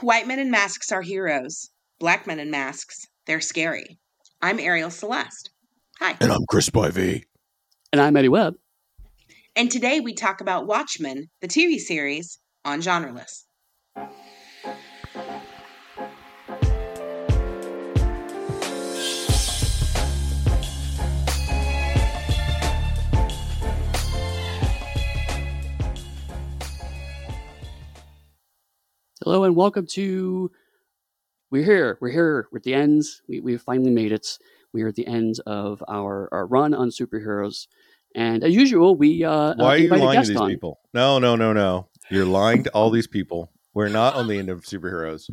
White men in masks are heroes. Black men in masks, they're scary. I'm Ariel Celeste. Hi. And I'm Chris Boyvey. And I'm Eddie Webb. And today we talk about Watchmen, the TV series, on Genre-Less. Hello and welcome to... We're here. We're at the ends. We've finally made it. We are at the end of our run on superheroes. And as usual, we why are you lying to these people? No. You're lying to all these people. We're not on the end of superheroes.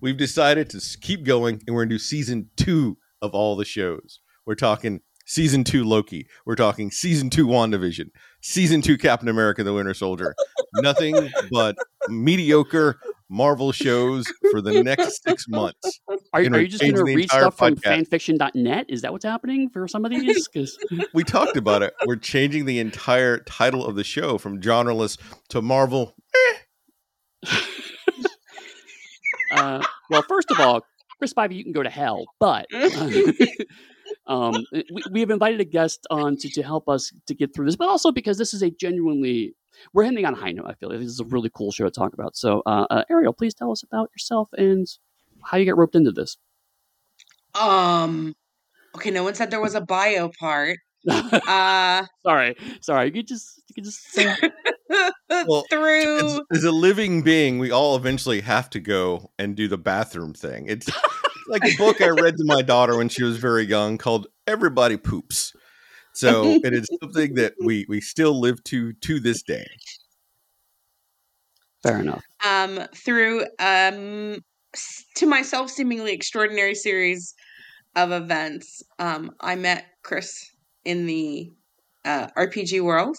We've decided to keep going, and we're going to do season 2 of all the shows. We're talking season 2 Loki. We're talking season 2 WandaVision. Season 2 Captain America the Winter Soldier. Nothing but mediocre Marvel shows for the next 6 months. Are you just going to read stuff from fanfiction.net? Is that what's happening for some of these? We talked about it. We're changing the entire title of the show from Genre-Less to Marvel. Well, first of all, Chris Boyvey, you can go to hell, but we have invited a guest on to help us to get through this, but also because this is a genuinely... We're ending on a high note, I feel. This is a really cool show to talk about. So, Ariel, please tell us about yourself and how you got roped into this. Okay, no one said there was a bio part. Sorry. You could just say well, through. As a living being, we all eventually have to go and do the bathroom thing. It's like a book I read to my daughter when she was very young called Everybody Poops. So it is something that we still live to this day. Fair enough. Through to myself seemingly extraordinary series of events, I met Chris in the RPG world,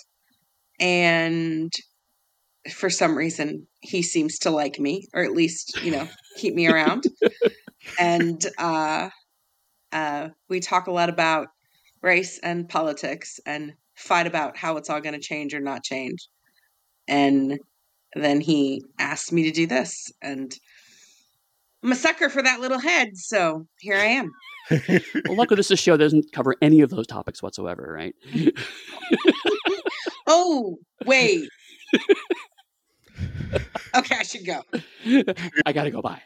and for some reason he seems to like me, or at least keep me around. And we talk a lot about race and politics and fight about how it's all going to change or not change. And then he asked me to do this, and I'm a sucker for that little head. So here I am. Well, luckily this show doesn't cover any of those topics whatsoever, right? Oh, wait. Okay. I should go. I got to go. Bye.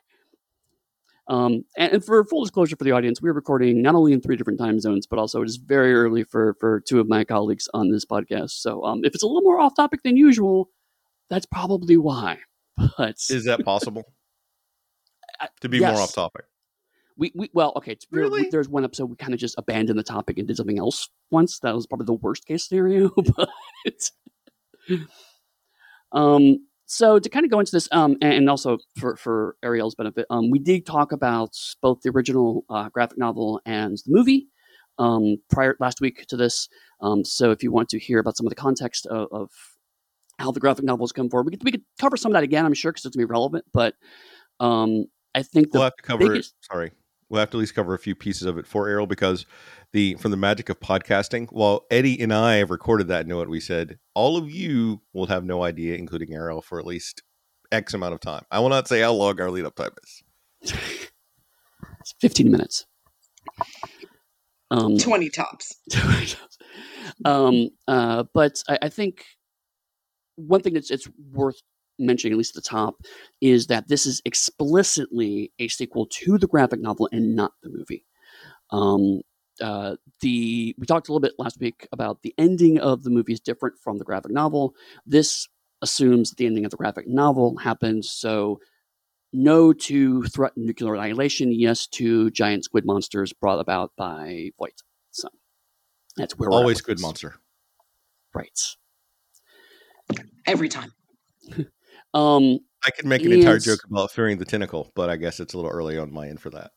And for full disclosure for the audience, we're recording not only in 3 different time zones, but also it is very early for 2 of my colleagues on this podcast. So if it's a little more off topic than usual, that's probably why. But is that possible? To be yes. More off topic? We well, okay. Really? There's one episode we kind of just abandoned the topic and did something else once. That was probably the worst case scenario. But So to kind of go into this, and also for Ariel's benefit, we did talk about both the original graphic novel and the movie prior last week to this. So if you want to hear about some of the context of how the graphic novels come forward, we could cover some of that again, I'm sure, because it's going to be relevant. But I think we'll have to cover. We'll have to at least cover a few pieces of it for Ariel, because from the magic of podcasting, while Eddie and I have recorded that note, we said all of you will have no idea, including Ariel, for at least X amount of time. I will not say how long our lead up time is. It's 15 minutes. 20 tops. But I think one thing that's worth mentioning, at least at the top, is that this is explicitly a sequel to the graphic novel and not the movie. We talked a little bit last week about the ending of the movie is different from the graphic novel. This assumes the ending of the graphic novel happened. So no to threatened nuclear annihilation, yes to giant squid monsters brought about by Veidt. So that's where we're always squid monster, right? Every time. I could make an entire joke about fearing the tentacle, but I guess it's a little early on my end for that.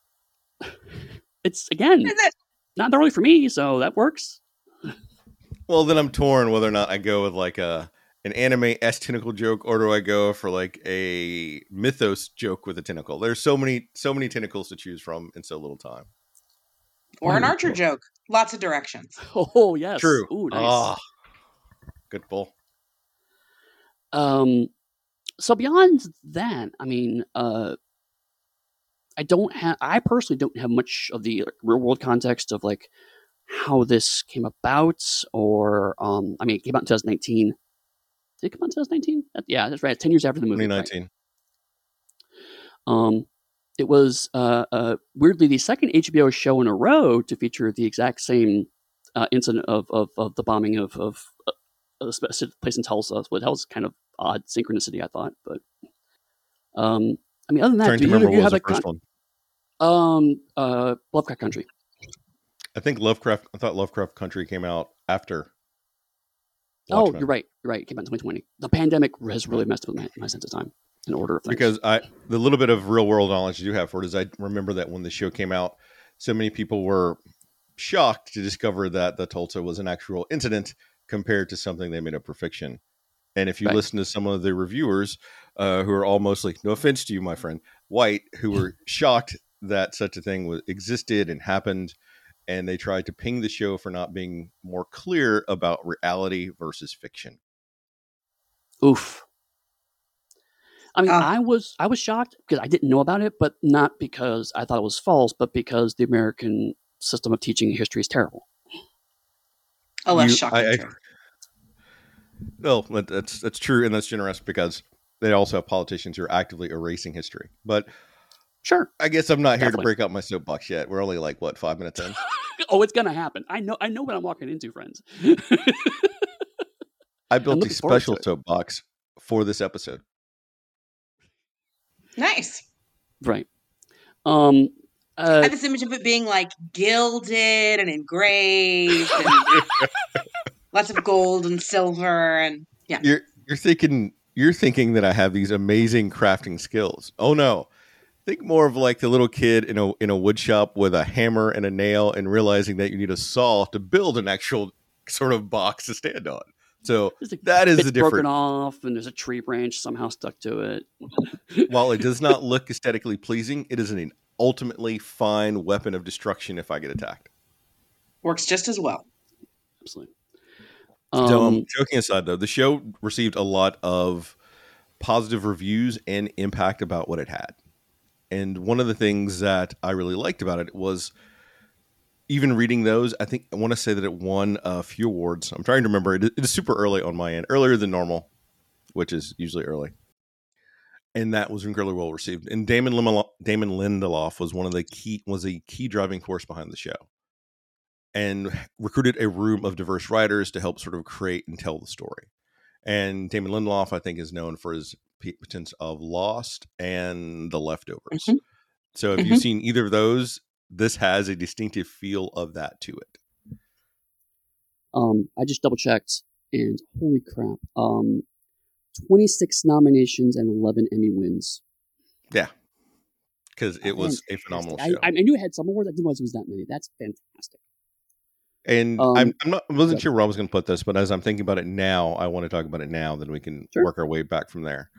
It's, again, not early for me, so that works. Well, then I'm torn whether or not I go with like an anime-esque tentacle joke, or do I go for like a mythos joke with a tentacle? There's so many tentacles to choose from in so little time. Or an archer joke. Lots of directions. Oh, yes. True. Ooh, nice. Good pull. So beyond that, I mean, I personally don't have much of the real world context of like how this came about, or I mean, it came out in 2019. Did it come out in 2019? Yeah, that's right. 10 years after the movie. 2019. Right? It was weirdly the second HBO show in a row to feature the exact same incident of the bombing of a place in Tulsa. What hell's kind of odd synchronicity, I thought. But I mean, other than that, do either of you have a first one? Lovecraft Country. I thought Lovecraft Country came out after Watchmen. Oh, you're right. It came out in 2020. The pandemic has really messed with my sense of time. In order of things. Because the little bit of real world knowledge I do have for it is I remember that when the show came out, so many people were shocked to discover that the Tulsa was an actual incident compared to something they made up for fiction. And if you listen to some of the reviewers who are all mostly, no offense to you, my friend, white, who were shocked that such a thing existed and happened. And they tried to ping the show for not being more clear about reality versus fiction. Oof. I mean, I was shocked because I didn't know about it, but not because I thought it was false, but because the American system of teaching history is terrible. Oh, that's shocking. No, that's true, and that's generous because they also have politicians who are actively erasing history. But sure, I guess I'm not here to break out my soapbox yet. We're only like 5 minutes in. Oh, it's gonna happen. I know what I'm walking into, friends. I built a special soapbox for this episode. Nice. Right. I had this image of it being like gilded and engraved and lots of gold and silver and yeah. You're thinking that I have these amazing crafting skills. Oh no. Think more of like the little kid in a wood shop with a hammer and a nail and realizing that you need a saw to build an actual sort of box to stand on. So that is the difference. Broken off, and there's a tree branch somehow stuck to it. While it does not look aesthetically pleasing, it is an ultimately fine weapon of destruction if I get attacked. Works just as well. Absolutely. So, joking aside, though, the show received a lot of positive reviews and impact about what it had. And one of the things that I really liked about it was... even reading those, I want to say that it won a few awards. I'm trying to remember. It is super early on my end, earlier than normal, which is usually early. And that was really well received. And Damon Lindelof was a key driving force behind the show, and recruited a room of diverse writers to help sort of create and tell the story. And Damon Lindelof, I think, is known for his patents of Lost and The Leftovers. Mm-hmm. So if you've seen either of those, this has a distinctive feel of that to it. I just double checked, and holy crap! 26 nominations and 11 Emmy wins. Yeah, because it was a phenomenal show. I knew it had some awards. I didn't realize it was that many. That's fantastic. And I wasn't sure where I was going to put this, but as I'm thinking about it now, I want to talk about it now. Then we can work our way back from there.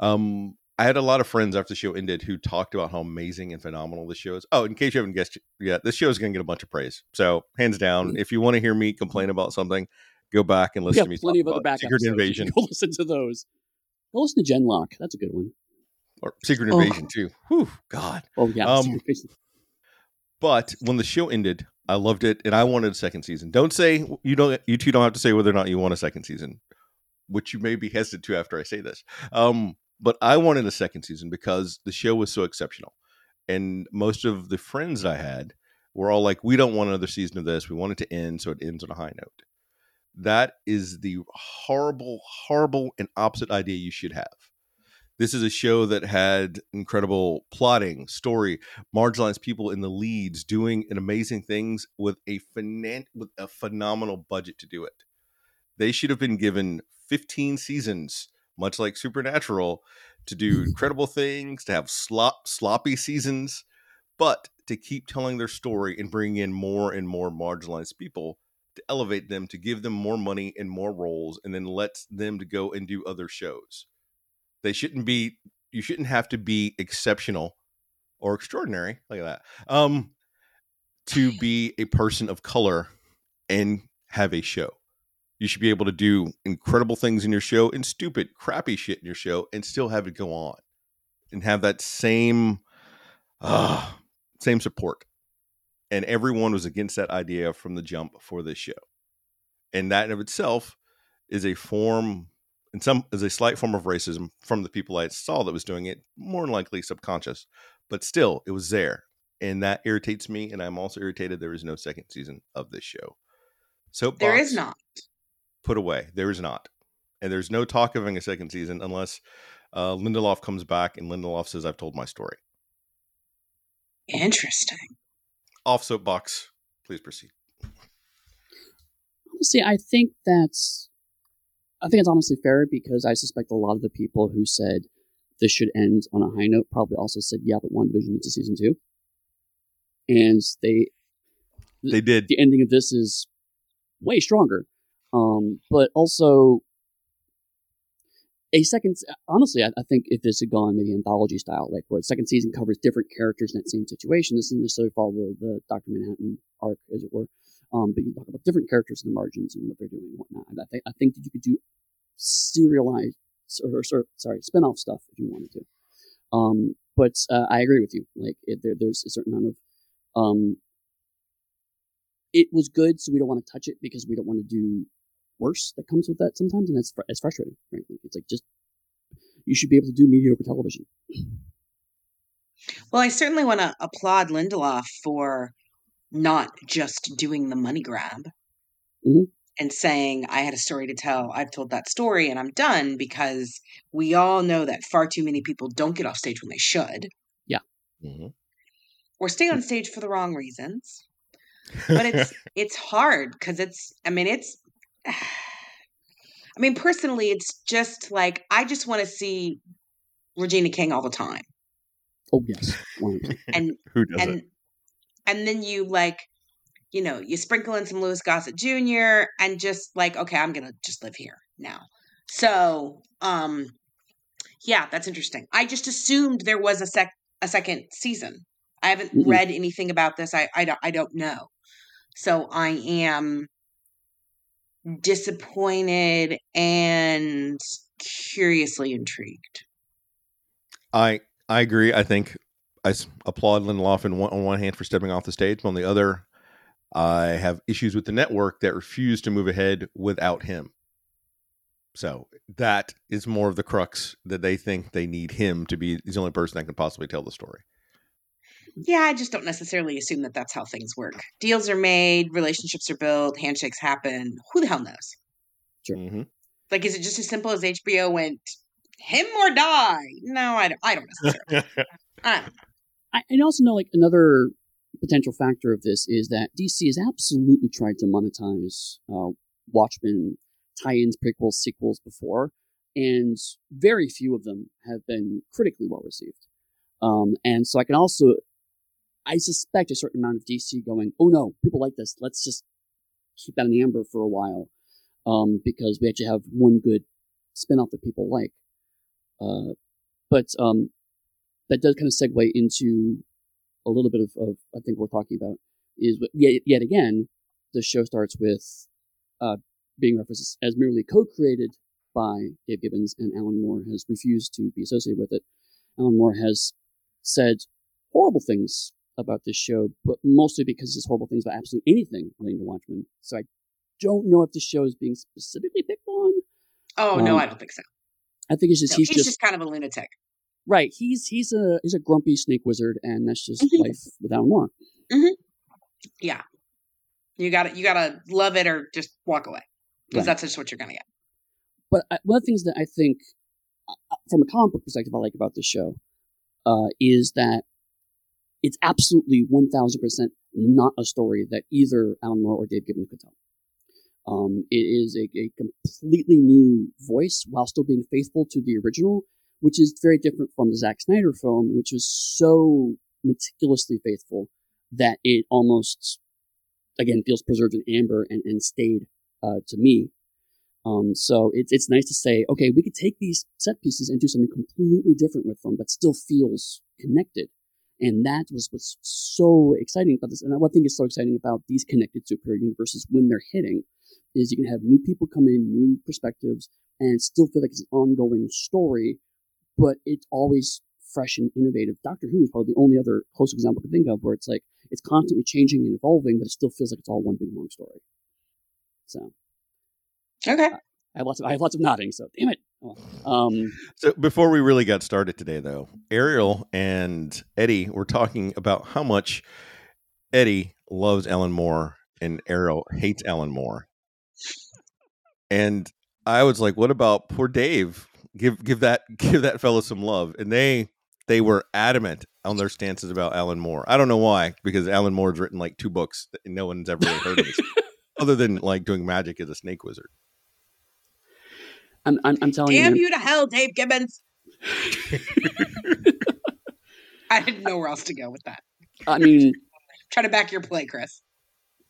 I had a lot of friends after the show ended who talked about how amazing and phenomenal this show is. Oh, in case you haven't guessed yet, this show is going to get a bunch of praise. So hands down, if you want to hear me complain about something, go back and listen to me. Plenty of other backup. Secret Invasion. Go listen to those. Go listen to Genlock. That's a good one. Or Secret Invasion too. Whew, God. Oh yeah. But when the show ended, I loved it, and I wanted a second season. Don't say you two don't have to say whether or not you want a second season, which you may be hesitant to after I say this. But I wanted a second season because the show was so exceptional. And most of the friends I had were all like, we don't want another season of this. We want it to end, so it ends on a high note. That is the horrible, horrible and opposite idea you should have. This is a show that had incredible plotting, story, marginalized people in the leads doing amazing things with a phenomenal budget to do it. They should have been given 15 seasons, much like Supernatural, to do incredible things, to have sloppy seasons, but to keep telling their story and bring in more and more marginalized people, to elevate them, to give them more money and more roles, and then let them to go and do other shows. You shouldn't have to be exceptional or extraordinary, look at that, to be a person of color and have a show. You should be able to do incredible things in your show and stupid, crappy shit in your show and still have it go on and have that same same support. And everyone was against that idea from the jump for this show. And that in of itself is a form, and some is a slight form of racism from the people I saw that was doing it, more than likely subconscious, but still it was there. And that irritates me. And I'm also irritated there is no second season of this show. So there is not. Put away. There is not. And there's no talk of having a second season unless Lindelof comes back and Lindelof says, I've told my story. Interesting. Off soapbox, please proceed. Honestly, I think it's honestly fair, because I suspect a lot of the people who said this should end on a high note probably also said, yeah, but WandaVision needs a season 2. And they did. The ending of this is way stronger. But also a second, honestly, I think if this had gone maybe anthology style, like where the second season covers different characters in that same situation, this doesn't necessarily follow the Dr. Manhattan arc, as it were. But you talk about different characters in the margins and what they're doing and whatnot. And I think that you could do serialized or spin-off stuff if you wanted to. But I agree with you. Like there's a certain amount of it was good, so we don't want to touch it because we don't want to do worse that comes with that sometimes, and that's frustrating, frankly. It's like, just, you should be able to do mediocre television. Well, I certainly want to applaud Lindelof for not just doing the money grab mm-hmm. and saying, I had a story to tell, I've told that story, and I'm done, because we all know that far too many people don't get off stage when they should. Yeah. Mm-hmm. Or stay on stage for the wrong reasons. But it's hard, because I mean, personally, it's just like, I just want to see Regina King all the time. Oh, yes. And who doesn't? And then you, like, you know, you sprinkle in some Louis Gossett Jr. and just like, okay, I'm going to just live here now. So, yeah, that's interesting. I just assumed there was a second season. I haven't mm-hmm. read anything about this. I don't know. So I am disappointed and curiously intrigued. I agree. I think I applaud Lindelof on one hand for stepping off the stage, but on the other, I have issues with the network that refused to move ahead without him. So that is more of the crux, that they think they need him to be the only person that can possibly tell the story. Yeah, I just don't necessarily assume that that's how things work. Deals are made, relationships are built, handshakes happen. Who the hell knows? Sure. Mm-hmm. Like, is it just as simple as HBO went, him or die? No, I don't necessarily. I also know, like, another potential factor of this is that DC has absolutely tried to monetize Watchmen tie-ins, prequels, sequels before, and very few of them have been critically well received. And so I suspect a certain amount of DC going, oh no, people like this, let's just keep that in the amber for a while, because we actually have one good spin-off that people like. But that does kind of segue into a little bit of I think we're talking about is, yet again, the show starts with being referenced as merely co-created by Dave Gibbons, and Alan Moore has refused to be associated with it. Alan Moore has said horrible things about this show, but mostly because he says horrible things about absolutely anything relating to Watchmen. So I don't know if the show is being specifically picked on. Oh, no, I don't think so. I think it's just he's just kind of a lunatic. Right. He's a grumpy snake wizard, and that's just mm-hmm. life with Alan Moore. Mm-hmm. Yeah. You gotta love it or just walk away, because that's just what you're gonna get. But one of the things that I think, from a comic book perspective, I like about this show is that it's absolutely 1000% not a story that either Alan Moore or Dave Gibbons could tell. It is a completely new voice while still being faithful to the original, which is very different from the Zack Snyder film, which was so meticulously faithful that it almost, again, feels preserved in amber and stayed to me. So it's nice to say, okay, we could take these set pieces and do something completely different with them, but still feels connected. And that was what's so exciting about this. And one thing is so exciting about these connected superhero universes when they're hitting is you can have new people come in, new perspectives, and still feel like it's an ongoing story, but it always fresh and innovative. Doctor Who is probably the only other close example I can think of where it's like it's constantly changing and evolving, but it still feels like it's all one big long story. So, okay, I have lots of nodding. So, damn it. So before we really got started today, though, Ariel and Eddie were talking about how much Eddie loves Alan Moore and Ariel hates Alan Moore. And I was like, what about poor Dave? Give that fellow some love. And they were adamant on their stances about Alan Moore. I don't know why, because Alan Moore's written like 2 books that no one's ever really heard of other than like doing magic as a snake wizard. I'm telling you. Damn you to hell, Dave Gibbons. I didn't know where else to go with that. I mean, try to back your play, Chris.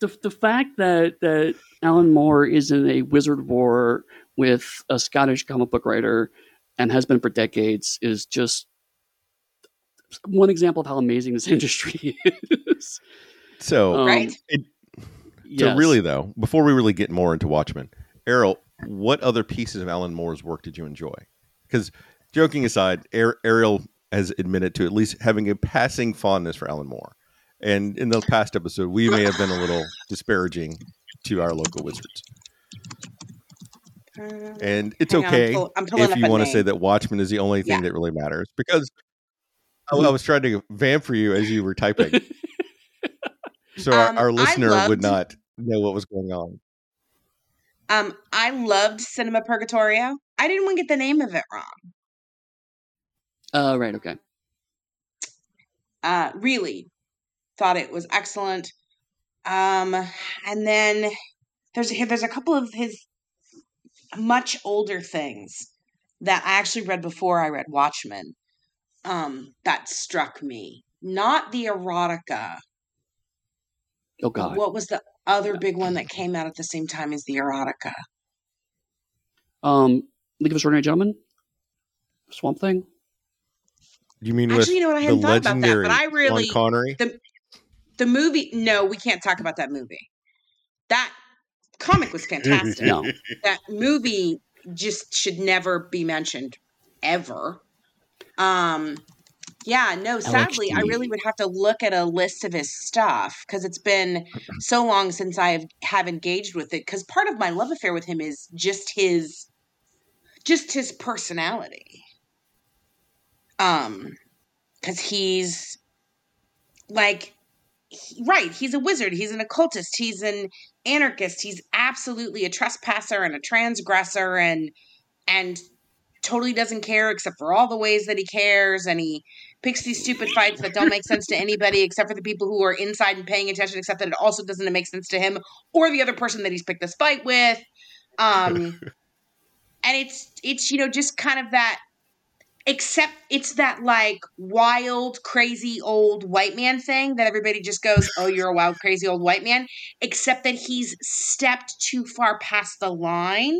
The fact that Alan Moore is in a wizard war with a Scottish comic book writer and has been for decades is just one example of how amazing this industry is. So, right? So really, though, before we really get more into Watchmen, Ariel, what other pieces of Alan Moore's work did you enjoy? Because joking aside, Ariel has admitted to at least having a passing fondness for Alan Moore. And in the past episode, we may have been a little disparaging to our local wizards. And it's okay if you want to say that Watchmen is the only thing that really matters. Because I was trying to vamp for you as you were typing. So our listener would not know what was going on. I loved Cinema Purgatorio. I didn't want to get the name of it wrong. Right, okay. Really thought it was excellent. And then there's a couple of his much older things that I actually read before I read Watchmen that struck me. Not the erotica. Oh, God. What was the other big one that came out at the same time as the erotica? League of Extraordinary Gentlemen? Swamp Thing? You mean actually, you know what? I hadn't thought about that, but I really Sean Connery? The movie. No, we can't talk about that movie. That comic was fantastic. No. That movie just should never be mentioned ever. Yeah, no, sadly, LXD. I really would have to look at a list of his stuff because it's been so long since I have engaged with it. Because part of my love affair with him is just his personality. Because he's like, right, he's a wizard, he's an occultist, he's an anarchist, he's absolutely a trespasser and a transgressor and totally doesn't care except for all the ways that he cares, and he picks these stupid fights that don't make sense to anybody except for the people who are inside and paying attention, except that it also doesn't make sense to him or the other person that he's picked this fight with. And it's you know, just kind of that, except it's that like wild, crazy old white man thing that everybody just goes, oh, you're a wild, crazy old white man, except that he's stepped too far past the line.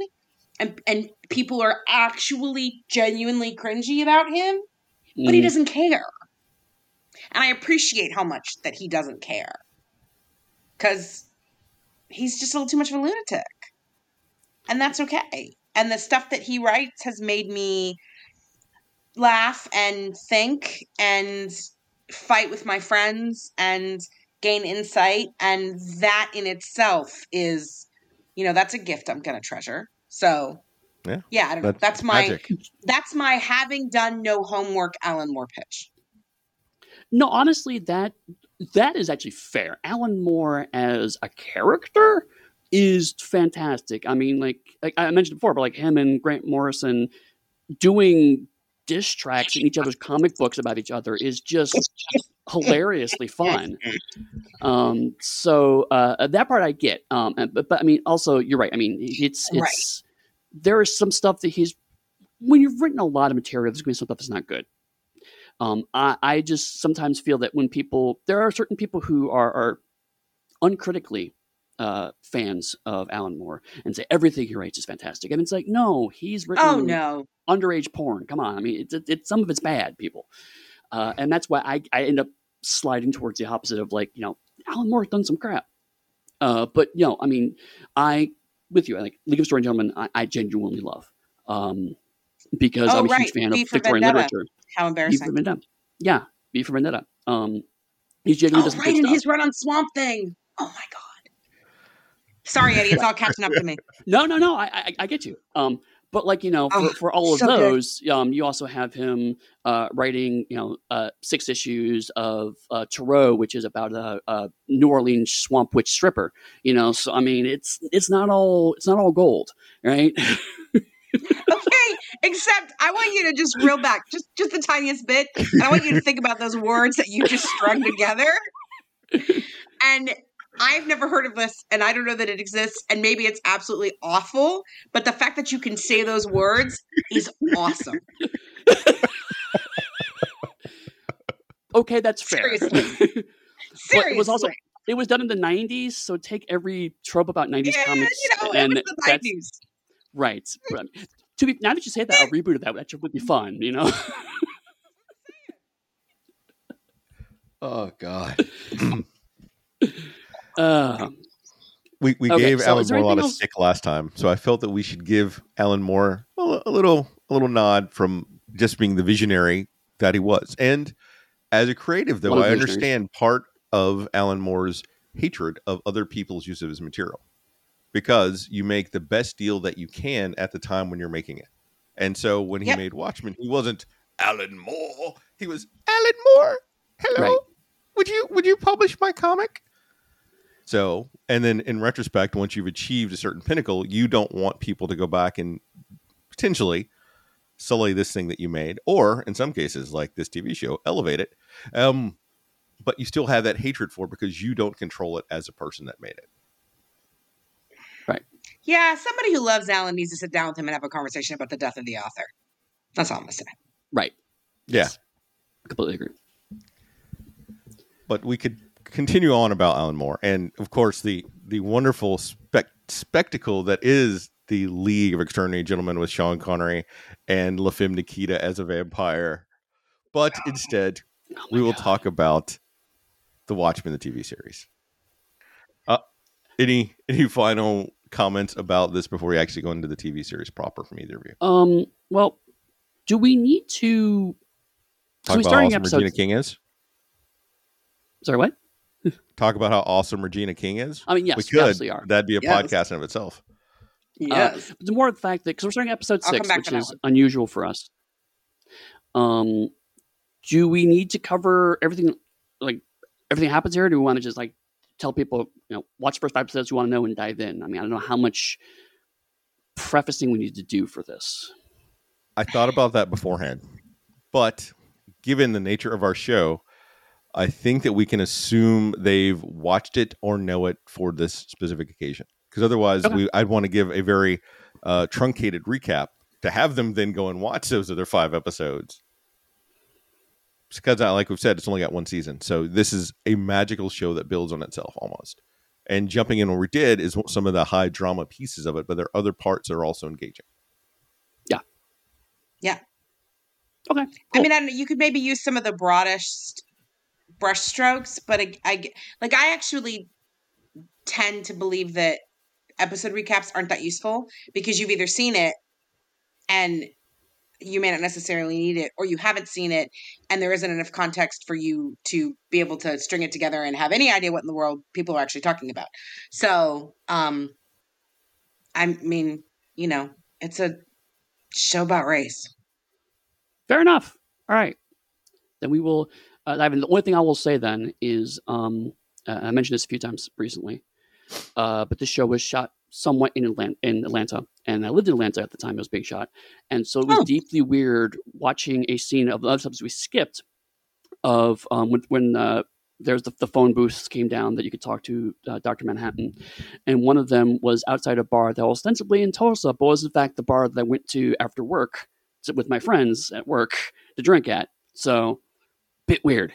And people are actually genuinely cringy about him, but he doesn't care. And I appreciate how much that he doesn't care, because he's just a little too much of a lunatic. And that's okay. And the stuff that he writes has made me laugh and think and fight with my friends and gain insight. And that in itself is, you know, that's a gift I'm going to treasure. So, yeah, I don't know. That's my having done no homework Alan Moore pitch. No, honestly, that is actually fair. Alan Moore as a character is fantastic. I mean, like I mentioned before, but like him and Grant Morrison doing diss tracks in each other's comic books about each other is just hilariously fun. So that part I get. But I mean, also you're right. I mean, it's right. There is some stuff that when you've written a lot of material, there's going to be some stuff that's not good. I just sometimes feel that when there are certain people who are uncritically fans of Alan Moore and say everything he writes is fantastic, and it's like, no, he's written underage porn. Come on, I mean, it's some of it's bad, people. And that's why I end up sliding towards the opposite of like, you know, Alan Moore's done some crap. But, you know, I mean, with you, like League of Extraordinary Gentlemen, I genuinely love. because I'm a huge fan of Victorian literature. How embarrassing. Yeah, V for Vendetta. He's genuinely does good stuff. His run on Swamp Thing. Oh, my God. Sorry, Eddie, it's all catching up to me. No, I get you. But like, you know, for all of so those, you also have him writing, you know, 6 issues of Tarot, which is about a New Orleans swamp witch stripper. You know, so I mean, it's not all gold, right? Okay, except I want you to just reel back just the tiniest bit, and I want you to think about those words that you just strung together, and. I've never heard of this, and I don't know that it exists, and maybe it's absolutely awful, but the fact that you can say those words is awesome. Okay, that's fair. Seriously. It was done in the 90s, so take every trope about 90s comics. You know, and it was the 90s. Right. Now that you say that, I'll reboot of that would be fun, you know? Oh, God. We gave Alan Moore a lot of stick last time, so I felt that we should give Alan Moore a little nod from just being the visionary that he was, and as a creative, though I understand part of Alan Moore's hatred of other people's use of his material, because you make the best deal that you can at the time when you're making it, and so when he made Watchmen, he wasn't Alan Moore; he was Alan Moore. Hello, would you publish my comic? So, and then in retrospect, once you've achieved a certain pinnacle, you don't want people to go back and potentially sully this thing that you made, or in some cases, like this TV show, elevate it. But you still have that hatred for it because you don't control it as a person that made it. Right. Yeah. Somebody who loves Alan needs to sit down with him and have a conversation about the death of the author. That's all I'm going to say. Right. Yeah. Yes. I completely agree. But we could continue on about Alan Moore, and of course the wonderful spectacle that is the League of Extraordinary Gentlemen with Sean Connery and La Femme Nikita as a vampire. But instead, we will talk about the Watchmen, the TV series. Any final comments about this before we actually go into the TV series proper from either of you? Well, do we need to talk about how awesome Regina King is? Sorry, what? Talk about how awesome Regina King is. I mean, yes, we could. Absolutely are. That'd be a podcast in of itself. Yes, the more the fact that because we're starting episode 6, which is unusual for us. Do we need to cover everything? Like everything happens here? Or do we want to just like tell people, you know, watch the first 5 episodes you want to know and dive in? I mean, I don't know how much prefacing we need to do for this. I thought about that beforehand, but given the nature of our show, I think that we can assume they've watched it or know it for this specific occasion, because otherwise I'd want to give a very truncated recap to have them then go and watch those other 5 episodes. Because like we've said, it's only got 1 season. So this is a magical show that builds on itself almost. And jumping in where we did is some of the high drama pieces of it, but there are other parts that are also engaging. Yeah. Yeah. Okay. Cool. I mean, I don't know, you could maybe use some of the broadest brushstrokes, but I actually tend to believe that episode recaps aren't that useful because you've either seen it and you may not necessarily need it, or you haven't seen it and there isn't enough context for you to be able to string it together and have any idea what in the world people are actually talking about. So, I mean, you know, it's a show about race. Fair enough. All right. Then we will... the only thing I will say then is, I mentioned this a few times recently, but this show was shot somewhat in Atlanta, and I lived in Atlanta at the time it was being shot, and so it was deeply weird watching a scene of the other subs we skipped of when there's the phone booths came down that you could talk to Dr. Manhattan, and one of them was outside a bar that was ostensibly in Tulsa, but was in fact the bar that I went to after work with my friends at work to drink at, so... bit weird.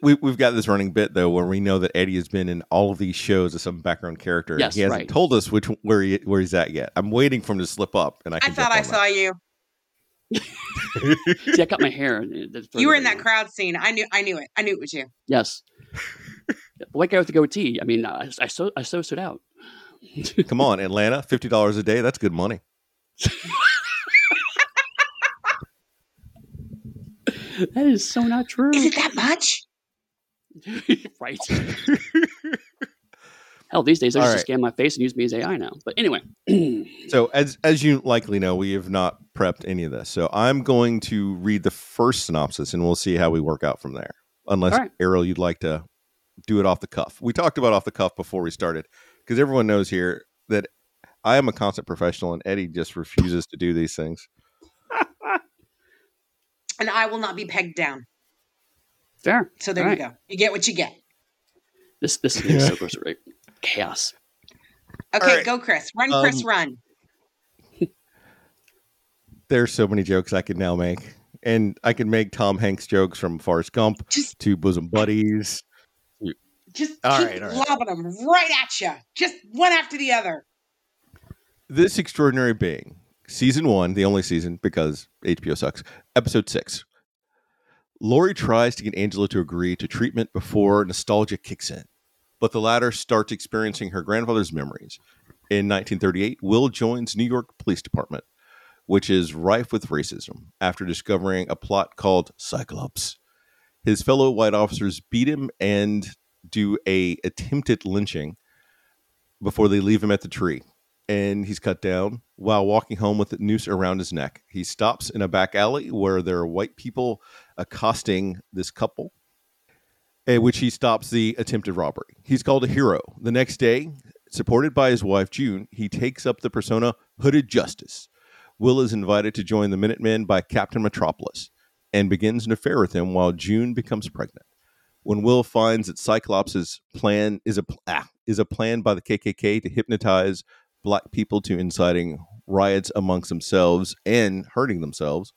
We've got this running bit though, where we know that Eddie has been in all of these shows as some background character. Yes, he hasn't told us where he's at yet. I'm waiting for him to slip up, and I thought I saw you. See, I cut my hair. You were in that crowd scene. I knew it. I knew it was you. Yes, the white guy with the goatee. I mean, I so stood out. Come on, Atlanta, $50 a day. That's good money. That is so not true. Is it that much? Right. Hell, these days, I just scan my face and use me as AI now. But anyway. So as you likely know, we have not prepped any of this. So I'm going to read the first synopsis, and we'll see how we work out from there. Unless, Ariel, you'd like to do it off the cuff. We talked about off the cuff before we started, because everyone knows here that I am a constant professional, and Eddie just refuses to do these things. And I will not be pegged down. Fair. So there you go. You get what you get. This is so gross, right? Chaos. Okay, go, Chris. Run, Chris, run. There's so many jokes I could now make. And I could make Tom Hanks jokes from Forrest Gump to Bosom Buddies. Just keep lobbing them right at you. Just one after the other. This Extraordinary Being, Season 1, the only season because HBO sucks, Episode 6. Lori tries to get Angela to agree to treatment before nostalgia kicks in, but the latter starts experiencing her grandfather's memories. In 1938, Will joins New York Police Department, which is rife with racism, after discovering a plot called Cyclops. His fellow white officers beat him and do an attempted lynching before they leave him at the tree, and he's cut down while walking home with a noose around his neck. He stops in a back alley where there are white people accosting this couple, at which he stops the attempted robbery. He's called a hero. The next day, supported by his wife, June, he takes up the persona Hooded Justice. Will is invited to join the Minutemen by Captain Metropolis and begins an affair with him while June becomes pregnant. When Will finds that Cyclops' plan is a plan by the KKK to hypnotize Black people to inciting riots amongst themselves and hurting themselves,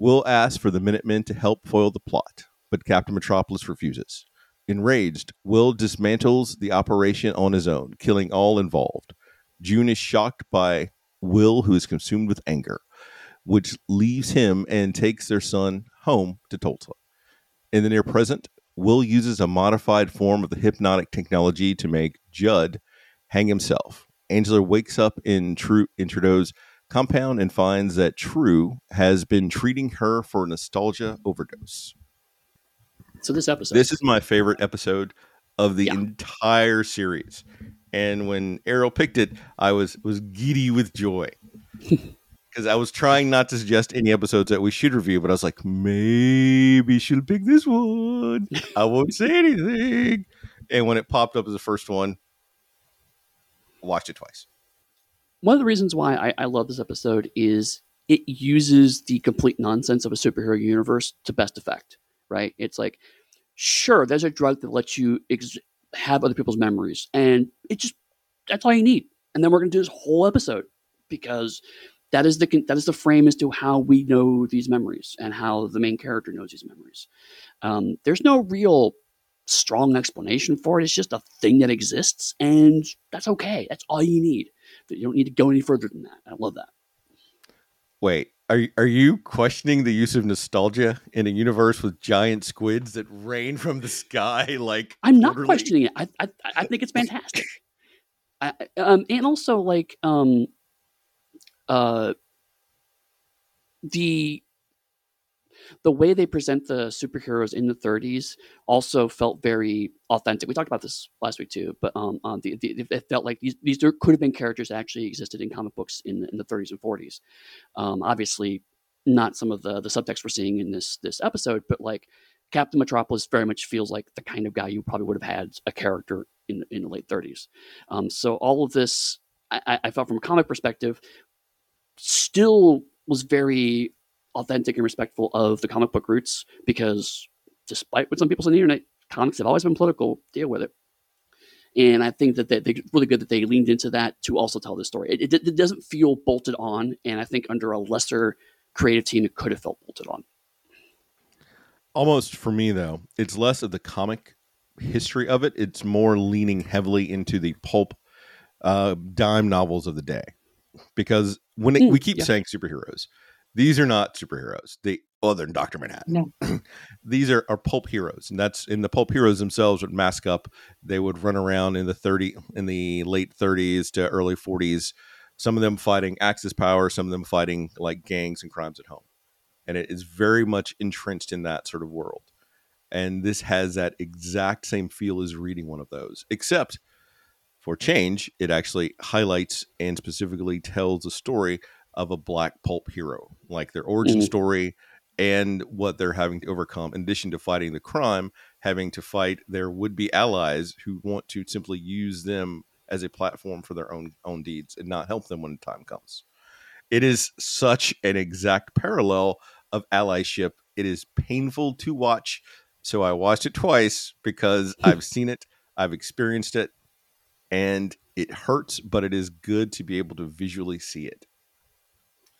Will asks for the Minutemen to help foil the plot, but Captain Metropolis refuses. Enraged, Will dismantles the operation on his own, killing all involved. June is shocked by Will, who is consumed with anger, which leaves him and takes their son home to Tulsa. In the near present, Will uses a modified form of the hypnotic technology to make Judd hang himself. Angela wakes up in Trudeau's compound and finds that Trieu has been treating her for nostalgia overdose. So this is my favorite episode of the entire series. And when Ariel picked it, I was giddy with joy, because I was trying not to suggest any episodes that we should review, but I was like, maybe she'll pick this one. I won't say anything. And when it popped up as the first one, watched it twice. One of the reasons why I love this episode is it uses the complete nonsense of a superhero universe to best effect, right? It's like, sure, there's a drug that lets you have other people's memories, and that's all you need. And then we're going to do this whole episode, because that is the frame as to how we know these memories and how the main character knows these memories. There's no real strong explanation for it. It's just a thing that exists, and that's okay. That's all you need. You don't need to go any further than that. I love that. Wait, are you questioning the use of nostalgia in a universe with giant squids that rain from the sky? Like, I'm not questioning it. I think it's fantastic. And also, like, the way they present the superheroes in the 30s also felt very authentic. We talked about this last week too, but it felt like these there could have been characters that actually existed in comic books in the 30s and 40s. Obviously, not some of the subtext we're seeing in this episode, but like Captain Metropolis very much feels like the kind of guy you probably would have had a character in the late 30s. So all of this, I felt from a comic perspective, still was very authentic and respectful of the comic book roots, because despite what some people say on the internet, comics have always been political. Deal with it. And I think that they really good that they leaned into that to also tell this story. It doesn't feel bolted on, and I think under a lesser creative team, it could have felt bolted on. Almost for me, though, it's less of the comic history of it. It's more leaning heavily into the pulp dime novels of the day, because when we keep saying superheroes, these are not superheroes. They other than Dr. Manhattan. No. These are pulp heroes. And that's in the pulp heroes themselves would mask up. They would run around in the late 30s to early 40s, some of them fighting Axis power, some of them fighting like gangs and crimes at home. and it is very much entrenched in that sort of world. And this has that exact same feel as reading one of those, except for change, it actually highlights and specifically tells a story of a black pulp hero, like their origin story and what they're having to overcome. In addition to fighting the crime, having to fight their would-be allies who want to simply use them as a platform for their own deeds and not help them when the time comes. It is such an exact parallel of allyship. It is painful to watch. So I watched it twice because I've seen it, I've experienced it, and it hurts, but it is good to be able to visually see it.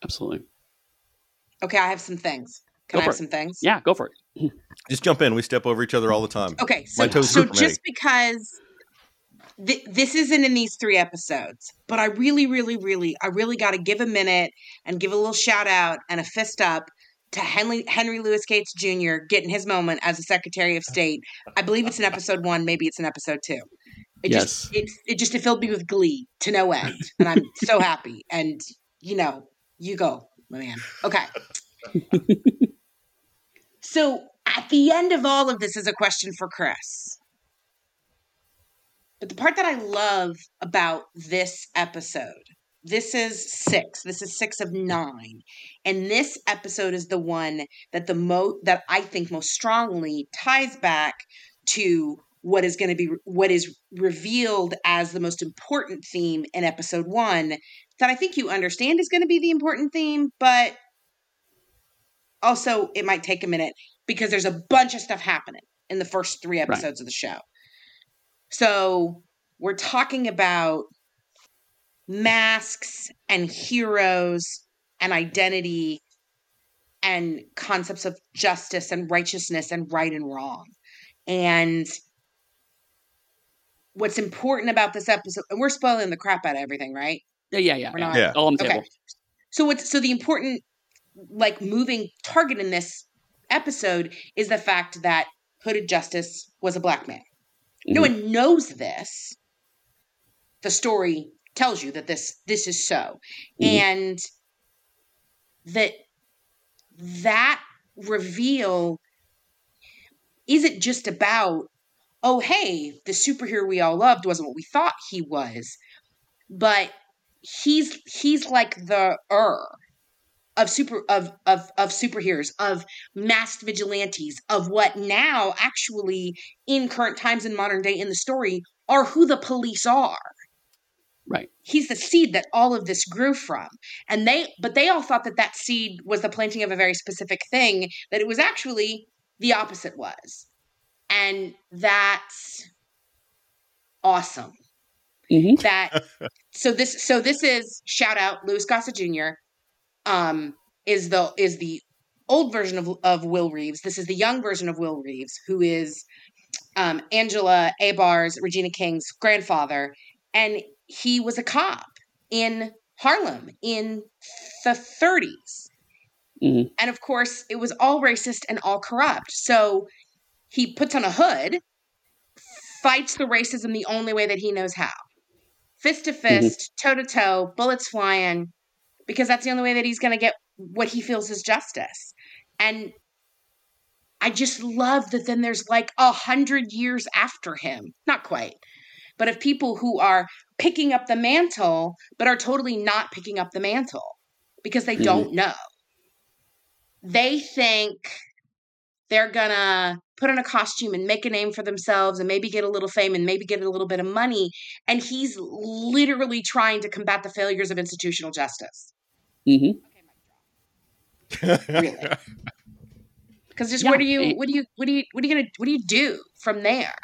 Absolutely. Okay, I have some things. Can I have some things? Yeah, go for it. Just jump in. We step over each other all the time. Okay, so just because this isn't in these three episodes, but I really got to give a minute and give a little shout out and a fist up to Henry Louis Gates Jr. getting his moment as a Secretary of State. I believe it's in episode 1. Maybe it's in episode 2. It filled me with glee to no end. And I'm so happy. And, you go, my man. Okay. So at the end of all of this is a question for Chris. But the part that I love about this episode, this is 6 of 9. And this episode is the one that that I think most strongly ties back to what is revealed as the most important theme in episode 1 that I think you understand is going to be the important theme, but also it might take a minute because there's a bunch of stuff happening in the first 3 episodes of the show. So we're talking about masks and heroes and identity and concepts of justice and righteousness and right and wrong. And what's important about this episode, and we're spoiling the crap out of everything, right? Yeah. We're not. Yeah. All on the table. Okay. So the important, moving target in this episode is the fact that Hooded Justice was a black man. Mm-hmm. No one knows this. The story tells you that this is so. Mm-hmm. And that reveal isn't just about, oh, hey, the superhero we all loved wasn't what we thought he was, but he's like the of superheroes, of masked vigilantes, of what now actually in current times in modern day in the story are who the police are. Right. He's the seed that all of this grew from. And they all thought that seed was the planting of a very specific thing, that it was actually the opposite was. And that's awesome. Mm-hmm. So this is shout out Louis Gossett Jr. Is the old version of Will Reeves. This is the young version of Will Reeves, who is Angela Abar's, Regina King's grandfather, and he was a cop in Harlem in the 30s. Mm-hmm. And of course, it was all racist and all corrupt. So he puts on a hood, fights the racism the only way that he knows how. Fist to fist, mm-hmm. toe to toe, bullets flying, because that's the only way that he's going to get what he feels is justice. And I just love that then there's 100 years after him, not quite, but of people who are picking up the mantle, but are totally not picking up the mantle because they mm-hmm. don't know. They think they're going to put on a costume and make a name for themselves and maybe get a little fame and maybe get a little bit of money. And he's literally trying to combat the failures of institutional justice. Mm-hmm. Okay, really? Because what do you do from there?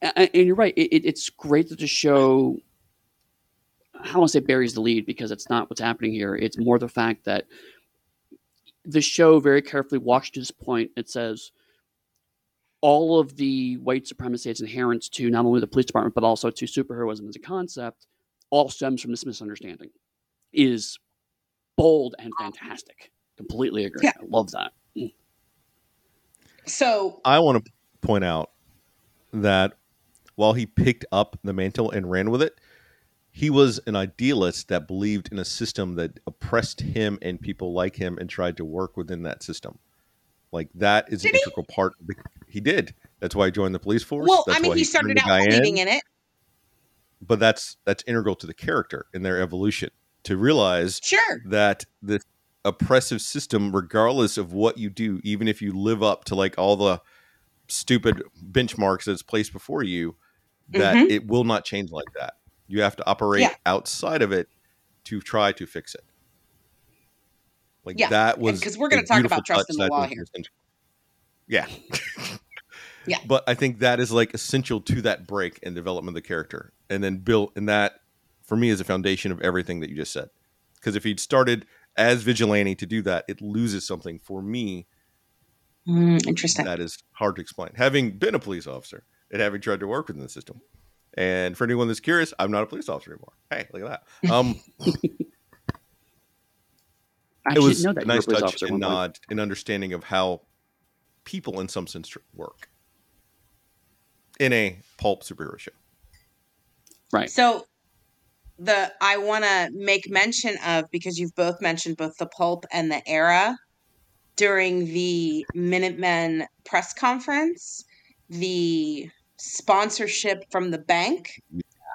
And you're right. It's great to show, I don't want to say buries the lead because it's not what's happening here. It's more the fact that the show very carefully walks to this point. It says all of the white supremacy that's inherent to not only the police department, but also to superheroism as a concept, all stems from this misunderstanding. It is bold and fantastic. Completely agree. Yeah. I love that. So I want to point out that while he picked up the mantle and ran with it, He was an idealist that believed in a system that oppressed him and people like him and tried to work within that system. Like, that is an integral part. He did. That's why he joined the police force. Well, that's he started out believing in it. But that's integral to the character and their evolution. To realize that this oppressive system, regardless of what you do, even if you live up to like all the stupid benchmarks that's placed before you, that it will not change like that. You have to operate outside of it to try to fix it. Like that was, because we're going to talk about trust in the law here. Yeah. But I think that is like essential to that break and development of the character, and then built in that, for me, is a foundation of everything that you just said. Because if he'd started as vigilante to do that, it loses something for me. Interesting. That is hard to explain. Having been a police officer and having tried to work within the system. And for anyone that's curious, I'm not a police officer anymore. Hey, look at that. It was a nice touch and nod and understanding of how people in some sense work in a pulp superhero show. Right. So... I want to make mention of, because you've both mentioned both the pulp and the era, during the Minutemen press conference, the sponsorship from the bank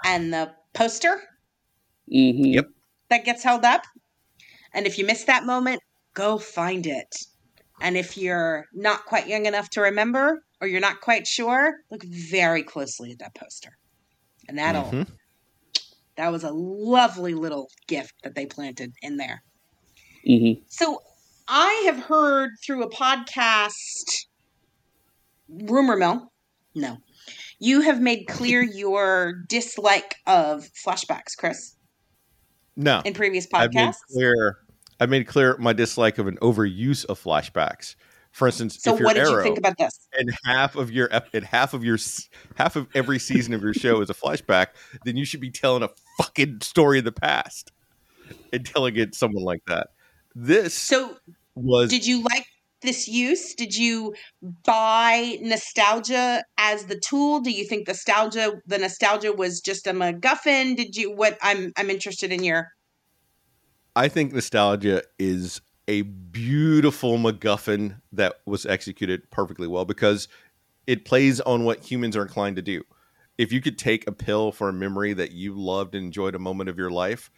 and the poster that gets held up. And if you miss that moment, go find it. And if you're not quite young enough to remember, or you're not quite sure, look very closely at that poster. And that'll... That was a lovely little gift that they planted in there. So I have heard through a podcast, rumor mill, you have made clear your dislike of flashbacks, Chris. No. In previous podcasts? I made clear my dislike of an overuse of flashbacks. For instance, so if your what did Arrow, you think about this? And half of every season of your show is a flashback, then you should be telling a fucking story of the past and telling it someone like that. Did you like this use? Did you buy nostalgia as the tool? Do you think the nostalgia was just a MacGuffin? I'm interested in your. I think nostalgia is a beautiful MacGuffin that was executed perfectly well, because it plays on what humans are inclined to do. If you could take a pill for a memory that you loved and enjoyed a moment of your life,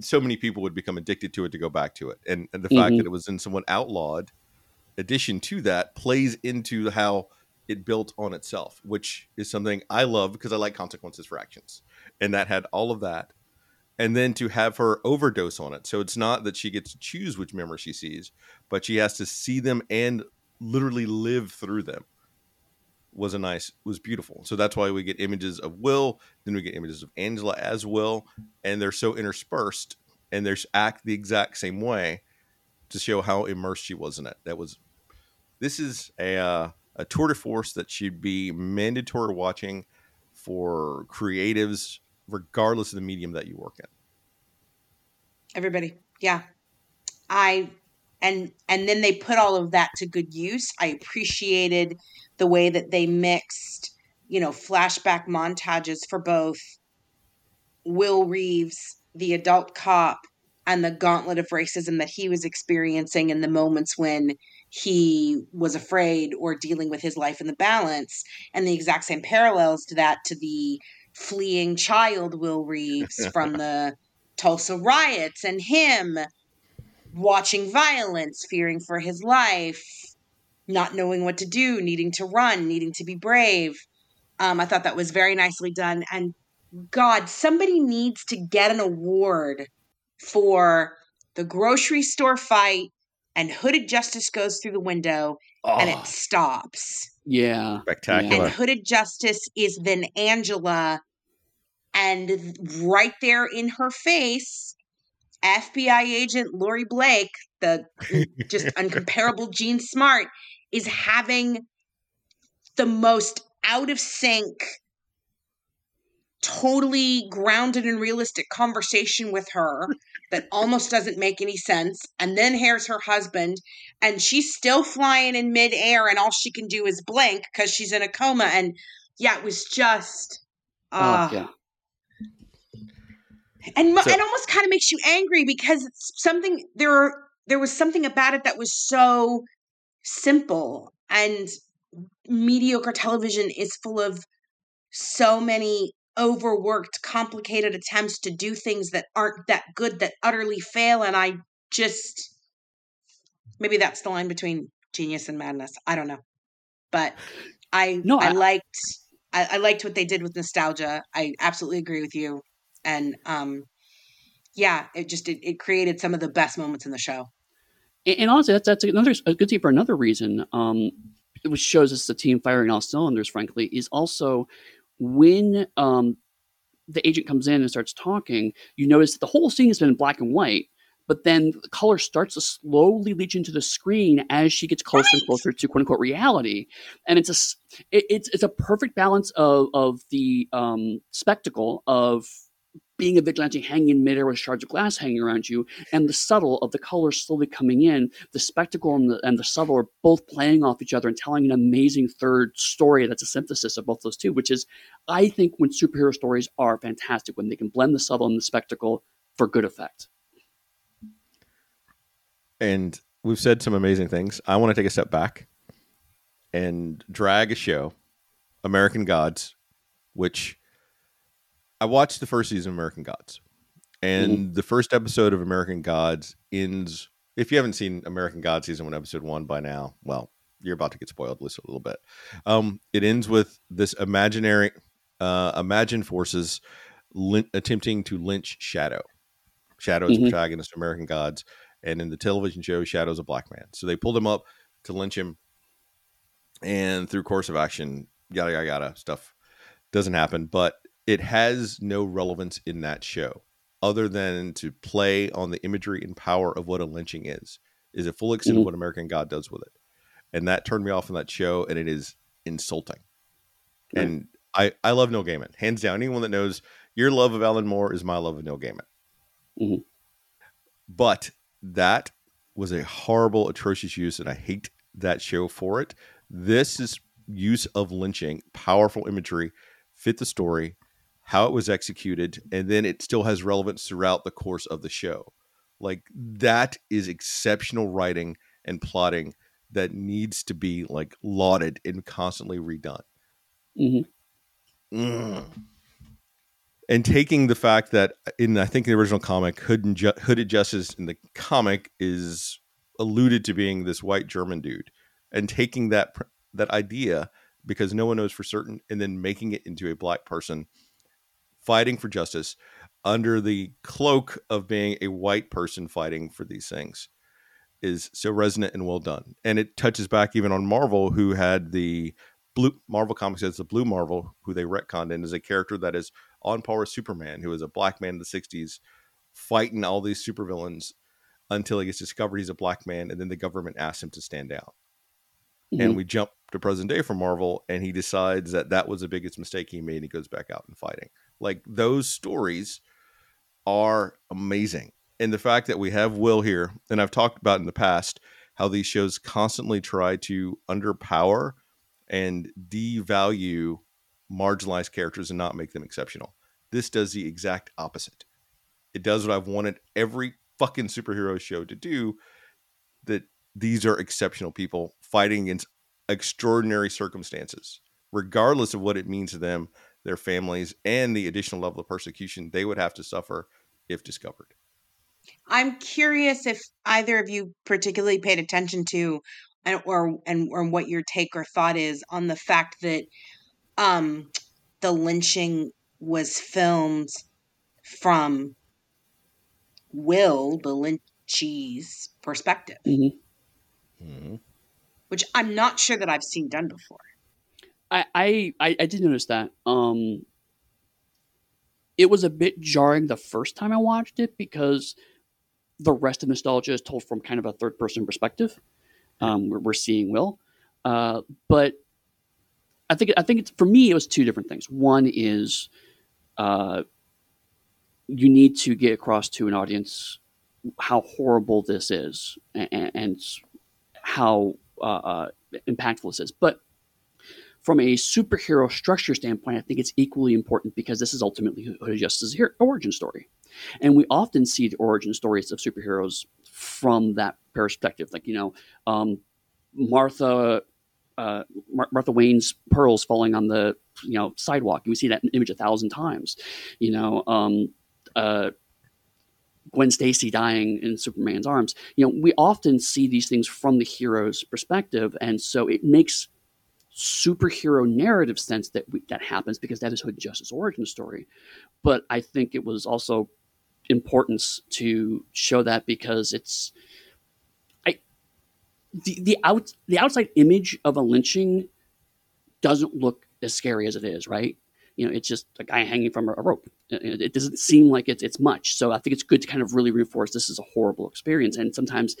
so many people would become addicted to it to go back to it. And the fact that it was in someone outlawed addition to that plays into how it built on itself, which is something I love because I like consequences for actions. And that had all of that. And then to have her overdose on it. So it's not that she gets to choose which memory she sees, but she has to see them and literally live through them. Was beautiful. So that's why we get images of Will. Then we get images of Angela as Will. And they're so interspersed. And they act the exact same way to show how immersed she was in it. This is a tour de force that should be mandatory watching for creatives, regardless of the medium that you work in. Everybody. Yeah. And then they put all of that to good use. I appreciated the way that they mixed, flashback montages for both Will Reeves, the adult cop, and the gauntlet of racism that he was experiencing in the moments when he was afraid or dealing with his life in the balance, and the exact same parallels to that to the fleeing child Will Reeves from the Tulsa riots, and him watching violence, fearing for his life, not knowing what to do, needing to run, needing to be brave. I thought that was very nicely done. And God, somebody needs to get an award for the grocery store fight and Hooded Justice goes through the window and it stops. Yeah. Spectacular. And Hooded Justice is then Angela, and right there in her face, FBI agent Lori Blake, the just uncomparable Jean Smart, is having the most out of sync, totally grounded and realistic conversation with her that almost doesn't make any sense. And then here's her husband, and she's still flying in midair, and all she can do is blink because she's in a coma. And it was just And it almost kind of makes you angry because it's something there was something about it that was so simple, and mediocre television is full of so many overworked, complicated attempts to do things that aren't that good, that utterly fail. And I just, maybe that's the line between genius and madness. I don't know, but I liked what they did with nostalgia. I absolutely agree with you. And it created some of the best moments in the show. And honestly, that's a good thing for another reason, which shows us the team firing all cylinders, frankly, is also when the agent comes in and starts talking, you notice that the whole scene has been in black and white, but then the color starts to slowly leach into the screen as she gets closer and closer to "quote unquote" reality, and it's a perfect balance of the spectacle of being a vigilante hanging in midair with shards of glass hanging around you, and the subtle of the color slowly coming in. The spectacle and the subtle are both playing off each other and telling an amazing third story that's a synthesis of both those two, which is, I think, when superhero stories are fantastic, when they can blend the subtle and the spectacle for good effect. And we've said some amazing things. I want to take a step back and drag a show, American Gods, which... I watched the first season of American Gods, and the first episode of American Gods ends. If you haven't seen American Gods season 1, episode 1 by now, well, you're about to get spoiled. Listen a little bit. It ends with this imaginary, imagined forces attempting to lynch Shadow. Shadow is the protagonist of American Gods, and in the television show, Shadow's a black man. So they pulled him up to lynch him, and through course of action, yada yada yada stuff doesn't happen, but it has no relevance in that show other than to play on the imagery and power of what a lynching is a full extent of what American God does with it. And that turned me off on that show, and it is insulting. Yeah. And I love Neil Gaiman. Hands down, anyone that knows your love of Alan Moore is my love of Neil Gaiman. Mm-hmm. But that was a horrible, atrocious use, and I hate that show for it. This is use of lynching, powerful imagery, fit the story, how it was executed, and then it still has relevance throughout the course of the show. Like, that is exceptional writing and plotting that needs to be like lauded and constantly redone. Mm-hmm. And taking the fact that in, I think the original comic, Hooded Justice in the comic is alluded to being this white German dude, and taking that idea, because no one knows for certain, and then making it into a black person fighting for justice under the cloak of being a white person fighting for these things is so resonant and well done. And it touches back even on Marvel, who had the blue Marvel comics as the Blue Marvel, who they retconned in as a character that is on par with Superman, who is a black man in the 60s fighting all these supervillains until he gets discovered he's a black man. And then the government asks him to stand down. Mm-hmm. And we jump to present day for Marvel, and he decides that was the biggest mistake he made, and he goes back out and fighting. Like, those stories are amazing. And the fact that we have Will here, and I've talked about in the past how these shows constantly try to underpower and devalue marginalized characters and not make them exceptional. This does the exact opposite. It does what I've wanted every fucking superhero show to do, that these are exceptional people fighting against extraordinary circumstances, regardless of what it means to them, their families, and the additional level of persecution they would have to suffer if discovered. I'm curious if either of you particularly paid attention to, or what your take or thought is on the fact that the lynching was filmed from Will, the lynchee's perspective, which I'm not sure that I've seen done before. I did notice that. It was a bit jarring the first time I watched it, because the rest of nostalgia is told from kind of a third person perspective. We're seeing Will, but I think it's, for me, it was two different things. One is, you need to get across to an audience how horrible this is, and how impactful this is, but from a superhero structure standpoint, I think it's equally important, because this is ultimately Hooded Justice's origin story. And we often see the origin stories of superheroes from that perspective. Like, you know, Martha Wayne's pearls falling on the, you know, sidewalk. And we see that image 1,000 times, you know, Gwen Stacy dying in Superman's arms. You know, we often see these things from the hero's perspective. And so it makes superhero narrative sense that that happens, because that is Hooded Justice's origin story. But I think it was also important to show that, because it's the outside image of a lynching doesn't look as scary as it is, right? You know, it's just a guy hanging from a rope. It doesn't seem like it's much. So I think it's good to kind of really reinforce this is a horrible experience. And sometimes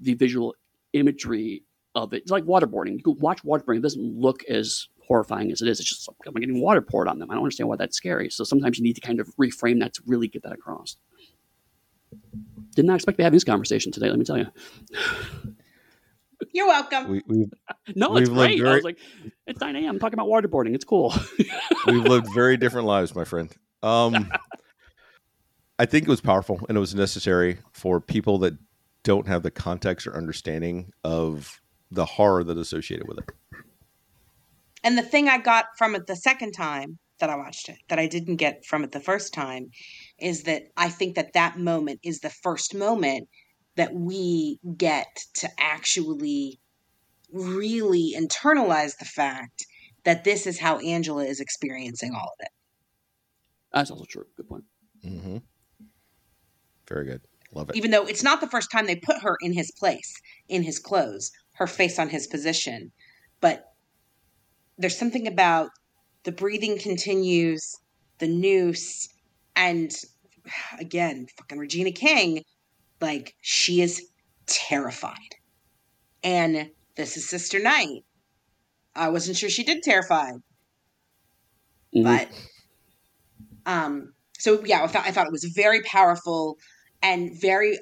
the visual imagery of it, it's like waterboarding. You can watch waterboarding. It doesn't look as horrifying as it is. It's just, am I getting water poured on them? I don't understand why that's scary. So sometimes you need to kind of reframe that to really get that across. Did not expect to be having this conversation today, let me tell you. You're welcome. It's great. I was like, it's 9 a.m. I'm talking about waterboarding. It's cool. We've lived very different lives, my friend. I think it was powerful, and it was necessary for people that don't have the context or understanding of the horror that is associated with it. And the thing I got from it the second time that I watched it, that I didn't get from it the first time, is that I think that that moment is the first moment that we get to actually really internalize the fact that this is how Angela is experiencing all of it. That's also true. Good point. Mm-hmm. Very good. Love it. Even though it's not the first time they put her in his place, in his clothes, her face on his position, but there's something about the breathing continues, the noose, and again, fucking Regina King. Like, she is terrified. And this is Sister Knight. I wasn't sure she did terrified. Mm-hmm. But, so yeah, I thought it was very powerful and very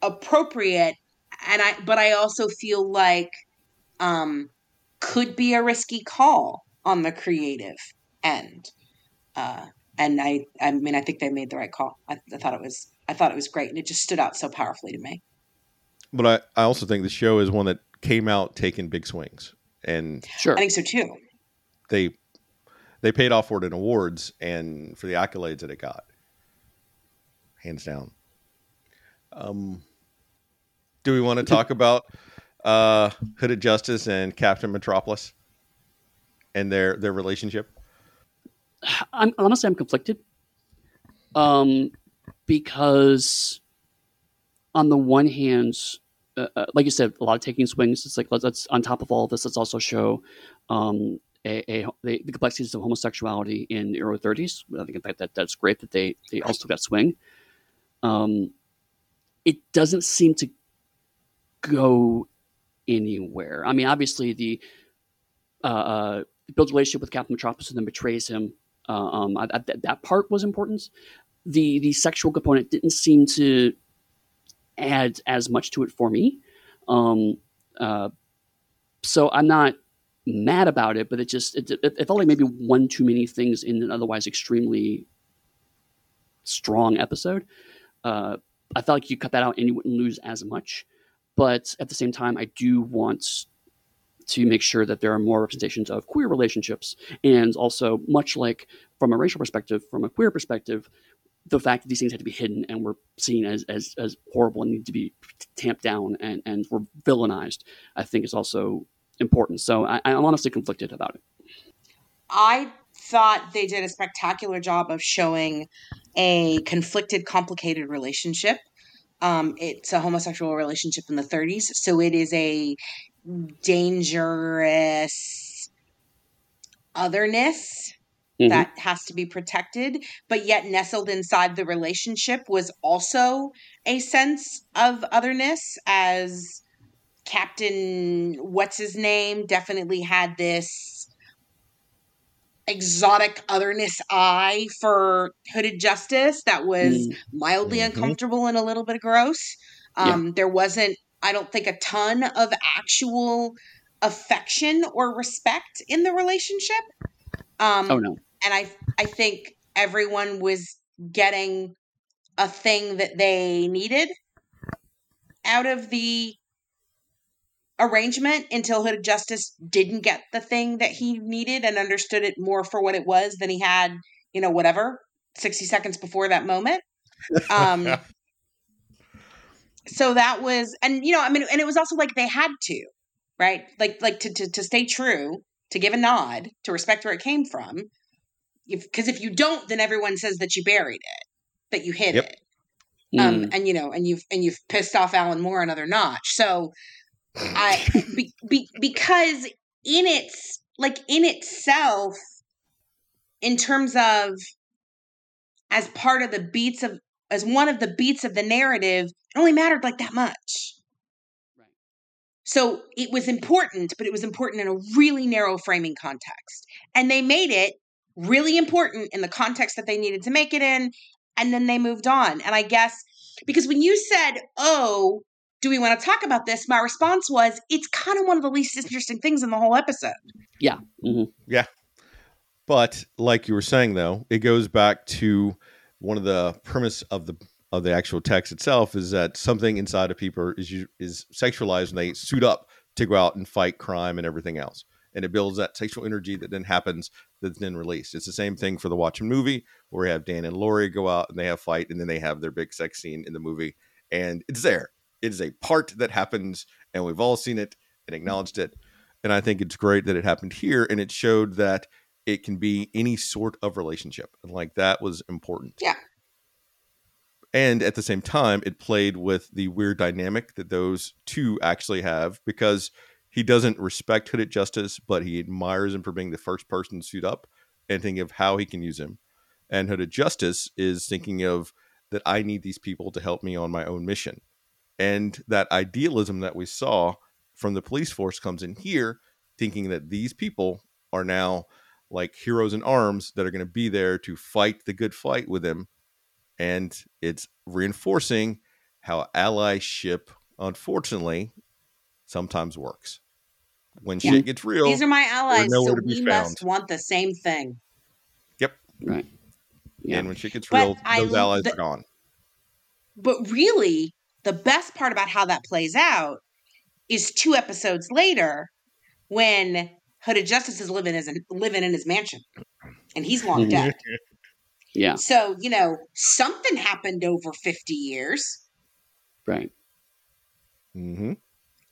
appropriate. But I also feel like, could be a risky call on the creative end. And I mean, I think they made the right call. I thought it was great, and it just stood out so powerfully to me. But I also think the show is one that came out taking big swings. And sure, I think so too. They paid off for it in awards and for the accolades that it got. Hands down. Do we want to talk about Hooded Justice and Captain Metropolis and their relationship? I'm honestly conflicted. Because on the one hand, like you said, a lot of taking swings. It's like, let's on top of all of this, let's also show the complexities of homosexuality in the early 30s. I think in fact that's great that they also got swing. It doesn't seem to go anywhere. I mean, obviously the builds relationship with Captain Metropolis and then betrays him. That part was important. The sexual component didn't seem to add as much to it for me. So I'm not mad about it, but it just, it felt like maybe one too many things in an otherwise extremely strong episode. I felt like you cut that out and you wouldn't lose as much. But at the same time, I do want to make sure that there are more representations of queer relationships. And also, much like from a racial perspective, from a queer perspective, the fact that these things had to be hidden and were seen as horrible and need to be tamped down and were villainized, I think is also important. So I'm honestly conflicted about it. I thought they did a spectacular job of showing a conflicted, complicated relationship. It's a homosexual relationship in the 30s. So it is a dangerous otherness. Mm-hmm. That has to be protected, but yet nestled inside the relationship was also a sense of otherness, as Captain What's-His-Name definitely had this exotic otherness eye for Hooded Justice that was mildly uncomfortable and a little bit gross. There wasn't, I don't think, a ton of actual affection or respect in the relationship. Oh no. And I think everyone was getting a thing that they needed out of the arrangement until Hooded Justice didn't get the thing that he needed and understood it more for what it was than he had, you know, whatever, 60 seconds before that moment. So that was, and, you know, I mean, and it was also like they had to, right? Like to stay true, to give a nod, to respect where it came from. Because if you don't, then everyone says that you buried it, that you hid it. And, you know, and you've pissed off Alan Moore another notch. So because in itself, in terms of as part of the beats of, as one of the beats of the narrative, it only mattered like that much. Right. So it was important, but it was important in a really narrow framing context. And they made it really important in the context that they needed to make it in. And then they moved on. And I guess, because when you said, oh, do we want to talk about this? My response was, it's kind of one of the least interesting things in the whole episode. Yeah. Mm-hmm. Yeah. But like you were saying, though, it goes back to one of the premise of the actual text itself is that something inside of people is sexualized and they suit up to go out and fight crime and everything else. And it builds that sexual energy that then happens, that's then released. It's the same thing for the Watchmen movie, where we have Dan and Lori go out and they have fight, and then they have their big sex scene in the movie. And it's there. It is a part that happens, and we've all seen it and acknowledged it. And I think it's great that it happened here, and it showed that it can be any sort of relationship. And like that was important. Yeah. And at the same time, it played with the weird dynamic that those two actually have, because he doesn't respect Hooded Justice, but he admires him for being the first person to suit up and think of how he can use him. And Hooded Justice is thinking of that I need these people to help me on my own mission. And that idealism that we saw from the police force comes in here, thinking that these people are now like heroes in arms that are going to be there to fight the good fight with him. And it's reinforcing how allyship, unfortunately, sometimes works. When shit gets real, these are my allies, so we must want the same thing. Yep. Right. Yeah. And when shit gets real, those allies are gone. But really, the best part about how that plays out is 2 episodes later, when Hooded Justice is living in his mansion, and he's long dead. Yeah. So, you know, something happened over 50 years. Right. Mm-hmm.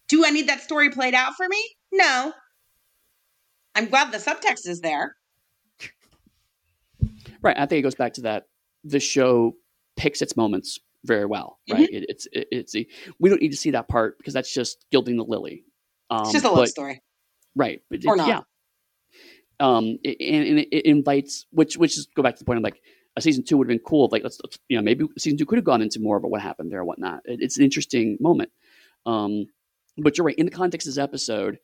Do I need that story played out for me? No. I'm glad the subtext is there. Right. I think it goes back to that. The show picks its moments very well, right? Mm-hmm. It's we don't need to see that part because that's just gilding the lily. It's just a love story. Right. But or not. Yeah. And it invites, which is go back to the point of like, a season 2 would have been cool. Like let's you know, maybe season 2 could have gone into more about what happened there and whatnot. It's an interesting moment. But you're right. In the context of this episode,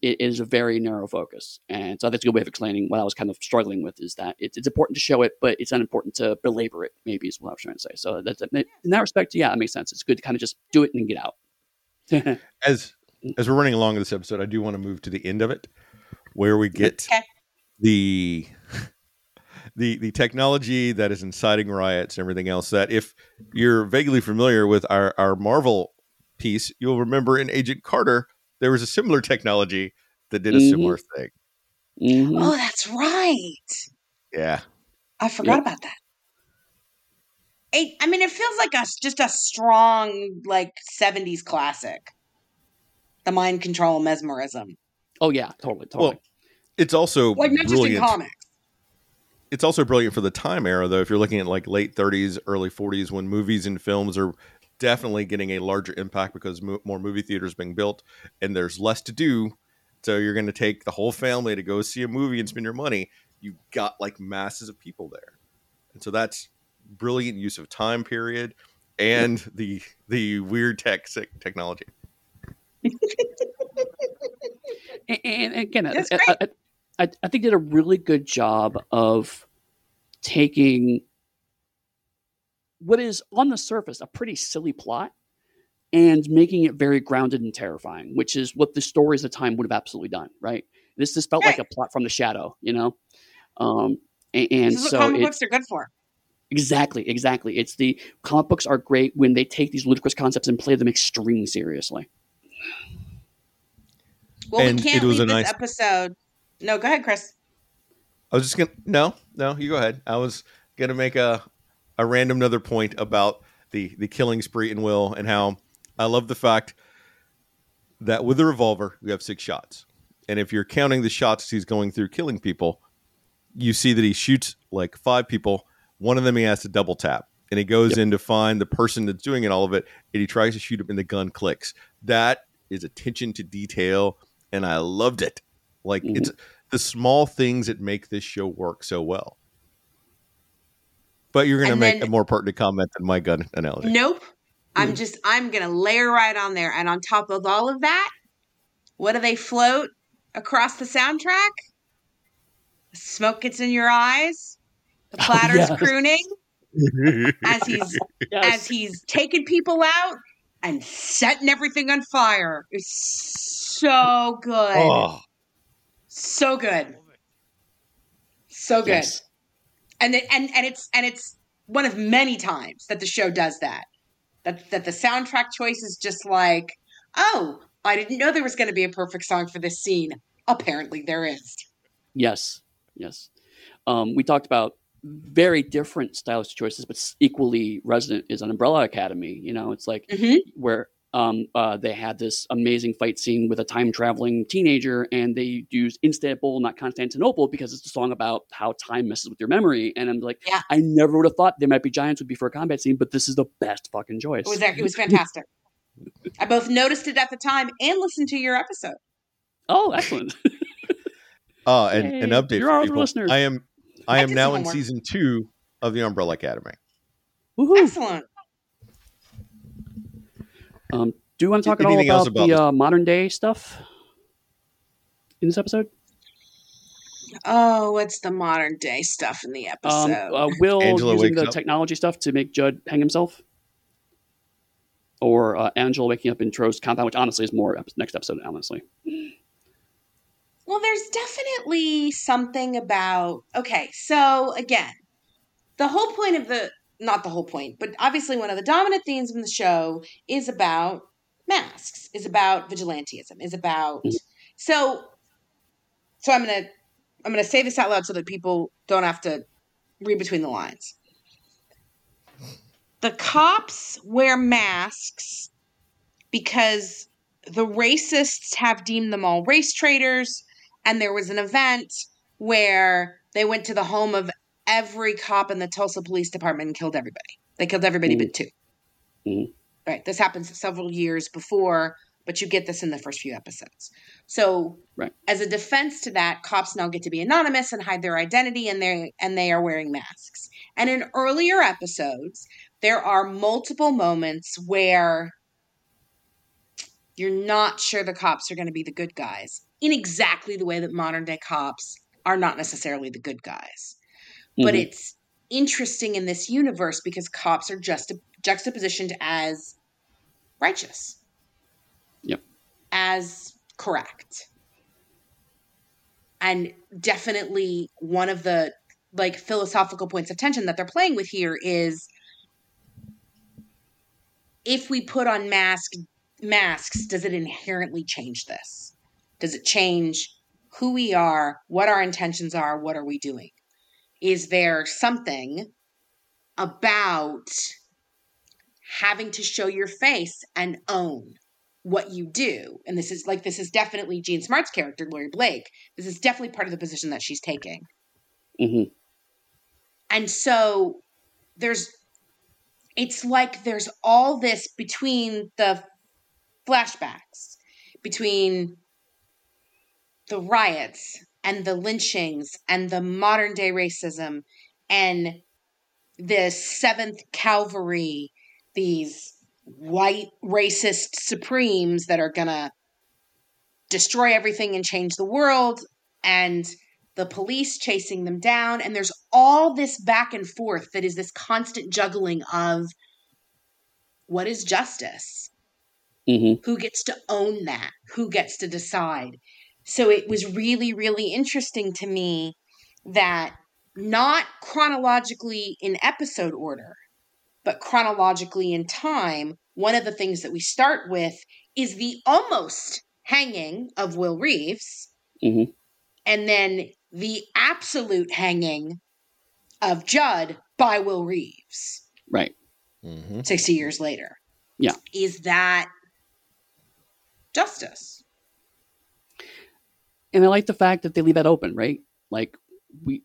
it is a very narrow focus. And so that's a good way of explaining what I was kind of struggling with is that it's important to show it, but it's unimportant to belabor it, maybe is what I was trying to say. So that's, in that respect, yeah, it makes sense. It's good to kind of just do it and get out. As we're running along in this episode, I do want to move to the end of it where we get the technology that is inciting riots and everything else that if you're vaguely familiar with our Marvel piece, you'll remember in Agent Carter, there was a similar technology that did a similar thing. Mm-hmm. Oh, that's right. Yeah. I forgot about that. I mean, it feels like just a strong, like 70s classic. The mind control mesmerism. Oh, yeah, totally. Well, it's also brilliant. Not just in comics. It's also brilliant for the time era, though, if you're looking at like late 30s, early 40s, when movies and films are definitely getting a larger impact because more movie theaters being built and there's less to do. So you're going to take the whole family to go see a movie and spend your money. You've got like masses of people there. And so that's brilliant use of time period and the weird technology. and again, I think they did a really good job of taking what is on the surface a pretty silly plot and making it very grounded and terrifying, which is what the stories of the time would have absolutely done. Right. This felt like a plot from the shadow, you know? This is what comic books are good for. Exactly. It's the comic books are great when they take these ludicrous concepts and play them extremely seriously. Well, and we can't leave this episode. No, go ahead, Chris. I was just gonna no, you go ahead. I was gonna make a random another point about the killing spree in Will and how I love the fact that with a revolver you have 6 shots, and if you're counting the shots he's going through killing people, you see that he shoots like 5 people. One of them he has to double tap, and he goes in to find the person that's doing it, all of it, and he tries to shoot him, and the gun clicks. That is attention to detail, and I loved it. Like it's the small things that make this show work so well. But you're going to make a more pertinent comment than my gun analogy. Nope. I'm going to layer right on there. And on top of all of that, what do they float across the soundtrack? The smoke gets in your eyes. The platter's crooning as he's taking people out and setting everything on fire. It's so good. Oh. So good. So good. Yes. And it's one of many times that the show does that. That the soundtrack choice is just like, oh, I didn't know there was going to be a perfect song for this scene. Apparently there is. Yes. We talked about very different stylistic choices, but equally resonant is an Umbrella Academy. You know, it's like where they had this amazing fight scene with a time-traveling teenager, and they used Istanbul, not Constantinople, because it's a song about how time messes with your memory. And I'm like, I never would have thought There Might Be Giants would be for a combat scene, but this is the best fucking choice. It was fantastic. I both noticed it at the time and listened to your episode. Oh, excellent. Oh, and an update for people. Listeners. I am now in season 2 of the Umbrella Academy. Woo-hoo. Excellent. Do you want to talk about modern day stuff in this episode? Oh, what's the modern day stuff in the episode? Will Angela using the technology stuff to make Judd hang himself? Or Angela waking up in Treu's compound, which honestly is more next episode, honestly. Well, there's definitely something about... Okay, so again, obviously one of the dominant themes in the show is about masks, is about vigilantism, is about... So I'm gonna say this out loud so that people don't have to read between the lines. The cops wear masks because the racists have deemed them all race traitors. And there was an event where they went to the home of every cop in the Tulsa Police Department and killed everybody. They killed everybody but 2. Right. This happens several years before, but you get this in the first few episodes. So as a defense to that, cops now get to be anonymous and hide their identity, and they are wearing masks. And in earlier episodes, there are multiple moments where you're not sure the cops are going to be the good guys, in exactly the way that modern day cops are not necessarily the good guys. But it's interesting in this universe because cops are just juxtapositioned as righteous. Yep. As correct. And definitely one of the philosophical points of tension that they're playing with here is, if we put on masks, does it inherently change this? Does it change who we are, what our intentions are, what are we doing? Is there something about having to show your face and own what you do? And this is definitely Jean Smart's character, Lori Blake. This is definitely part of the position that she's taking. Mm-hmm. And so there's all this between the flashbacks, between the riots and the lynchings and the modern day racism and the 7th Cavalry, these white racist supremes that are going to destroy everything and change the world, and the police chasing them down. And there's all this back and forth that is this constant juggling of what is justice? Mm-hmm. Who gets to own that? Who gets to decide? So it was really, really interesting to me that not chronologically in episode order, but chronologically in time, one of the things that we start with is the almost hanging of Will Reeves, mm-hmm. and then the absolute hanging of Judd by Will Reeves. Right. Mm-hmm. 60 years later. Yeah. Is that justice? And I like the fact that they leave that open, right? Like, we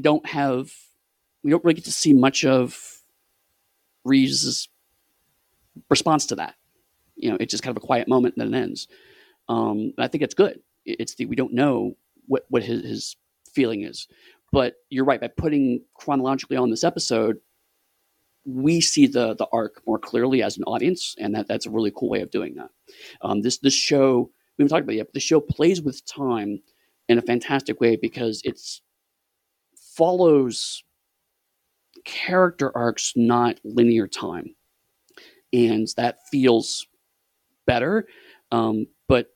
don't really get to see much of Reeves' response to that. You know, it's just kind of a quiet moment and then it ends. I think it's good. It's we don't know what his feeling is, but you're right. By putting chronologically on this episode, we see the arc more clearly as an audience, and that's a really cool way of doing that. This show, we haven't talked about it yet, but the show plays with time in a fantastic way because it follows character arcs, not linear time. And that feels better. But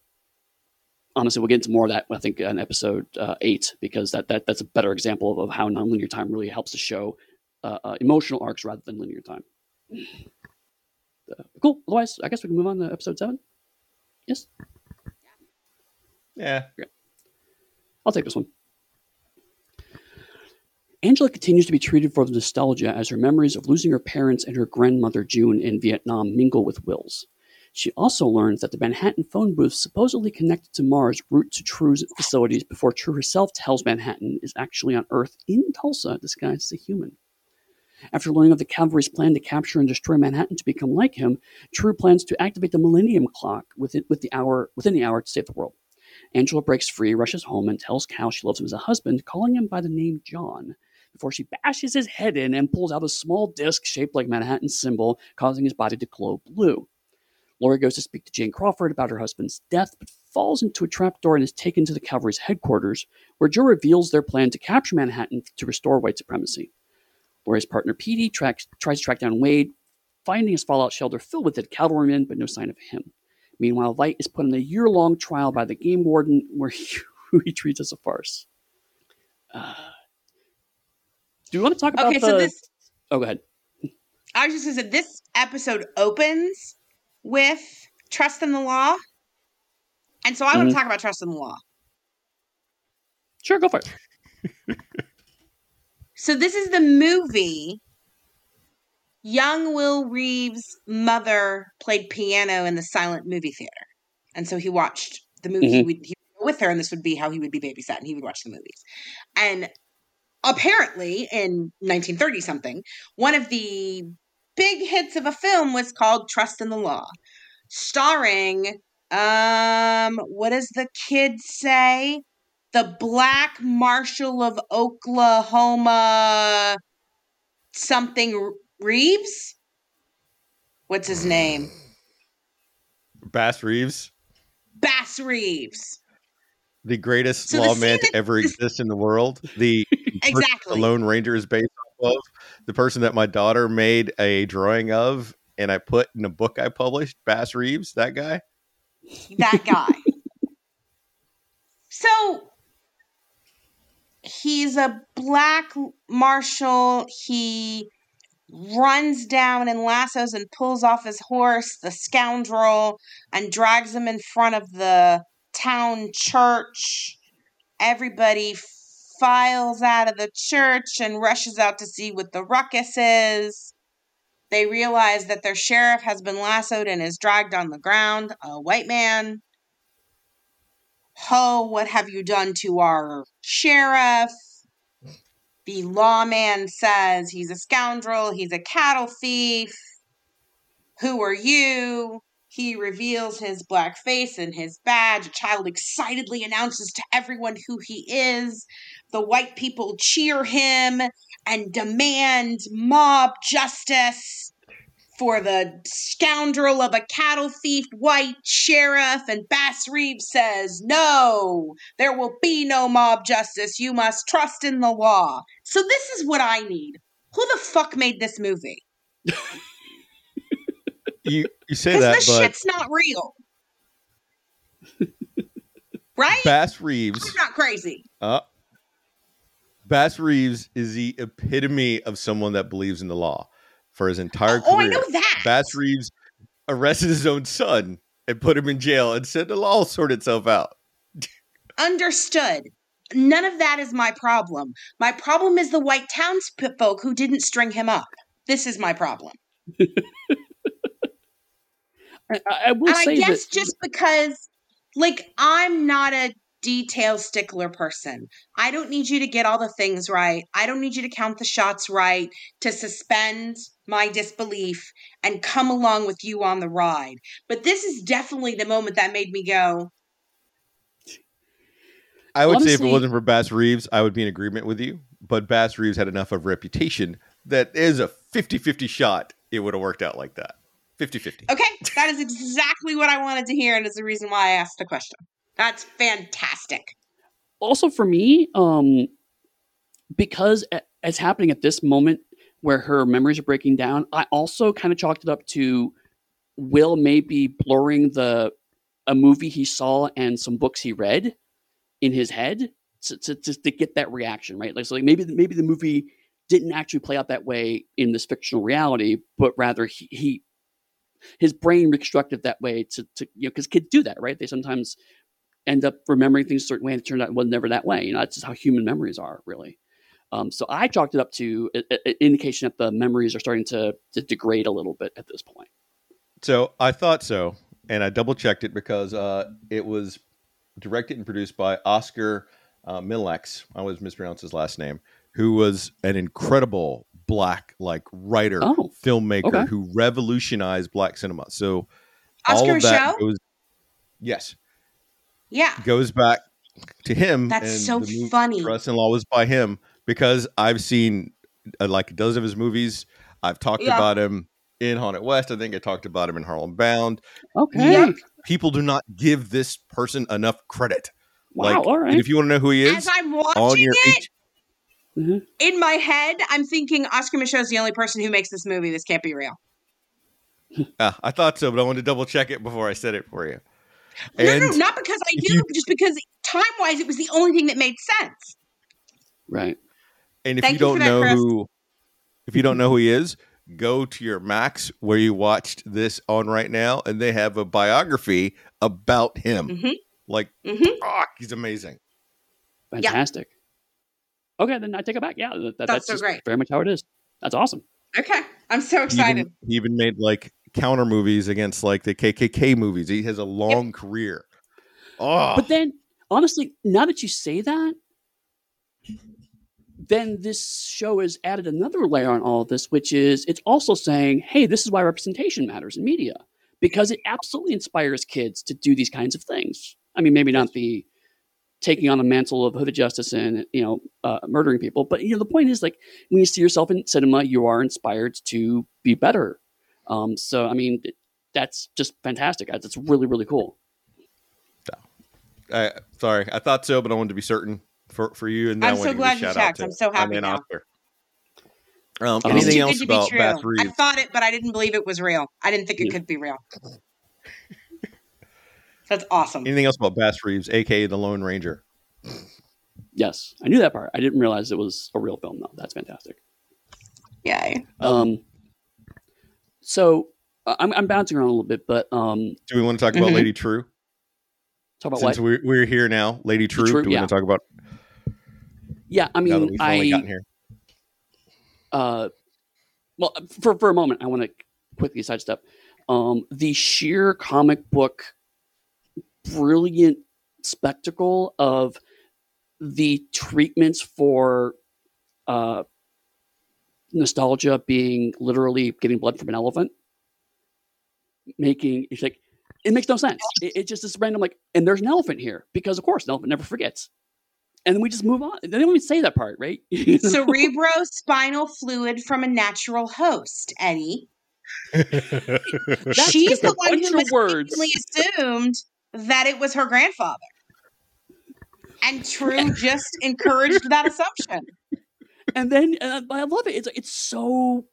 honestly, we'll get into more of that, I think, in episode 8, because that's a better example of how nonlinear time really helps to show emotional arcs rather than linear time. Cool. Otherwise, I guess we can move on to episode 7. Yes? Yeah. Okay. I'll take this one. Angela continues to be treated for the nostalgia as her memories of losing her parents and her grandmother June in Vietnam mingle with Will's. She also learns that the Manhattan phone booth supposedly connected to Mars route to True's facilities before True herself tells Manhattan is actually on Earth in Tulsa disguised as a human. After learning of the Cavalry's plan to capture and destroy Manhattan to become like him, True plans to activate the Millennium Clock within the hour to save the world. Angela breaks free, rushes home, and tells Cal she loves him as a husband, calling him by the name John, before she bashes his head in and pulls out a small disc shaped like Manhattan's symbol, causing his body to glow blue. Lori goes to speak to Jane Crawford about her husband's death, but falls into a trapdoor and is taken to the Cavalry's headquarters, where Joe reveals their plan to capture Manhattan to restore white supremacy. Lori's partner, Petey, tries to track down Wade, finding his fallout shelter filled with dead cavalrymen, but no sign of him. Meanwhile, Veidt is put on a year-long trial by the game warden, where he treats as a farce. Do you want to talk about go ahead. I was just going to say, this episode opens with Trust in the Law. And so I want to talk about Trust in the Law. Sure, go for it. So this is the movie. Young Will Reeves' mother played piano in the silent movie theater. And so he watched the movie. Mm-hmm. He would go with her, and this would be how he would be babysat, and he would watch the movies. And apparently, in 1930-something, one of the big hits of a film was called Trust in the Law, starring, what does the kid say? The Black Marshal of Oklahoma something... Reeves? What's his name? Bass Reeves. The greatest lawman to ever exist in the world. The exactly. The Lone Ranger is based off of. The person that my daughter made a drawing of and I put in a book I published, Bass Reeves, that guy. That guy. So he's a black marshal. He runs down and lassos and pulls off his horse, the scoundrel, and drags him in front of the town church. Everybody files out of the church and rushes out to see what the ruckus is. They realize that their sheriff has been lassoed and is dragged on the ground, a white man. Ho, what have you done to our sheriff? The lawman says he's a scoundrel, he's a cattle thief, who are you? He reveals his black face and his badge. A child excitedly announces to everyone who he is. The white people cheer him and demand mob justice for the scoundrel of a cattle thief, white sheriff, and Bass Reeves says, no, there will be no mob justice. You must trust in the law. So this is what I need. Who the fuck made this movie? you say that, this shit's not real. Right? Bass Reeves. I'm not crazy. Bass Reeves is the epitome of someone that believes in the law for his entire career. Oh, I know that. Bass Reeves arrested his own son and put him in jail and said the law will sort itself out. Understood. None of that is my problem. My problem is the white townsfolk who didn't string him up. This is my problem. I will say, I guess that just because, like, I'm not a detail stickler person. I don't need you to get all the things right. I don't need you to count the shots right, to suspend my disbelief and come along with you on the ride. But this is definitely the moment that made me go. I would honestly say if it wasn't for Bass Reeves, I would be in agreement with you. But Bass Reeves had enough of reputation that is a 50-50 shot. It would have worked out like that. 50-50. Okay, that is exactly what I wanted to hear, and is the reason why I asked the question. That's fantastic. Also for me, because it's happening at this moment where her memories are breaking down, I also kind of chalked it up to Will maybe blurring a movie he saw and some books he read in his head to get that reaction, right? Like, so like maybe the movie didn't actually play out that way in this fictional reality, but rather his brain reconstructed that way to you know, because kids do that, right? They sometimes end up remembering things a certain way and it turned out it was never that way. You know, that's just how human memories are, really. So I chalked it up to an indication that the memories are starting to degrade a little bit at this point. So I thought so, and I double checked it because it was directed and produced by Oscar Milex. I always mispronounce his last name, who was an incredible Black writer, filmmaker, who revolutionized Black cinema. So Oscar all of that goes, yes, yeah, goes back to him. That's and so the funny. Trust in Law was by him because I've seen like a dozen of his movies. I've talked about him in Haunted West. I think I talked about him in Harlem Bound. Okay, yep. People do not give this person enough credit. Wow, like, all right. If you want to know who he is, as I'm watching it. Mm-hmm. In my head, I'm thinking Oscar Michaud is the only person who makes this movie. This can't be real. I thought so, but I wanted to double check it before I said it for you. And no, not because I knew, just because time-wise, it was the only thing that made sense. Right. And if you don't know who he is, go to your Max where you watched this on right now, and they have a biography about him. Mm-hmm. He's amazing. Fantastic. Yeah. Okay, then I take it back. Yeah, that's so great. Very much how it is. That's awesome. Okay, I'm so excited. He even made counter movies against the KKK movies. He has a long career. Oh, but then honestly, now that you say that, then this show has added another layer on all of this, which is it's also saying, hey, this is why representation matters in media because it absolutely inspires kids to do these kinds of things. I mean, maybe not the taking on the mantle of Hooded Justice and, murdering people. But, the point is, when you see yourself in cinema, you are inspired to be better. So, I mean, that's just fantastic. That's really, really cool. Sorry, I thought so, but I wanted to be certain for you. And I'm so glad you checked. I'm so happy now. Anything else about Bass Reeves? I thought it, but I didn't believe it was real. I didn't think it could be real. That's awesome. Anything else about Bass Reeves, a.k.a. the Lone Ranger? Yes. I knew that part. I didn't realize it was a real film, though. That's fantastic. Yay. So I'm bouncing around a little bit, but... do we want to talk about Lady Trieu? Talk about Since what? We're here now, Lady Trieu, do we want to talk about... Yeah, I mean, now that we've finally gotten here. Well, for a moment, I want to quickly sidestep. The sheer comic book... brilliant spectacle of the treatments for nostalgia being literally getting blood from an elephant, it makes no sense. It's just this random and there's an elephant here because of course an elephant never forgets, and then we just move on. They don't even say that part, right? Cerebrospinal fluid from a natural host, Eddie. She's the one who mistakenly assumed that it was her grandfather. And Trieu just encouraged that assumption. And then I love it. It's so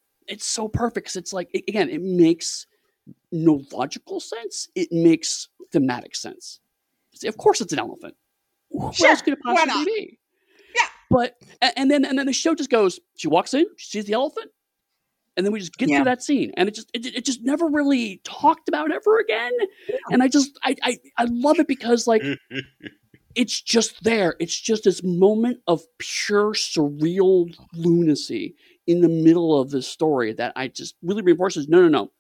perfect because it makes no logical sense. It makes thematic sense. Of course it's an elephant. What else could it possibly be? Yeah. But and then the show just goes. She walks in, she sees the elephant, and then we just get through that scene, and it just never really talked about ever again. Yeah. And I love it because like it's just there. It's just this moment of pure surreal lunacy in the middle of this story that I just really reinforces. No.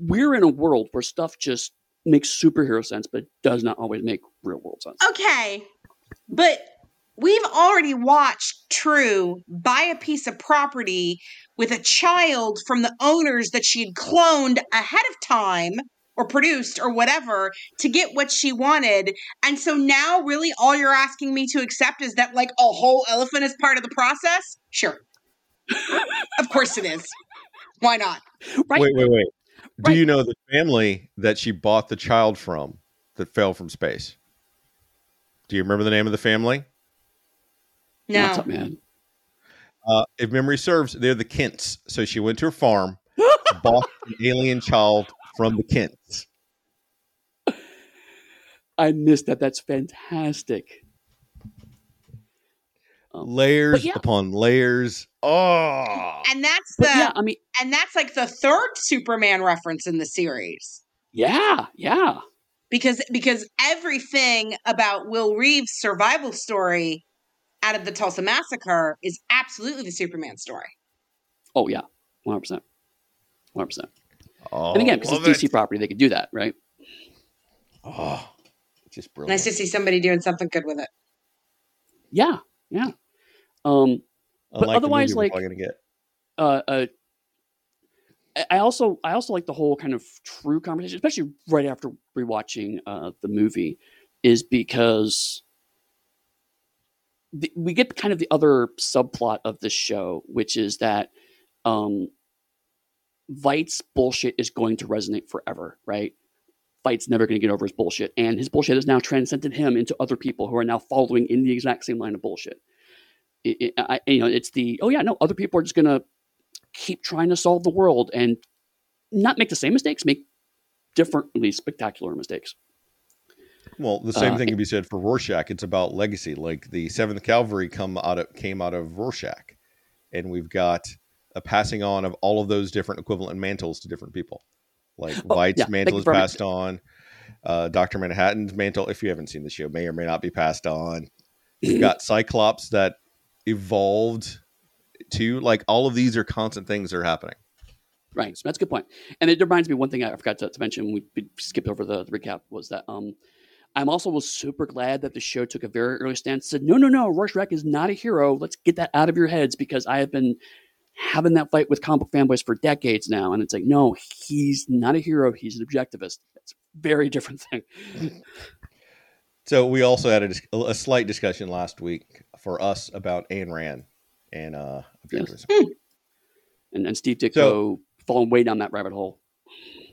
We're in a world where stuff just makes superhero sense, but does not always make real world sense. Okay, but we've already watched Trieu buy a piece of property with a child from the owners that she had cloned ahead of time or produced or whatever to get what she wanted. And so now really all you're asking me to accept is that like a whole elephant is part of the process? Sure. Of course it is. Why not? Right? Wait. Right. Do you know the family that she bought the child from that fell from space? Do you remember the name of the family? No. What's up, man? If memory serves, they're the Kents. So she went to a farm, bought the alien child from the Kents. I missed that. That's fantastic. Layers upon layers. Oh, and that's that's like the third Superman reference in the series. Yeah. Because everything about Will Reeves' survival story out of the Tulsa massacre is absolutely the Superman story. Oh yeah, 100%, 100%. And again, because it's DC property, they could do that, right? Oh, it's just brilliant. Nice to see somebody doing something good with it. Yeah. But otherwise, like, I also like the whole kind of Trieu conversation, especially right after rewatching the movie, is because we get kind of the other subplot of this show, which is that Veidt's bullshit is going to resonate forever, right? Veidt's never going to get over his bullshit, and his bullshit has now transcended him into other people who are now following in the exact same line of bullshit. Other people are just going to keep trying to solve the world and not make the same mistakes, make differently spectacular mistakes. Well, the same thing can be said for Rorschach. It's about legacy. Like the Seventh Cavalry came out of Rorschach, and we've got a passing on of all of those different equivalent mantles to different people. Like Veidt's mantle is passed on. Dr. Manhattan's mantle, if you haven't seen the show, may or may not be passed on. You've got Cyclops that evolved to, like, all of these are constant things that are happening. Right. So that's a good point. And it reminds me one thing I forgot to mention when we skipped over the recap was that I was super glad that the show took a very early stance, said, no, Rorschach is not a hero. Let's get that out of your heads, because I have been having that fight with comic book fanboys for decades now. And it's like, no, he's not a hero. He's an objectivist. That's a very different thing. So we also had a slight discussion last week for us about Ayn Rand and objectivism. Yes. And Steve Ditko falling way down that rabbit hole.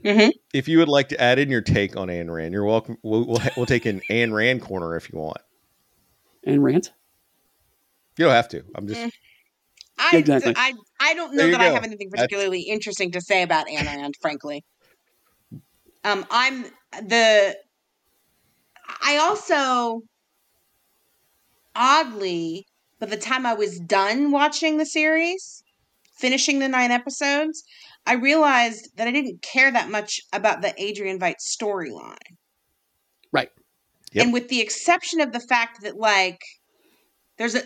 Mm-hmm. If you would like to add in your take on Ayn Rand, you're welcome. We'll take an Ayn Rand corner if you want. Ayn Rand? You don't have to. I'm just... Exactly. I don't know that I have anything particularly interesting to say about Ayn Rand, frankly. I also, oddly, by the time I was done watching the series, finishing the 9 episodes, I realized that I didn't care that much about the Adrian Veidt storyline. Right. Yep. And with the exception of the fact that, like, there's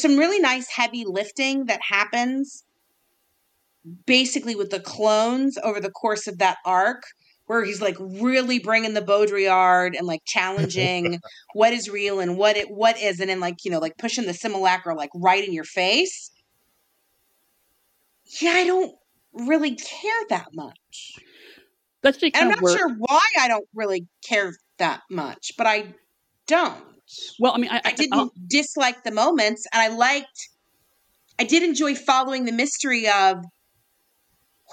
some really nice heavy lifting that happens basically with the clones over the course of that arc, where he's like really bringing the Baudrillard and like challenging what is real and what isn't, and like, you know, like pushing the simulacra like right in your face. Yeah, I don't really care that much. I'm not sure why I don't really care that much, but I don't. Well, I mean, I didn't dislike the moments, and I did enjoy following the mystery of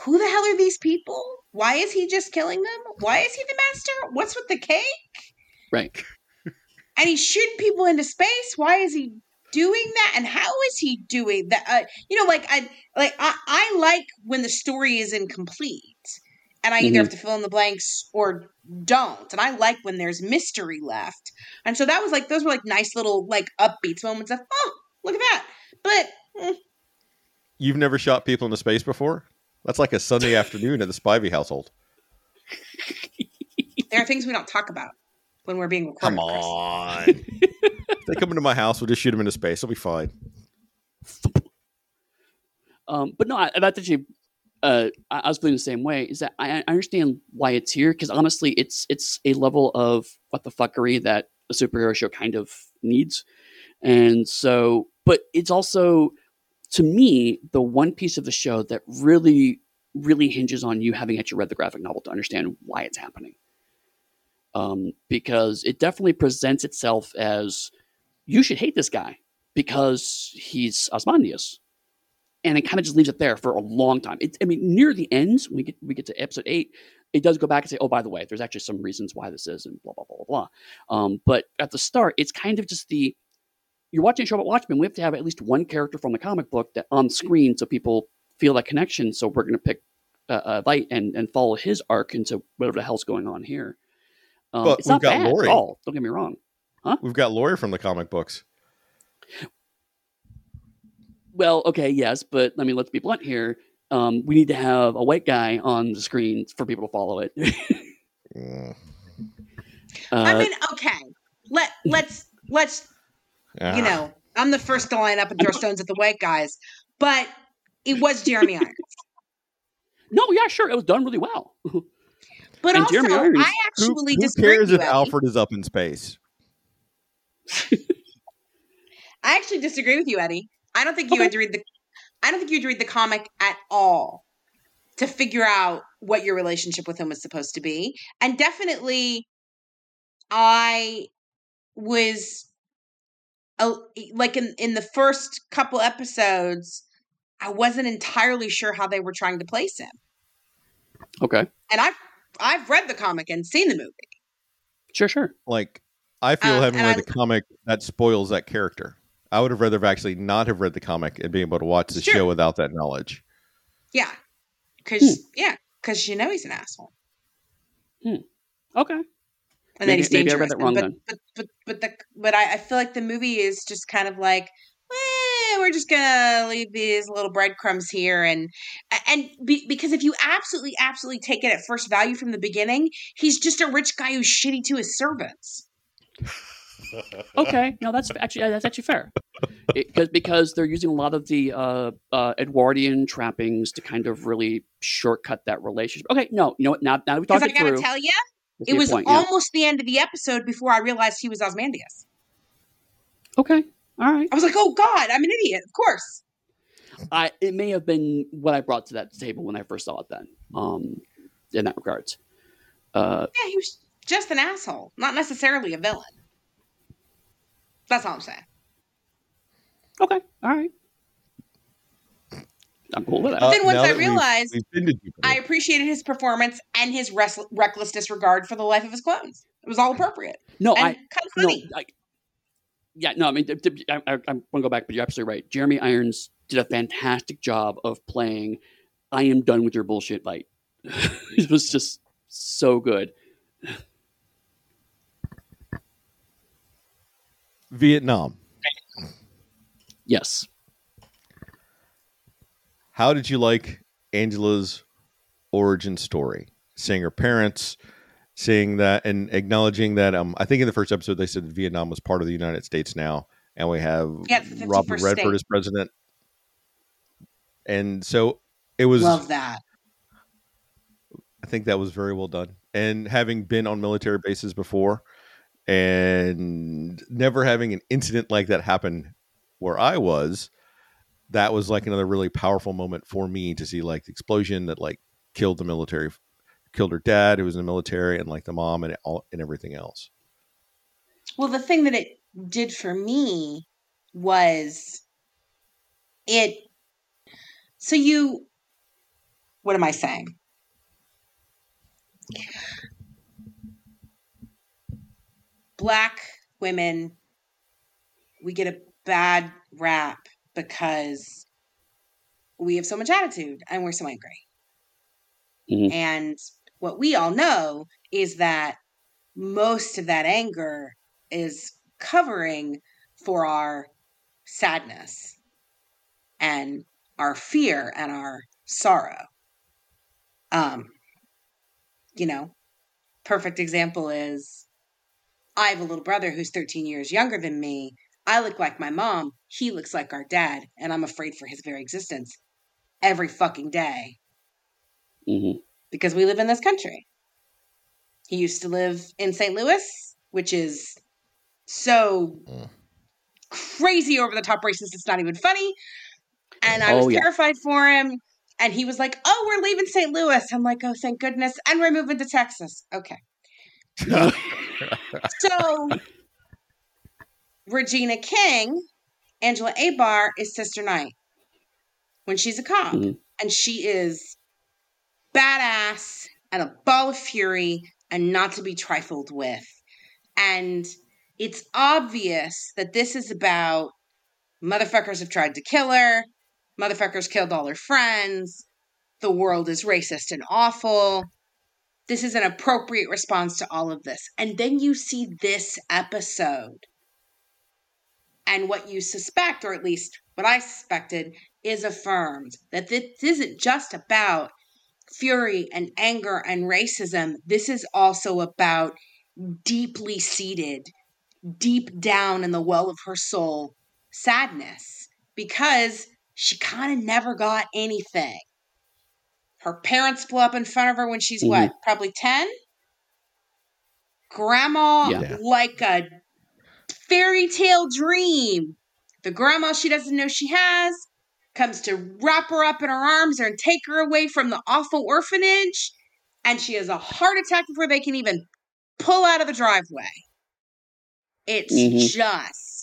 who the hell are these people? Why is he just killing them? Why is he the master? What's with the cake? Right. And he's shooting people into space. Why is he doing that? And how is he doing that? I like when the story is incomplete. And I either have to fill in the blanks or don't. And I like when there's mystery left. And so that was like, those were like nice little like upbeats moments of, oh, look at that. But you've never shot people into space before? That's like a Sunday afternoon at the Spivey household. There are things we don't talk about when we're being recorded. Come on. If they come into my house, we'll just shoot them into space. It'll be fine. But no, that's actually... I was feeling the same way, is that I understand why it's here, because honestly it's a level of what the fuckery that a superhero show kind of needs. And so, but it's also, to me, the one piece of the show that really, really hinges on you having actually read the graphic novel to understand why it's happening. Because it definitely presents itself as, you should hate this guy because he's Osmandius. And it kind of just leaves it there for a long time. It, I mean, near the end, we get to episode 8. It does go back and say, "Oh, by the way, there's actually some reasons why this is," and blah blah blah blah blah. But at the start, it's kind of just you're watching a show about Watchmen. We have to have at least one character from the comic book that on screen, so people feel that connection. So we're going to pick Veidt and follow his arc into whatever the hell's going on here. But it's we've not got bad Lori. At all. Don't get me wrong. Huh? We've got Lori from the comic books. Well, okay, yes, but I mean, let's be blunt here. We need to have a white guy on the screen for people to follow it. I mean, okay, let's you know, I'm the first to line up and throw stones at the white guys, but it was Jeremy Irons. No, yeah, sure, it was done really well. But and also, Jeremy Irons, I actually disagree. Who cares if Alfred is up in space? I actually disagree with you, Eddie. I don't think you had to read the. I don't think you had to read the comic at all to figure out what your relationship with him was supposed to be, and definitely, I was, like in the first couple episodes, I wasn't entirely sure how they were trying to place him. Okay, and I've read the comic and seen the movie. Sure. Like, I feel having read the comic, that spoils that character. I would have rather have actually not have read the comic and being able to watch the show without that knowledge. Yeah. Because you know he's an asshole. Okay. And then he's dangerous. Maybe I read that wrong then. But I feel like the movie is just kind of like, we're just going to leave these little breadcrumbs here. Because if you absolutely take it at first value from the beginning, he's just a rich guy who's shitty to his servants. Okay, no, that's actually fair, because they're using a lot of the Edwardian trappings to kind of really shortcut that relationship. Okay, no, you know what? Now that we talked it through. Because I gotta tell you, it was almost the end of the episode before I realized he was Osmandius. Okay, all right. I was like, oh God, I'm an idiot. Of course. It may have been what I brought to that table when I first saw it. Then, in that regards, yeah, he was just an asshole, not necessarily a villain. That's all I'm saying. Okay. All right. I'm cool with that. But then once I realized, I appreciated his performance and his reckless disregard for the life of his clones. It was all appropriate. No, and kind of funny. I want to go back, but you're absolutely right. Jeremy Irons did a fantastic job of playing "I am done with your bullshit" Veidt. It was just so good. Vietnam. Yes. How did you like Angela's origin story? Seeing her parents, seeing that, and acknowledging that. I think in the first episode they said that Vietnam was part of the United States now, and we have Robert Redford as president. And so it was. Love that. I think that was very well done. And having been on military bases before. And never having an incident like that happen where I was, that was like another really powerful moment for me to see, like the explosion that like killed the military, killed her dad who was in the military, and like the mom and all and everything else. Well, the thing that it did for me was it. So you, what am I saying? Black women, we get a bad rap because we have so much attitude and we're so angry. Mm-hmm. And what we all know is that most of that anger is covering for our sadness and our fear and our sorrow. You know, perfect example is I have a little brother who's 13 years younger than me. I look like my mom. He looks like our dad. And I'm afraid for his very existence every fucking day. Mm-hmm. Because we live in this country. He used to live in St. Louis, which is so crazy over the top racist. It's not even funny. And I was terrified for him. And he was like, oh, we're leaving St. Louis. I'm like, oh, thank goodness. And we're moving to Texas. Okay. So Regina King, Angela Abar is Sister Knight when she's a cop. Mm-hmm. And she is badass and a ball of fury and not to be trifled with. And it's obvious that this is about motherfuckers have tried to kill her. Motherfuckers killed all her friends. The world is racist and awful. This is an appropriate response to all of this. And then you see this episode. And what you suspect, or at least what I suspected, is affirmed. That this isn't just about fury and anger and racism. This is also about deeply seated, deep down in the well of her soul, sadness. Because she kind of never got anything. Her parents blew up in front of her when she's what? Probably 10? Grandma, like a fairy tale dream. The grandma she doesn't know she has comes to wrap her up in her arms and take her away from the awful orphanage. And she has a heart attack before they can even pull out of the driveway. It's just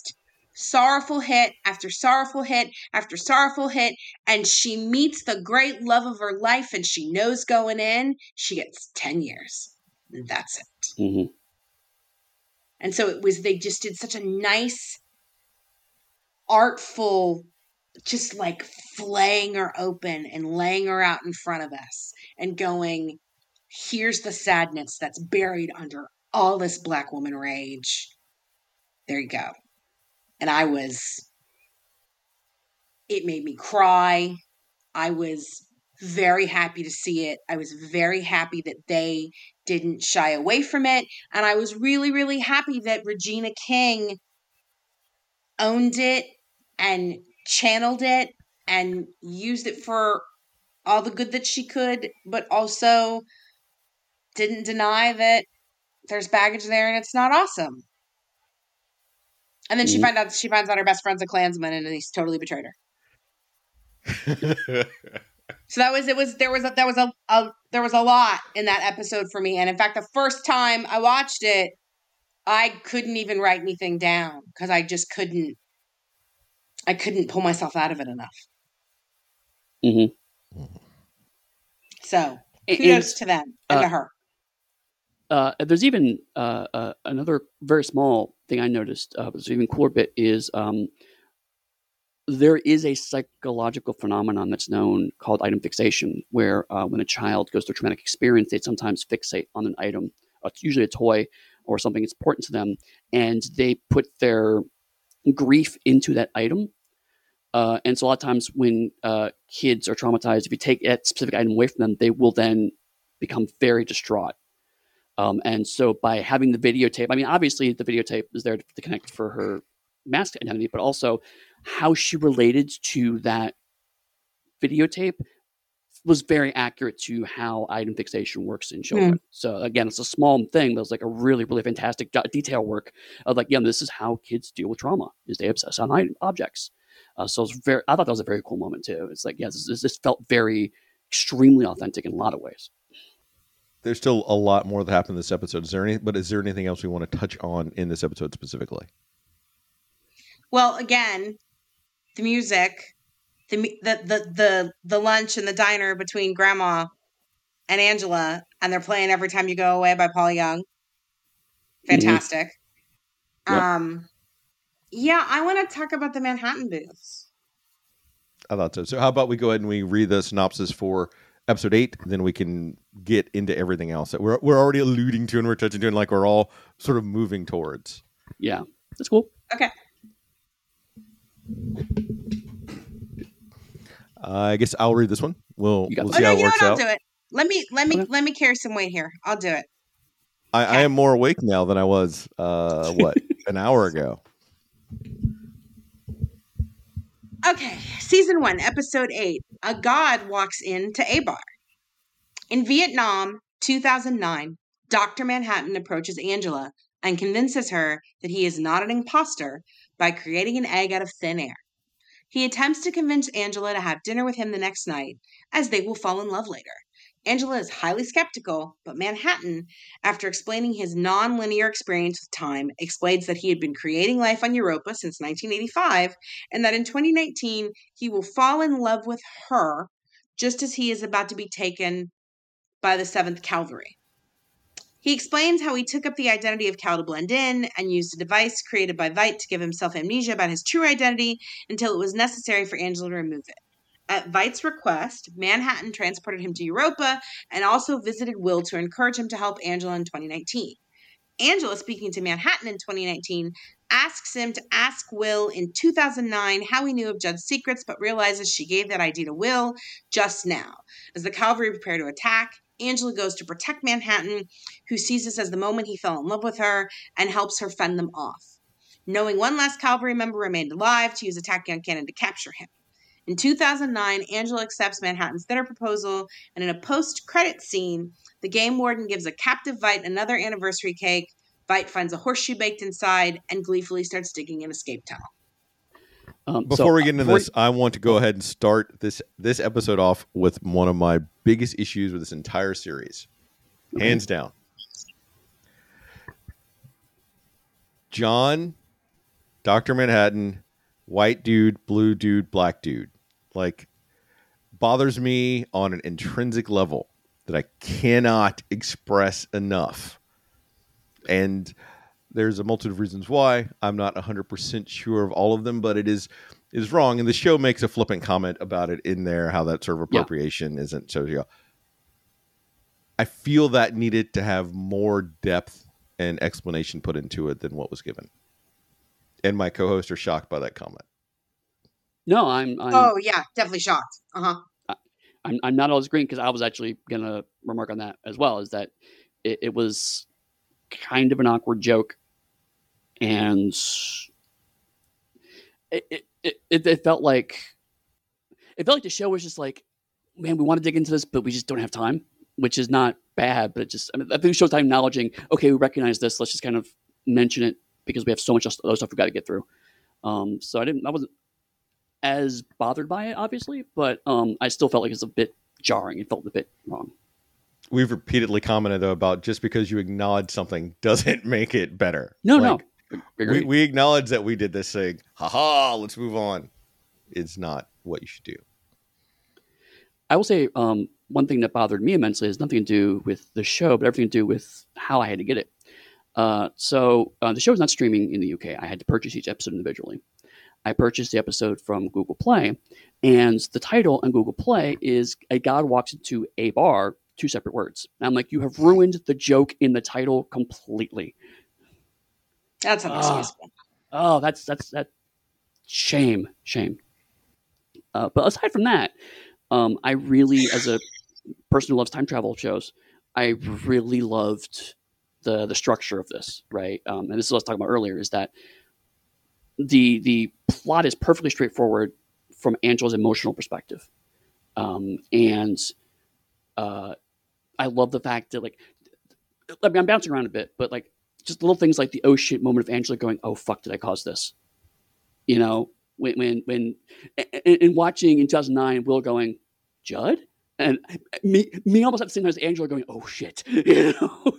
sorrowful hit after sorrowful hit after sorrowful hit, and she meets the great love of her life, and she knows going in she gets 10 years. And that's it. Mm-hmm. And so it was, they just did such a nice, artful, just like flaying her open and laying her out in front of us and going, here's the sadness that's buried under all this Black woman rage. There you go. And it made me cry. I was very happy to see it. I was very happy that they didn't shy away from it. And I was really, really happy that Regina King owned it and channeled it and used it for all the good that she could, but also didn't deny that there's baggage there and it's not awesome. And then she finds out her best friend's a Klansman, and he's totally betrayed her. So there was a lot in that episode for me. And in fact, the first time I watched it, I couldn't even write anything down because I just couldn't pull myself out of it enough. Mm-hmm. So kudos to them and to her. There's even another very small thing I noticed, but it's even cooler bit, is there is a psychological phenomenon that's known called item fixation, where when a child goes through a traumatic experience, they sometimes fixate on an item. It's usually a toy or something that's important to them, and they put their grief into that item. And so a lot of times when kids are traumatized, if you take that specific item away from them, they will then become very distraught. And so by having the videotape, I mean, obviously the videotape is there to connect for her mask identity, but also how she related to that videotape was very accurate to how item fixation works in children. Mm. So again, it's a small thing, but it's like a really, really fantastic detail work of like, yeah, this is how kids deal with trauma, is they obsess on objects. So it's I thought that was a very cool moment too. It's like, yeah, this felt very, extremely authentic in a lot of ways. There's still a lot more that happened in this episode. Is there anything else we want to touch on in this episode specifically? Well, again, the music, the lunch in the diner between Grandma and Angela, and they're playing "Every Time You Go Away" by Paul Young. Fantastic. Mm-hmm. Yep. Yeah, I want to talk about the Manhattan booths. I thought so. So how about we go ahead and we read the synopsis for episode 8, then we can get into everything else that we're already alluding to and we're touching to and like we're all sort of moving towards. Yeah, that's cool. Okay. I guess I'll read this one. We'll see how it works out. I'll do it. Let me carry some weight here. I'll do it. I am more awake now than I was an hour ago. Okay, season 1, episode 8. A god walks into Abar. In Vietnam, 2009, Dr. Manhattan approaches Angela and convinces her that he is not an imposter by creating an egg out of thin air. He attempts to convince Angela to have dinner with him the next night, as they will fall in love later. Angela is highly skeptical, but Manhattan, after explaining his non-linear experience with time, explains that he had been creating life on Europa since 1985, and that in 2019, he will fall in love with her, just as he is about to be taken by the 7th Cavalry. He explains how he took up the identity of Cal to blend in and used a device created by Veidt to give himself amnesia about his true identity until it was necessary for Angela to remove it. At Veidt's request, Manhattan transported him to Europa and also visited Will to encourage him to help Angela in 2019. Angela, speaking to Manhattan in 2019, asks him to ask Will in 2009 how he knew of Judd's secrets, but realizes she gave that idea to Will just now. As the cavalry prepare to attack, Angela goes to protect Manhattan, who sees this as the moment he fell in love with her and helps her fend them off, knowing one last cavalry member remained alive to use a tachyon cannon to capture him. In 2009, Angela accepts Manhattan's dinner proposal, and in a post-credit scene, the game warden gives a captive Veidt another anniversary cake. Veidt finds a horseshoe baked inside and gleefully starts digging an escape tunnel. Before we get into this, I want to go ahead and start this episode off with one of my biggest issues with this entire series. Okay. Hands down. John, Dr. Manhattan, white dude, blue dude, black dude. Like, bothers me on an intrinsic level that I cannot express enough. And there's a multitude of reasons why. I'm not 100% sure of all of them, but it is wrong. And the show makes a flippant comment about it in there, how that sort of appropriation isn't so. I feel that needed to have more depth and explanation put into it than what was given. And my co-hosts are shocked by that comment. No, I'm oh yeah, definitely shocked. I'm not all agreeing, because I was actually going to remark on that as well, is that it was kind of an awkward joke, and it felt like the show was just like, man, we want to dig into this, but we just don't have time, which is not bad, but it just, I think the show's time acknowledging, okay, we recognize this, let's just kind of mention it, because we have so much other stuff we've got to get through. So I wasn't as bothered by it, obviously, but I still felt like it's a bit jarring. It felt a bit wrong. We've repeatedly commented though about just because you acknowledge something doesn't make it better. No. We acknowledge that we did this thing. Let's move on. It's not what you should do. I will say one thing that bothered me immensely has nothing to do with the show, but everything to do with how I had to get it. So the show is not streaming in the UK. I had to purchase each episode individually. I purchased the episode from Google Play, and the title on Google Play is A God Walks Into a Bar, two separate words. And I'm like, you have ruined the joke in the title completely. That's unexcusable. Oh, that's shame. But aside from that, I really, as a person who loves time travel shows, I really loved the structure of this, right? And this is what I was talking about earlier, is that the plot is perfectly straightforward from Angela's emotional perspective. And I love the fact that, like, I mean, I'm bouncing around a bit, but like just little things like the oh shit moment of Angela going, oh fuck, did I cause this? You know, when and watching in 2009, Will going, Judd? And me almost at the same time as Angela going, oh shit, you know?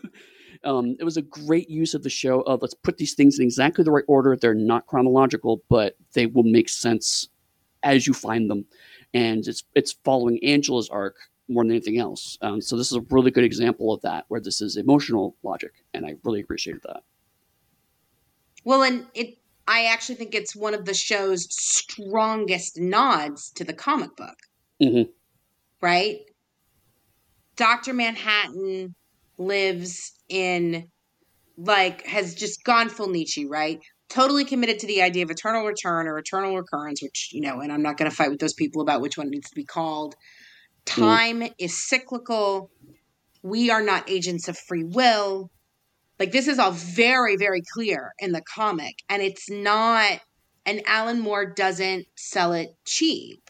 It was a great use of the show of let's put these things in exactly the right order. They're not chronological, but they will make sense as you find them. And it's following Angela's arc more than anything else. So this is a really good example of that, where this is emotional logic. And I really appreciated that. Well, and I actually think it's one of the show's strongest nods to the comic book. Mm-hmm. Right? Dr. Manhattan lives in, like, has just gone full Nietzsche, right? Totally committed to the idea of eternal return or eternal recurrence, which, you know, and I'm not going to fight with those people about which one needs to be called. Time is cyclical. We are not agents of free will. Like, this is all very, very clear in the comic. And it's not, and Alan Moore doesn't sell it cheap.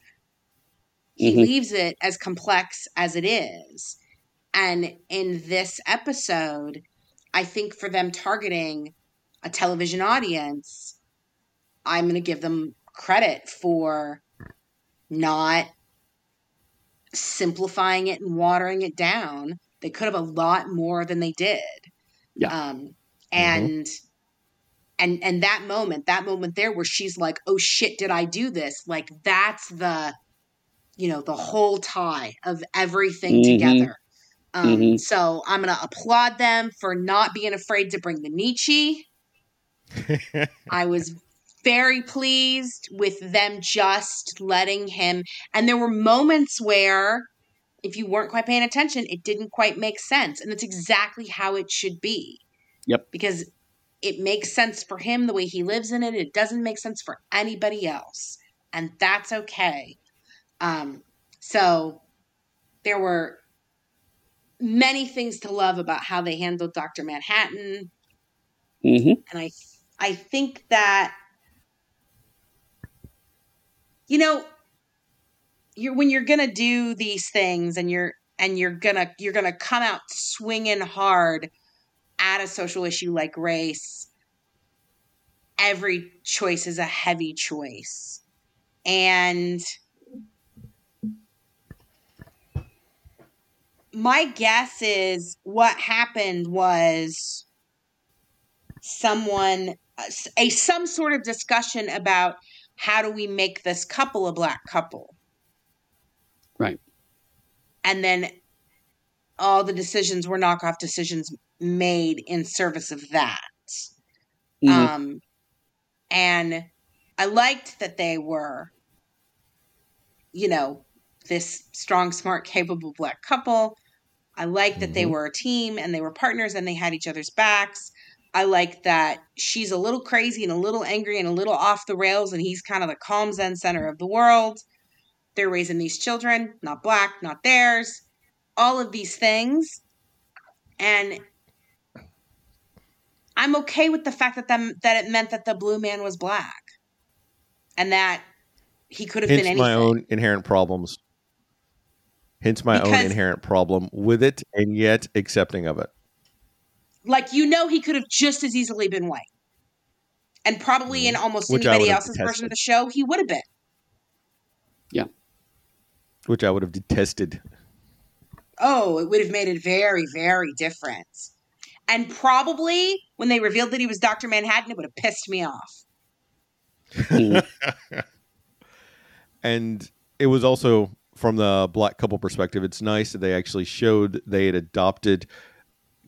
He leaves it as complex as it is. And in this episode, I think for them targeting a television audience, I'm going to give them credit for not simplifying it and watering it down. They could have a lot more than they did. Yeah. And that moment there where she's like, oh shit, did I do this? Like, that's the, you know, the whole tie of everything together. So I'm going to applaud them for not being afraid to bring the Nietzsche. I was very pleased with them just letting him. And there were moments where, if you weren't quite paying attention, it didn't quite make sense. And that's exactly how it should be. Yep. Because it makes sense for him the way he lives in it. It doesn't make sense for anybody else. And that's okay. So there were many things to love about how they handled Dr. Manhattan. And I think that, you know, when you're going to do these things and you're going to come out swinging hard at a social issue like race, every choice is a heavy choice. And my guess is what happened was someone, some sort of discussion about how do we make this couple a black couple? Right. And then all the decisions were knockoff decisions made in service of that. And I liked that they were, you know, this strong, smart, capable black couple. I liked that they were a team and they were partners and they had each other's backs. I like that she's a little crazy and a little angry and a little off the rails, and he's kind of the calm zen center of the world. They're raising these children, not black, not theirs, all of these things. And I'm okay with the fact that it meant that the blue man was black and that he could have been anything. Hence my own inherent problem with it, and yet accepting of it. Like, you know, he could have just as easily been white. And probably in almost anybody else's version of the show, he would have been. Yeah. Which I would have detested. Oh, it would have made it very, very different. And probably when they revealed that he was Dr. Manhattan, it would have pissed me off. And it was also, from the black couple perspective, it's nice that they actually showed they had adopted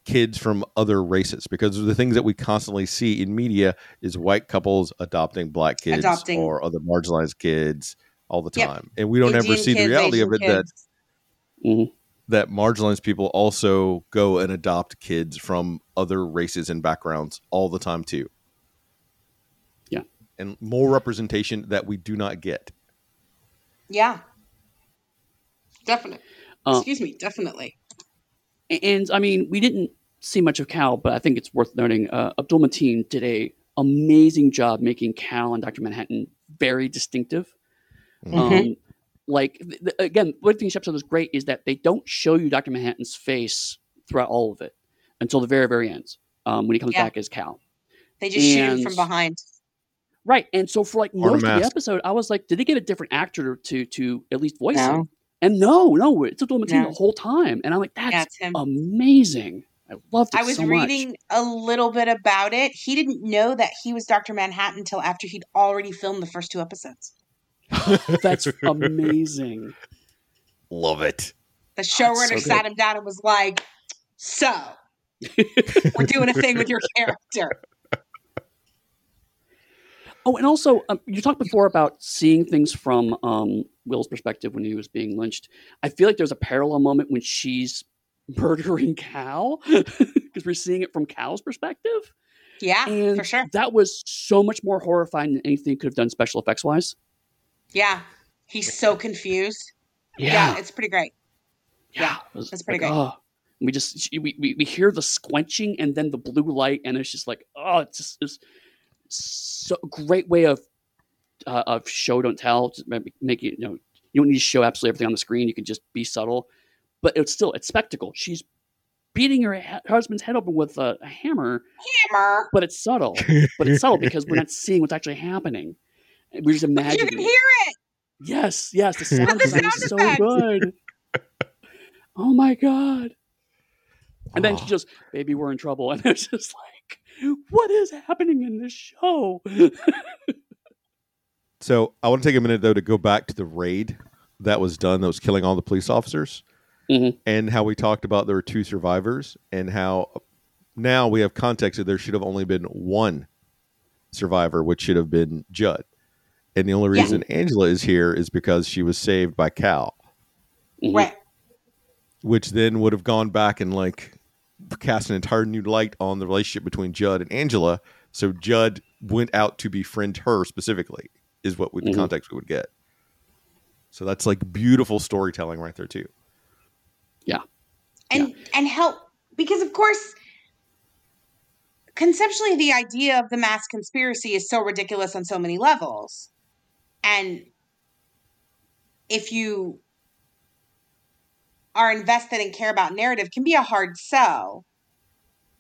kids from other races, because the things that we constantly see in media is white couples adopting black kids or other marginalized kids all the time. And we don't ever see the reality of it that marginalized people also go and adopt kids from other races and backgrounds all the time too. Yeah. And more representation that we do not get. Yeah. Definitely. Definitely. And, I mean, we didn't see much of Cal, but I think it's worth noting. Abdul Mateen did an amazing job making Cal and Dr. Manhattan very distinctive. Like, again, one thing this episode is great is that they don't show you Dr. Manhattan's face throughout all of it until the very, very end, when he comes back as Cal. They just shoot him from behind. Right. And so for, like, most of the episode, I was like, did they get a different actor to at least voice him? And no, it's Abdul Mateen the whole time. And I'm like, that's amazing. I loved it so much. I was reading a little bit about it. He didn't know that he was Dr. Manhattan until after he'd already filmed the first two episodes. That's amazing. Love it. The showrunner sat him down and was like, so, we're doing a thing with your character. Oh, and also, you talked before about seeing things from Will's perspective when he was being lynched. I feel like there's a parallel moment when she's murdering Cal, because we're seeing it from Cal's perspective. Yeah, and for sure. That was so much more horrifying than anything could have done special effects wise. Yeah. He's so confused. Yeah. It's pretty great. Yeah. It's pretty great. Oh. We just, we hear the squenching and then the blue light, and it's just like, oh, it's just it's so great way of show, don't tell, just make it, you know, you don't need to show absolutely everything on the screen. You can just be subtle, but it's spectacle. She's beating her husband's head open with a hammer, but it's subtle. But it's subtle because we're not seeing what's actually happening. We're just imagining. But you can hear it. Yes. The sound design is so good. Oh my God. And then she just, baby, we're in trouble. And it's just like, what is happening in this show? So I want to take a minute, though, to go back to the raid that was done, that was killing all the police officers. Mm-hmm. And how we talked about there were two survivors, and how now we have context that there should have only been one survivor, which should have been Judd. And the only reason Angela is here is because she was saved by Cal. Right. Which then would have gone back and like cast an entire new light on the relationship between Judd and Angela. So Judd went out to befriend her specifically, is what the context we would get. So that's like beautiful storytelling right there too. Yeah. And help, because of course, conceptually the idea of the mass conspiracy is so ridiculous on so many levels. And if you are invested and care about narrative, can be a hard sell.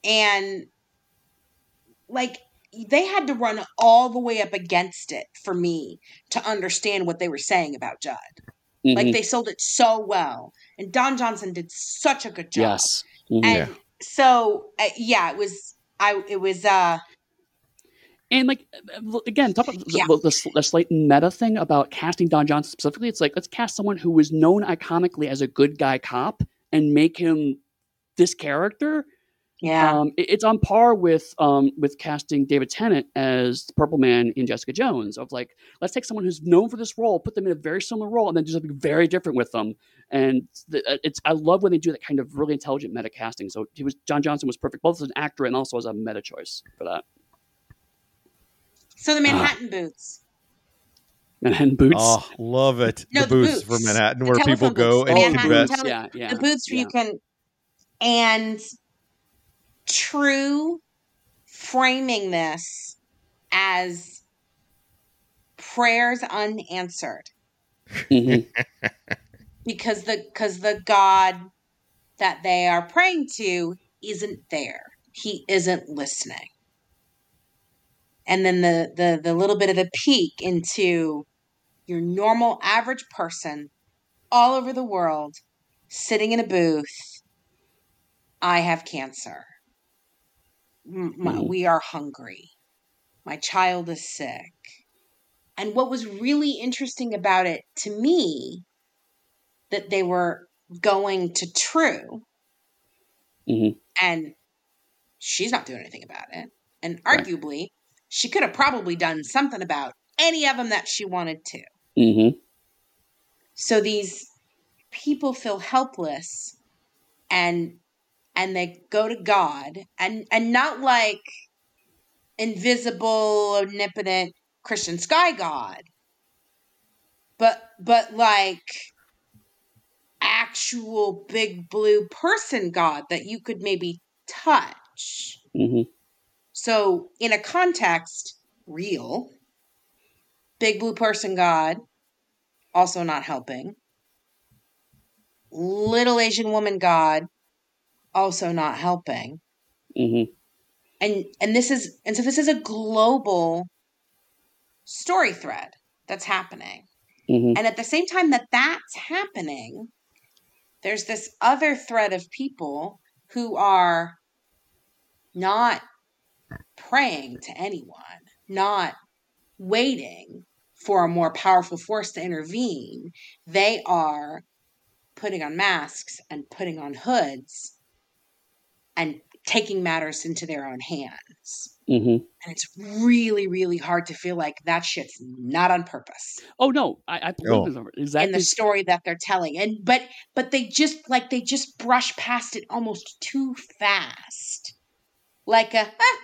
And like they had to run all the way up against it for me to understand what they were saying about Judd. Mm-hmm. Like they sold it so well, and Don Johnson did such a good job. Yes. Mm-hmm. And so, it was and like, again, talk about the slight meta thing about casting Don Johnson specifically. It's like, let's cast someone who was known iconically as a good guy cop and make him this character. Yeah. It's on par with casting David Tennant as the Purple Man in Jessica Jones, of like, let's take someone who's known for this role, put them in a very similar role, and then do something very different with them. And I love when they do that kind of really intelligent meta casting. So Don Johnson was perfect, both as an actor and also as a meta choice for that. So the Manhattan boots. Manhattan boots? Oh, love it. No, the boots for Manhattan, where people go and invest. The boots where you can... And Trieu framing this as prayers unanswered. Mm-hmm. Because the God that they are praying to isn't there. He isn't listening. And then the little bit of a peek into your normal average person all over the world sitting in a booth. I have cancer. We are hungry. My child is sick. And what was really interesting about it to me, that they were going to Trieu, mm-hmm. and she's not doing anything about it. And arguably, she could have probably done something about any of them that she wanted to. Mm-hmm. So these people feel helpless, and they go to God, and not like invisible, omnipotent Christian sky God, but like actual big blue person God that you could maybe touch. Mm-hmm. So in a context, real, big blue person God, also not helping. Little Asian woman God, also not helping. Mm-hmm. And so this is a global story thread that's happening. Mm-hmm. And at the same time that that's happening, there's this other thread of people who are not praying to anyone, not waiting for a more powerful force to intervene. They are putting on masks and putting on hoods and taking matters into their own hands. Mm-hmm. And it's really, really hard to feel like that shit's not on purpose. Oh no, I believe it's exactly in the story that they're telling, and but they just brush past it almost too fast. Like,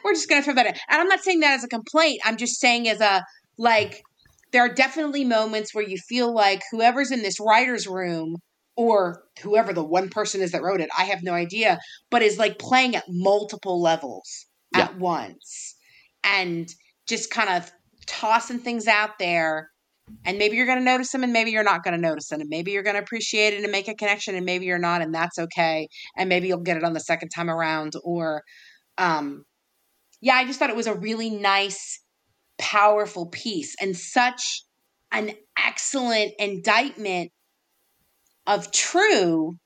we're just gonna throw that in. And I'm not saying that as a complaint. I'm just saying as a like, there are definitely moments where you feel like whoever's in this writer's room, or whoever the one person is that wrote it, I have no idea, but is like playing at multiple levels at once and just kind of tossing things out there. And maybe you're going to notice them and maybe you're not going to notice them. And maybe you're going to appreciate it and make a connection and maybe you're not, and that's okay. And maybe you'll get it on the second time around. Or, I just thought it was a really nice, powerful piece and such an excellent indictment of Trieu,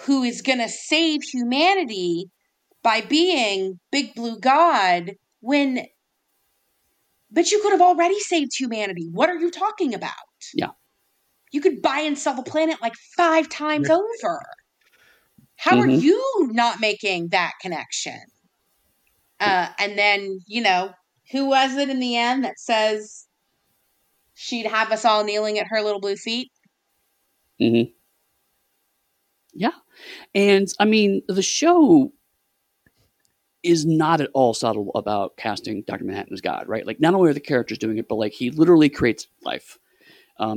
who is going to save humanity by being Big Blue God but you could have already saved humanity. What are you talking about? Yeah. You could buy and sell the planet like 5 times over. How are you not making that connection? And then, who was it in the end that says she'd have us all kneeling at her little blue feet? Mm-hmm. Yeah. And I mean, the show is not at all subtle about casting Dr. Manhattan as God, right? Like, not only are the characters doing it, but like he literally creates life.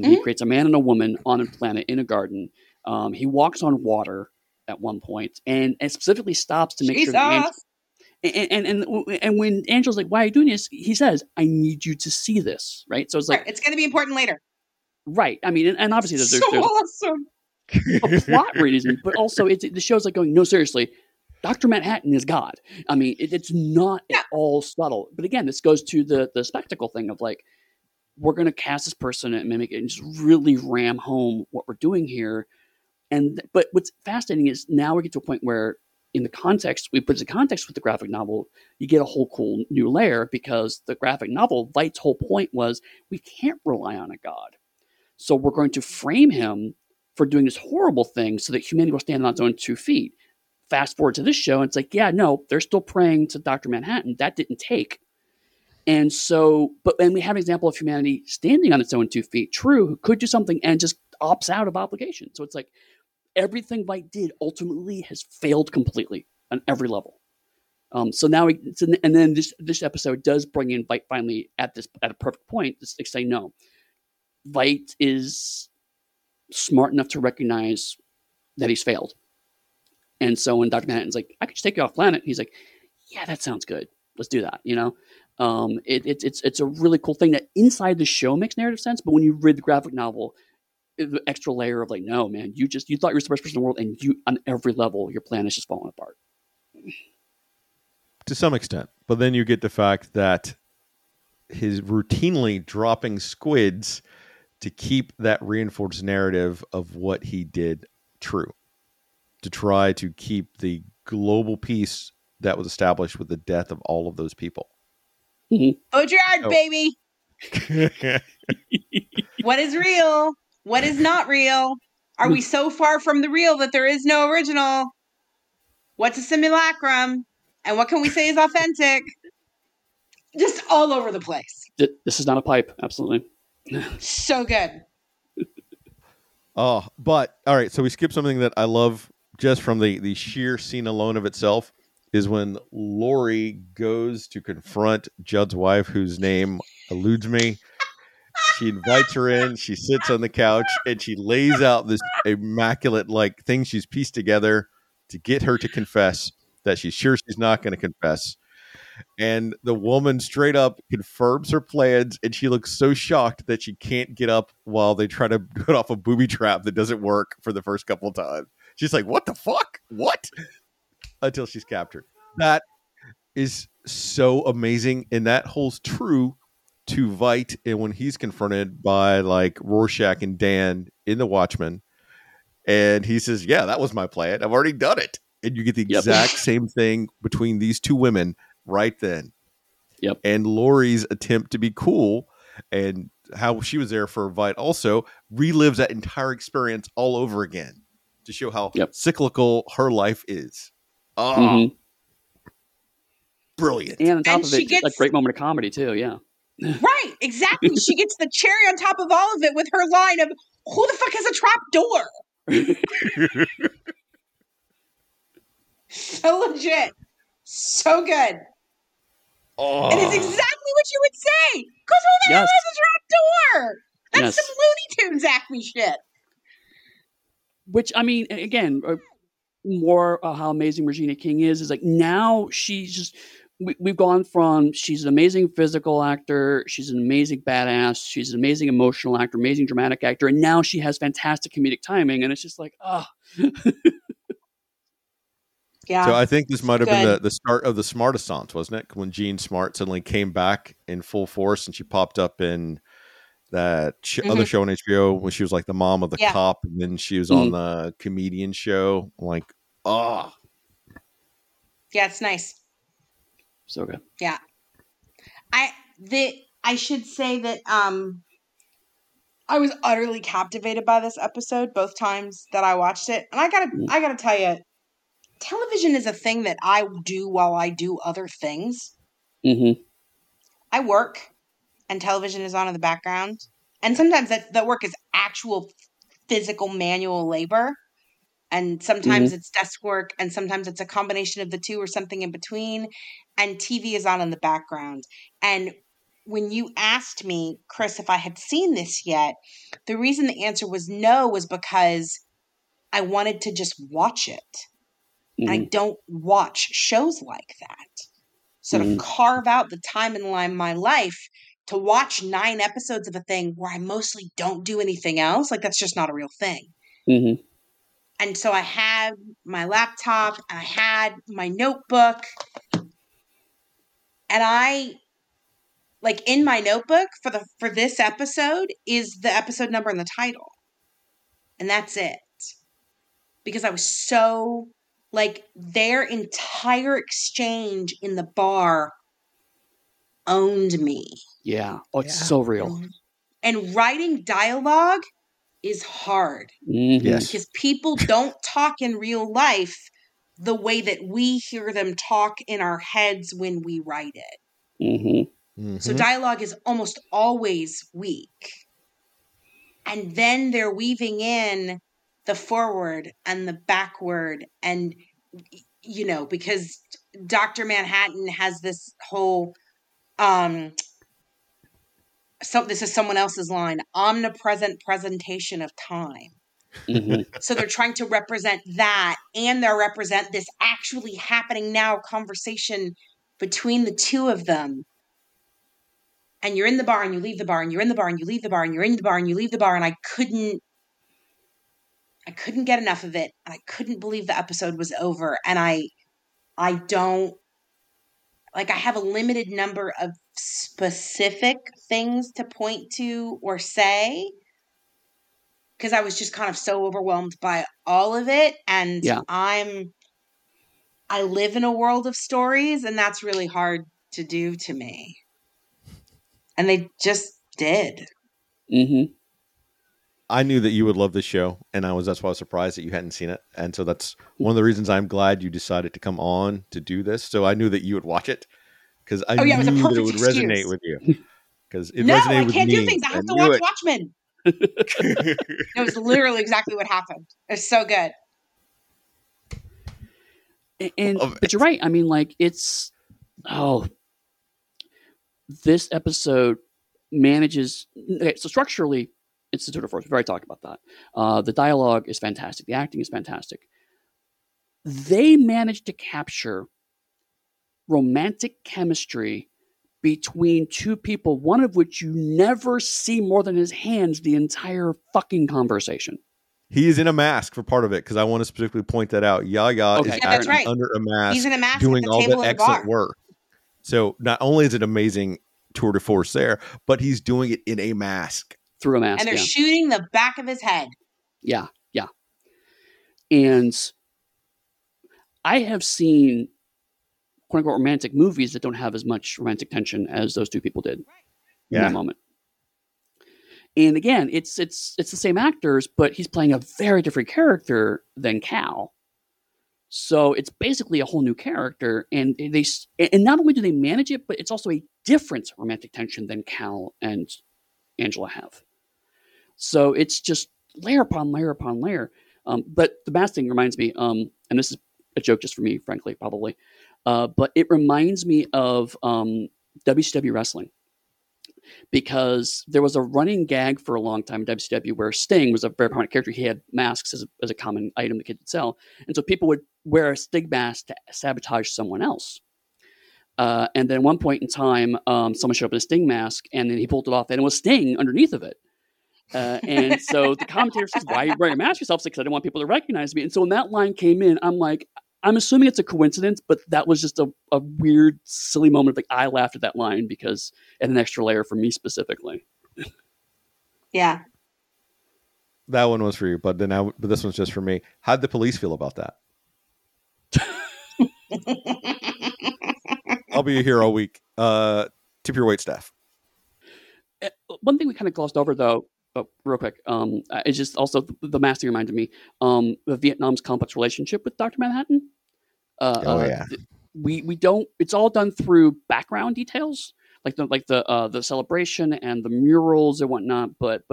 He creates a man and a woman on a planet in a garden. He walks on water at one point and specifically stops to make sure that and when Angela's like, why are you doing this? He says, I need you to see this, right? So it's like, it's going to be important later. Right. I mean, and obviously there's a plot reason, but also the show's like going, no, seriously, Dr. Manhattan is God. I mean, it's not at all subtle. But again, this goes to the spectacle thing of like, we're going to cast this person and mimic it and just really ram home what we're doing here. But what's fascinating is now we get to a point where in the context, we put the context with the graphic novel, you get a whole cool new layer because the graphic novel, Veidt's whole point was we can't rely on a God. So we're going to frame him for doing this horrible thing so that humanity will stand on its own 2 feet. Fast forward to this show, and it's like, yeah, no, they're still praying to Dr. Manhattan. That didn't take. And so, and we have an example of humanity standing on its own 2 feet, Trieu, who could do something and just opts out of obligation. So it's like everything Veidt did ultimately has failed completely on every level. So then this episode does bring in Veidt finally at a perfect point to say no. Veidt is smart enough to recognize that he's failed. And so when Dr. Manhattan's like, I could just take you off planet, he's like, yeah, that sounds good. Let's do that, It's a really cool thing that inside the show makes narrative sense, but when you read the graphic novel, the extra layer of like, no, man, you thought you were the best person in the world, and you, on every level, your plan is just falling apart. To some extent. But then you get the fact that his routinely dropping squids to keep that reinforced narrative of what he did Trieu, to try to keep the global peace that was established with the death of all of those people. Baudrillard, baby! What is real? What is not real? Are we so far from the real that there is no original? What's a simulacrum? And what can we say is authentic? Just all over the place. This is not a pipe. Absolutely. So good. All right. So we skipped something that I love just from the sheer scene alone of itself is when Lori goes to confront Judd's wife, whose name eludes me. She invites her in. She sits on the couch and she lays out this immaculate thing she's pieced together to get her to confess that she's sure she's not going to confess. And the woman straight up confirms her plans, and she looks so shocked that she can't get up while they try to put off a booby trap that doesn't work for the first couple of times. She's like, what the fuck? What? Until she's captured. That is so amazing, and that holds true to Veidt and when he's confronted by Rorschach and Dan in The Watchmen, and he says, yeah, that was my plan. I've already done it. And you get the exact same thing between these two women right then. Yep. And Lori's attempt to be cool and how she was there for Veidt also relives that entire experience all over again to show how cyclical her life is. Oh, brilliant. And on top of it, a great moment of comedy too. Yeah. Right. Exactly. She gets the cherry on top of all of it with her line of, who the fuck has a trap door? So legit. So good. Oh. And it's exactly what you would say. Because who the hell has a trap door? That's some Looney Tunes acme shit. Which, I mean, again, more how amazing Regina King is like now she's just, we've gone from she's an amazing physical actor, she's an amazing badass, she's an amazing emotional actor, amazing dramatic actor, and now she has fantastic comedic timing, and it's just like, oh. Yeah. So I think this might have been the start of the Smartissance, wasn't it? When Jean Smart suddenly came back in full force and she popped up in that other show on HBO when she was like the mom of the cop, and then she was on the comedian show. I'm like, ah. Oh. Yeah, it's nice. So good. Yeah. I should say that I was utterly captivated by this episode both times that I watched it. And I gotta tell you, television is a thing that I do while I do other things. Mm-hmm. I work, and television is on in the background. And sometimes that work is actual physical manual labor. And sometimes it's desk work. And sometimes it's a combination of the two or something in between. And TV is on in the background. And when you asked me, Chris, if I had seen this yet, the reason the answer was no was because I wanted to just watch it. Mm-hmm. I don't watch shows like that. So to carve out the time in my life to watch 9 episodes of a thing where I mostly don't do anything else, like that's just not a real thing. Mm-hmm. And so I had my laptop, I had my notebook, and I, like in my notebook for this episode is the episode number and the title. And that's it. Because I was so... like their entire exchange in the bar owned me. Yeah. Oh, it's so real. And writing dialogue is hard. Mm-hmm. Yes. Because people don't talk in real life the way that we hear them talk in our heads when we write it. Mm-hmm. Mm-hmm. So dialogue is almost always weak. And then they're weaving in the forward and the backward, and you know, because Dr. Manhattan has this whole this is someone else's line, omnipresent presentation of time. Mm-hmm. So they're trying to represent that, and they'll represent this actually happening now conversation between the two of them. And you're in the bar and you leave the bar, and you're in the bar and you leave the bar, and you're in the bar and you leave the bar, and I couldn't get enough of it, and I couldn't believe the episode was over. And I don't, like, I have a limited number of specific things to point to or say, because I was just kind of so overwhelmed by all of it. And I live in a world of stories, and that's really hard to do to me. And they just did. Mm-hmm. I knew that you would love this show, and that's why I was surprised that you hadn't seen it. And so that's one of the reasons I'm glad you decided to come on to do this. So I knew that you would watch it, because I knew that it would resonate with you. Because it resonated with me. No, I can't do things. I have to watch Watchmen. It was literally exactly what happened. It's so good. But you're right. I mean, like, it's this episode manages. Okay, so structurally, it's the tour de force. We've already talked about that. The dialogue is fantastic. The acting is fantastic. They managed to capture romantic chemistry between two people, one of which you never see more than his hands the entire fucking conversation. He is in a mask for part of it, because I want to specifically point that out. Yaya is actually under a mask. He's in a mask doing all that excellent work. So not only is it amazing tour de force there, but he's doing it in a mask. Through a mask. And they're shooting the back of his head. Yeah. Yeah. And I have seen quote unquote romantic movies that don't have as much romantic tension as those two people did in that moment. And again, it's the same actors, but he's playing a very different character than Cal. So it's basically a whole new character, and not only do they manage it, but it's also a different romantic tension than Cal and Angela have. So it's just layer upon layer upon layer. But the Bass thing reminds me, and this is a joke just for me, frankly, probably, but it reminds me of WCW wrestling, because there was a running gag for a long time in WCW where Sting was a very prominent character. He had masks as a common item the kids would sell. And so people would wear a Sting mask to sabotage someone else. And then at one point in time, someone showed up in a Sting mask, and then he pulled it off, and it was Sting underneath of it. And so the commentator says, "Why are you wearing a mask yourself?" Because I didn't want people to recognize me. And so when that line came in, I'm like, I'm assuming it's a coincidence, but that was just a weird, silly moment. Like, I laughed at that line because it had an extra layer for me specifically. Yeah. That one was for you, but this one's just for me. How'd the police feel about that? I'll be here all week. Tip your waitstaff. One thing we kind of glossed over, though, real quick, it's just also the mask thing reminded me of Vietnam's complex relationship with Dr. Manhattan. We don't. It's all done through background details, like the celebration and the murals and whatnot. But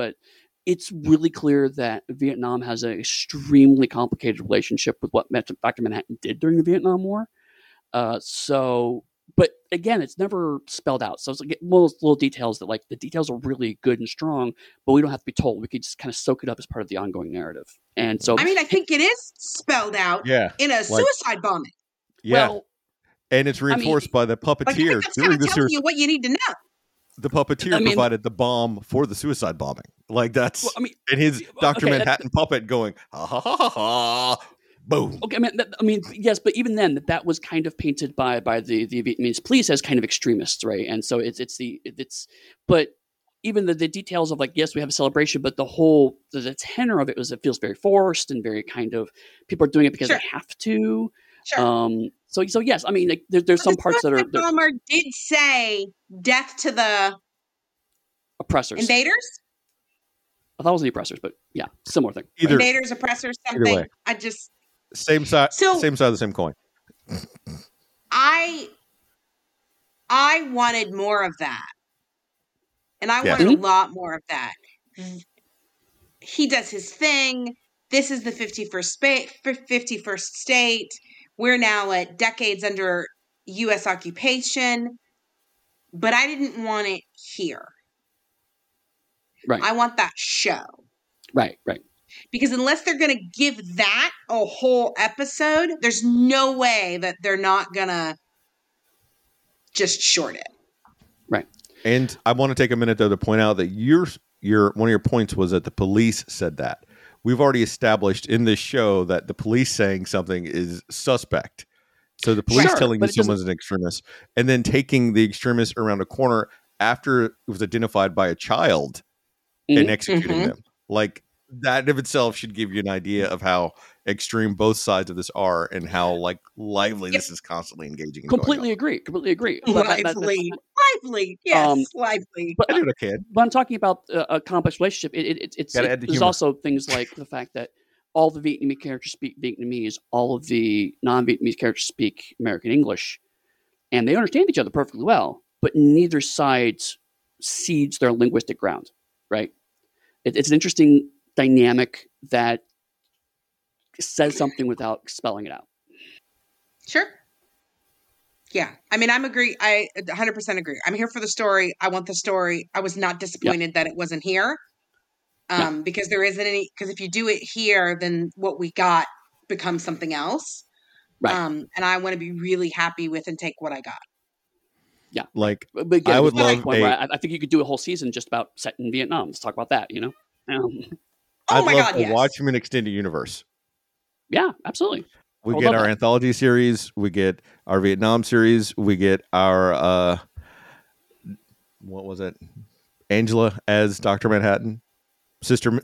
it's really clear that Vietnam has an extremely complicated relationship with what Dr. Manhattan did during the Vietnam War. But again, it's never spelled out. So it's like one of those little details that, like, the details are really good and strong, but we don't have to be told. We could just kind of soak it up as part of the ongoing narrative. And so, I mean, I think it is spelled out in a suicide bombing. Yeah. Well, and it's reinforced by the puppeteer doing this. Tells you what you need to know. The puppeteer provided the bomb for the suicide bombing. Like, that's and his Dr. Manhattan puppet going, ha ha ha ha ha. Boom. Okay, yes, but even then, that was kind of painted by the Vietnamese police as kind of extremists, right? And so but even the details of, like, yes, we have a celebration, but the whole the tenor of it was, it feels very forced and very kind of people are doing it because they have to. Sure. So yes, there's some parts that are. Bomber did say death to the oppressors, invaders. I thought it was the oppressors, but yeah, similar thing. Either invaders, oppressors, something. Same side of the same coin. I wanted more of that. And I wanted a lot more of that. He does his thing. This is the 51st state. We're now at decades under U.S. occupation. But I didn't want it here. Right. I want that show. Right. Because unless they're going to give that a whole episode, there's no way that they're not going to just short it. Right. And I want to take a minute, though, to point out that your one of your points was that the police said that. We've already established in this show that the police saying something is suspect. So the police telling you someone's an extremist and then taking the extremist around a corner after it was identified by a child and executing them. Like, that of itself should give you an idea of how extreme both sides of this are and how, like, lively this is constantly engaging. Completely agree. Lively. Yes, lively. But I'm talking about a complex relationship. There's also things like the fact that all the Vietnamese characters speak Vietnamese, all of the non-Vietnamese characters speak American English, and they understand each other perfectly well, but neither side cedes their linguistic ground, right? It's an interesting dynamic that says something without spelling it out. Sure. Yeah. I 100% agree. I'm here for the story. I want the story. I was not disappointed that it wasn't here. Because there isn't any, because if you do it here, then what we got becomes something else. Right. And I want to be really happy with and take what I got. Yeah. Like, but again, I would love I think you could do a whole season just about set in Vietnam. Let's talk about that, you know? I'd love a Watchmen extended universe. Yeah, absolutely. We get our anthology series. We get our Vietnam series. We get our what was it? Angela as Dr. Manhattan, Sister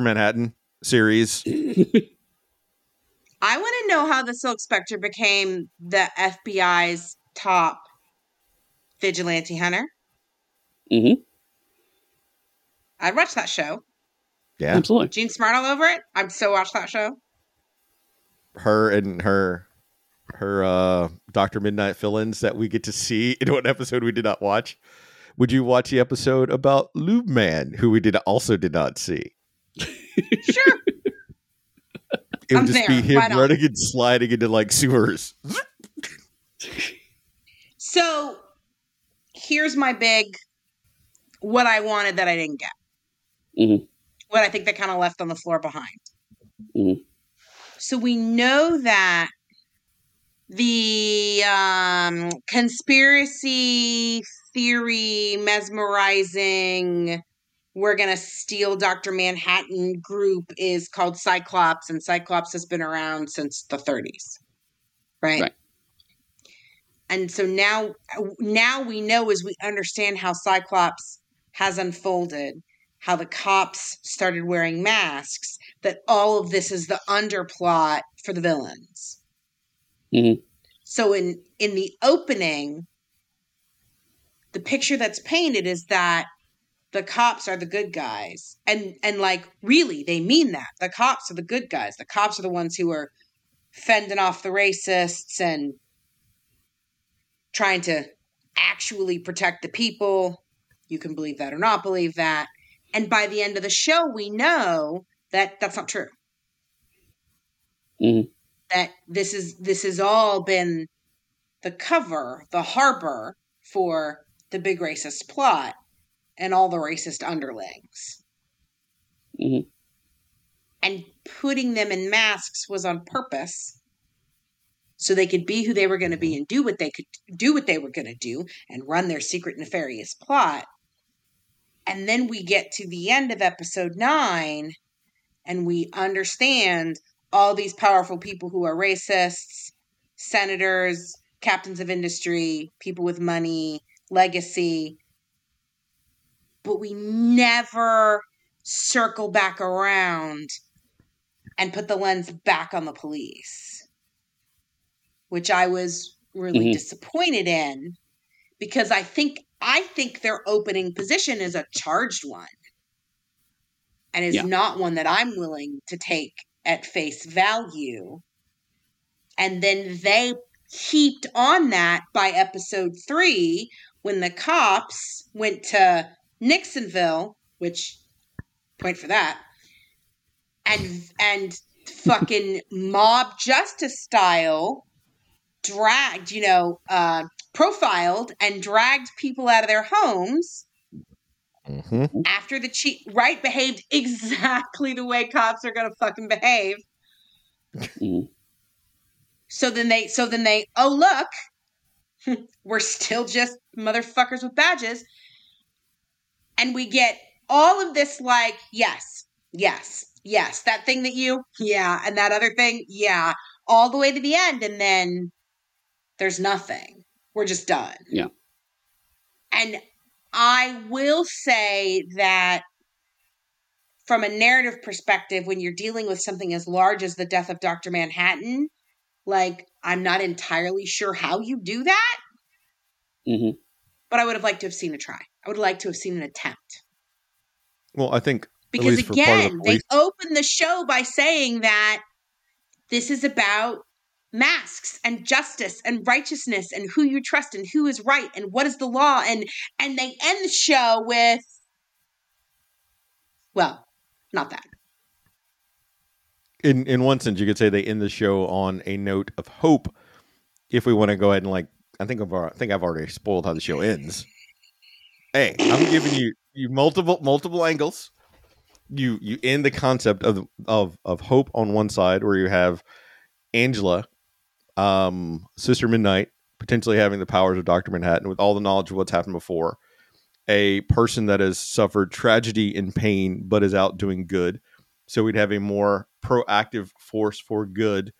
Manhattan series. I want to know how the Silk Spectre became the FBI's top vigilante hunter. Mm-hmm. I'd watch that show. Yeah, absolutely. Jean Smart all over it. I'd so watch that show. her and her Dr. Midnight fill-ins that we get to see in an episode we did not watch. Would you watch the episode about Lube Man, who we did not see? Sure. It would just be him running and sliding into like sewers. So here's my big, what I wanted that I didn't get. Mm-hmm. What I think they kind of left on the floor behind. Mm-hmm. So we know that the conspiracy theory mesmerizing, we're going to steal Dr. Manhattan group is called Cyclops, and Cyclops has been around since the 30s, right? And so now we know, as we understand how Cyclops has unfolded, how the cops started wearing masks, that all of this is the underplot for the villains. Mm-hmm. So in the opening, the picture that's painted is that the cops are the good guys. And like, really, they mean that. The cops are the good guys. The cops are the ones who are fending off the racists and trying to actually protect the people. You can believe that or not believe that. And by the end of the show, we know that that's not true. Mm-hmm. That this has all been the cover, the harbor for the big racist plot. And all the racist underlings. Mm-hmm. And putting them in masks was on purpose. So they could be who they were going to be and do what they were going to do and run their secret nefarious plot. And then we get to the end of episode 9 and we understand all these powerful people who are racists, senators, captains of industry, people with money, legacy. But we never circle back around and put the lens back on the police, which I was really disappointed in, because I think their opening position is a charged one and is not one that I'm willing to take at face value. And then they heaped on that by episode 3 when the cops went to Nixonville, which point for that, and fucking mob justice style dragged, profiled and dragged people out of their homes after the chief behaved exactly the way cops are gonna fucking behave. So then they oh look, we're still just motherfuckers with badges. And we get all of this like, yes, yes, yes. That thing that you, yeah. And that other thing, yeah. All the way to the end. And then there's nothing. We're just done. Yeah. And I will say that from a narrative perspective, when you're dealing with something as large as the death of Dr. Manhattan, like, I'm not entirely sure how you do that. Mm-hmm. But I would have liked to have seen a try. I would like to have seen an attempt. Well, I think because again, they open the show by saying that this is about masks and justice and righteousness and who you trust and who is right and what is the law, and they end the show with, well, not that. In one sense, you could say they end the show on a note of hope. If we want to go ahead and like, I think I've already spoiled how the show ends. Hey, I'm giving you multiple angles. You end the concept of hope on one side, where you have Angela, Sister Midnight, potentially having the powers of Dr. Manhattan with all the knowledge of what's happened before. A person that has suffered tragedy and pain, but is out doing good. So we'd have a more proactive force for good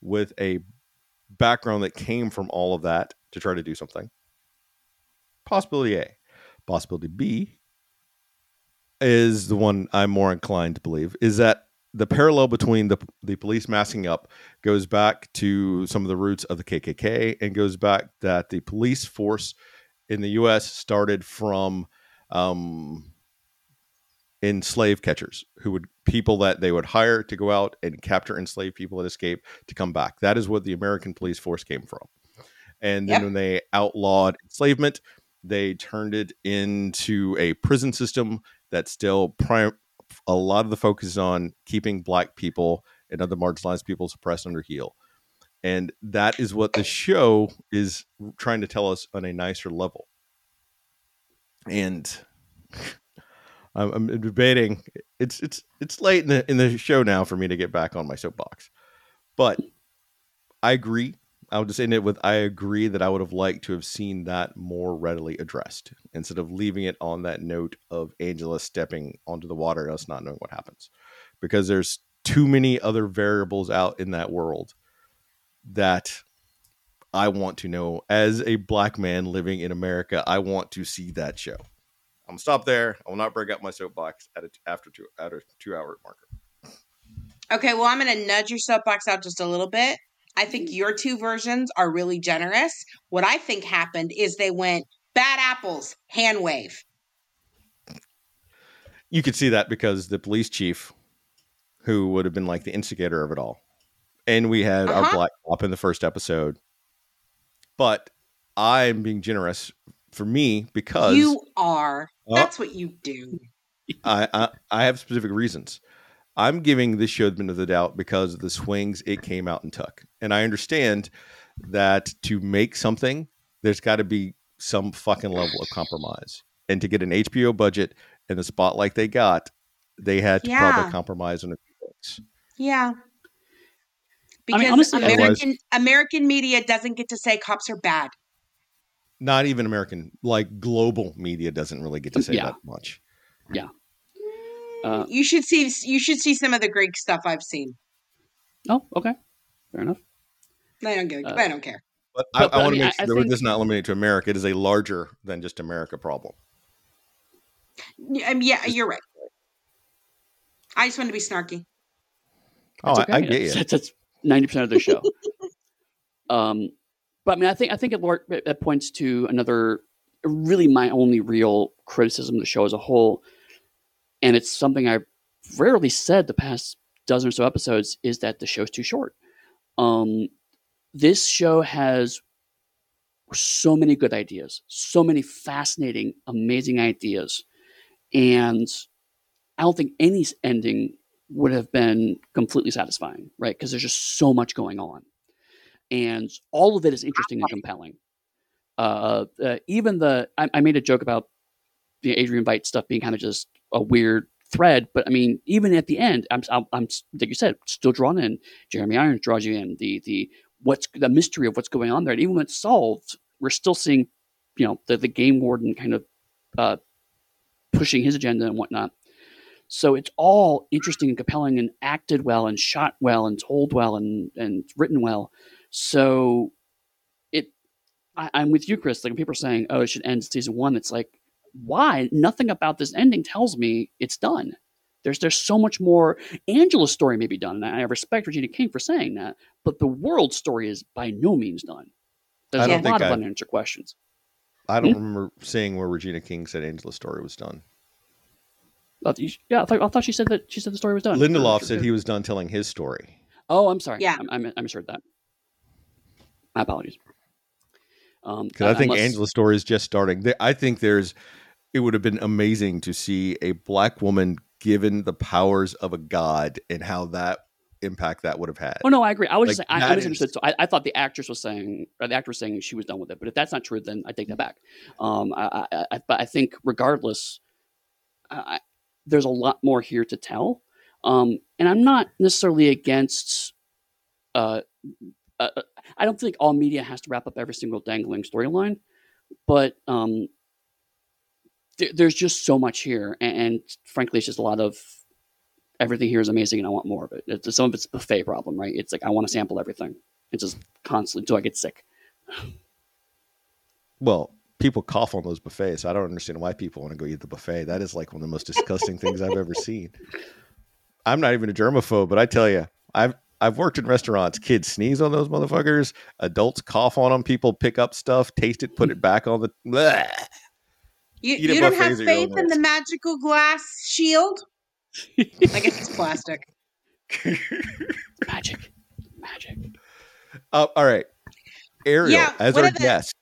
with a background that came from all of that to try to do something. Possibility A. Possibility B is the one I'm more inclined to believe, is that the parallel between the police masking up goes back to some of the roots of the KKK and goes back that the police force in the U.S. started from in slave catchers, who would people that they would hire to go out and capture enslaved people that escape to come back. That is what the American police force came from. And then when they outlawed enslavement, they turned it into a prison system that still a lot of the focus is on keeping black people and other marginalized people suppressed under heel. And that is what the show is trying to tell us on a nicer level. And I'm debating. It's late in the show now for me to get back on my soapbox, but I agree. I'll just end it with, I agree that I would have liked to have seen that more readily addressed instead of leaving it on that note of Angela stepping onto the water and us not knowing what happens, because there's too many other variables out in that world that I want to know as a black man living in America. I want to see that show. I'm stop there. I will not break up my soapbox after 2 hour marker. Okay, well, I'm going to nudge your soapbox out just a little bit. I think your two versions are really generous. What I think happened is they went bad apples, hand wave. You could see that because the police chief, who would have been like the instigator of it all, and we had our black cop in the first episode. But I'm being generous for me because you are. That's what you do. I have specific reasons. I'm giving this show the benefit of the doubt because of the swings it came out and took. And I understand that to make something, there's got to be some fucking level of compromise. And to get an HBO budget and the spotlight they got, they had to probably compromise on a few things. Yeah. Because honestly, American media doesn't get to say cops are bad. Not even American, like global media doesn't really get to say that much. Yeah. You should see some of the Greek stuff I've seen. Oh, okay. Fair enough. I don't care. But I want to make sure that this is not limited to America. It is a larger than just America problem. Yeah, you're right. I just want to be snarky. That's okay. I get you. That's 90% of the show. But I mean, I think it points to another, really my only real criticism of the show as a whole, and it's something I've rarely said the past dozen or so episodes, is that the show's too short. This show has so many good ideas, so many fascinating, amazing ideas, and I don't think any ending would have been completely satisfying, right? Because there's just so much going on. And all of it is interesting and compelling. I made a joke about the Adrian Veidt stuff being kind of just a weird thread, but I mean, even at the end, I'm like you said, still drawn in. Jeremy Irons draws you in. What's the mystery of what's going on there? And even when it's solved, we're still seeing, you know, the game warden kind of pushing his agenda and whatnot. So it's all interesting and compelling, and acted well, and shot well, and told well, and written well. So I'm with you, Chris. Like when people are saying, oh, it should end season one, it's like, why? Nothing about this ending tells me it's done. There's so much more. Angela's story may be done, and I respect Regina King for saying that, but the world story is by no means done. There's a lot of unanswered questions. I don't remember seeing where Regina King said Angela's story was done. Yeah, I thought she said that. She said the story was done. Lindelof said he was done telling his story. Oh, I'm sorry. Yeah, I misheard that. My apologies. Because I think Angela's story is just starting. I think it would have been amazing to see a black woman given the powers of a god and how that impact that would have had. Oh no, I agree. I was just saying, I misunderstood. So I thought the actor was saying she was done with it. But if that's not true, then I take that back. But I think regardless, there's a lot more here to tell, and I'm not necessarily against. I don't think all media has to wrap up every single dangling storyline, but there's just so much here, and frankly, it's just a lot of everything here is amazing, and I want more of it. Some of it's a buffet problem, right? It's like I want to sample everything. It's just constantly until I get sick. Well, people cough on those buffets. I don't understand why people want to go eat the buffet. That is like one of the most disgusting things I've ever seen. I'm not even a germaphobe, but I tell you, I've worked in restaurants. Kids sneeze on those motherfuckers. Adults cough on them. People pick up stuff, taste it, put it back on the. Bleh. You don't have faith in the magical glass shield? I guess it's plastic. Magic. All right. Ariel, as our guest.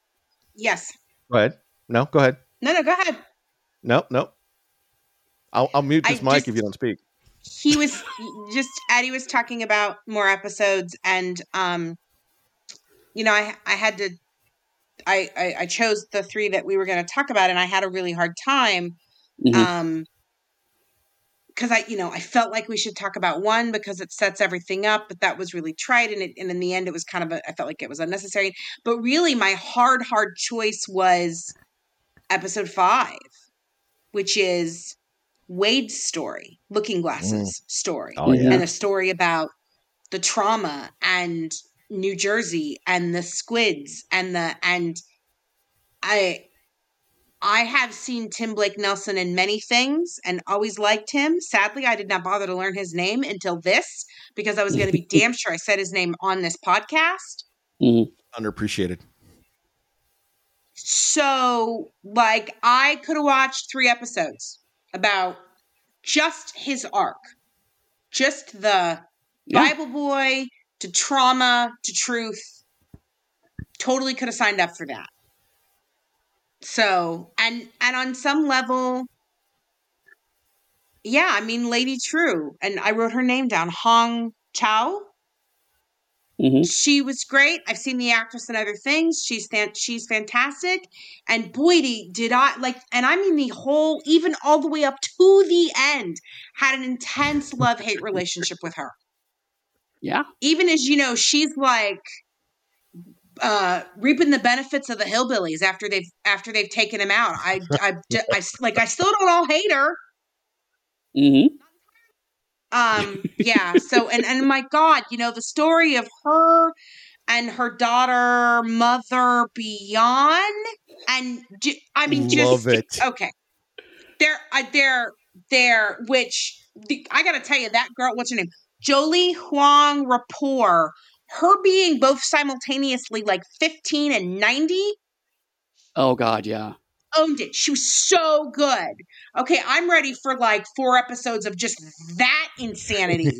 Yes. Go ahead. No, go ahead. No, go ahead. No. I'll mute this mic if you don't speak. He was Eddie was talking about more episodes, and I chose the three that we were going to talk about, and I had a really hard time. Mm-hmm. Because I felt like we should talk about one because it sets everything up, but that was really trite, and in the end, it was kind of I felt like it was unnecessary. But really, my hard choice was episode 5, which is Wade's story, Looking Glass's story, and a story about the trauma and New Jersey and the squids and I have seen Tim Blake Nelson in many things and always liked him. Sadly, I did not bother to learn his name until this, because I was going to be damn sure I said his name on this podcast. Mm-hmm. Underappreciated. So, I could have watched 3 episodes about just his arc. Just the Bible boy to trauma to truth. Totally could have signed up for that. So, and on some level, Lady Trieu, and I wrote her name down, Hong Chau. Mm-hmm. She was great. I've seen the actress in other things. She's fantastic. And Boydie, the whole, even all the way up to the end, had an intense love-hate relationship with her. Yeah. Even as, she's reaping the benefits of the hillbillies after they've taken him out. I still don't all hate her. Mm-hmm. Yeah. So, and my God, the story of her and her daughter, mother, beyond, and love it. Okay. They're which I got to tell you, that girl, what's her name? Jolie Huang Rapport. Her being both simultaneously 15 and 90. Oh, God, yeah. Owned it. She was so good. Okay, I'm ready for 4 episodes of just that insanity.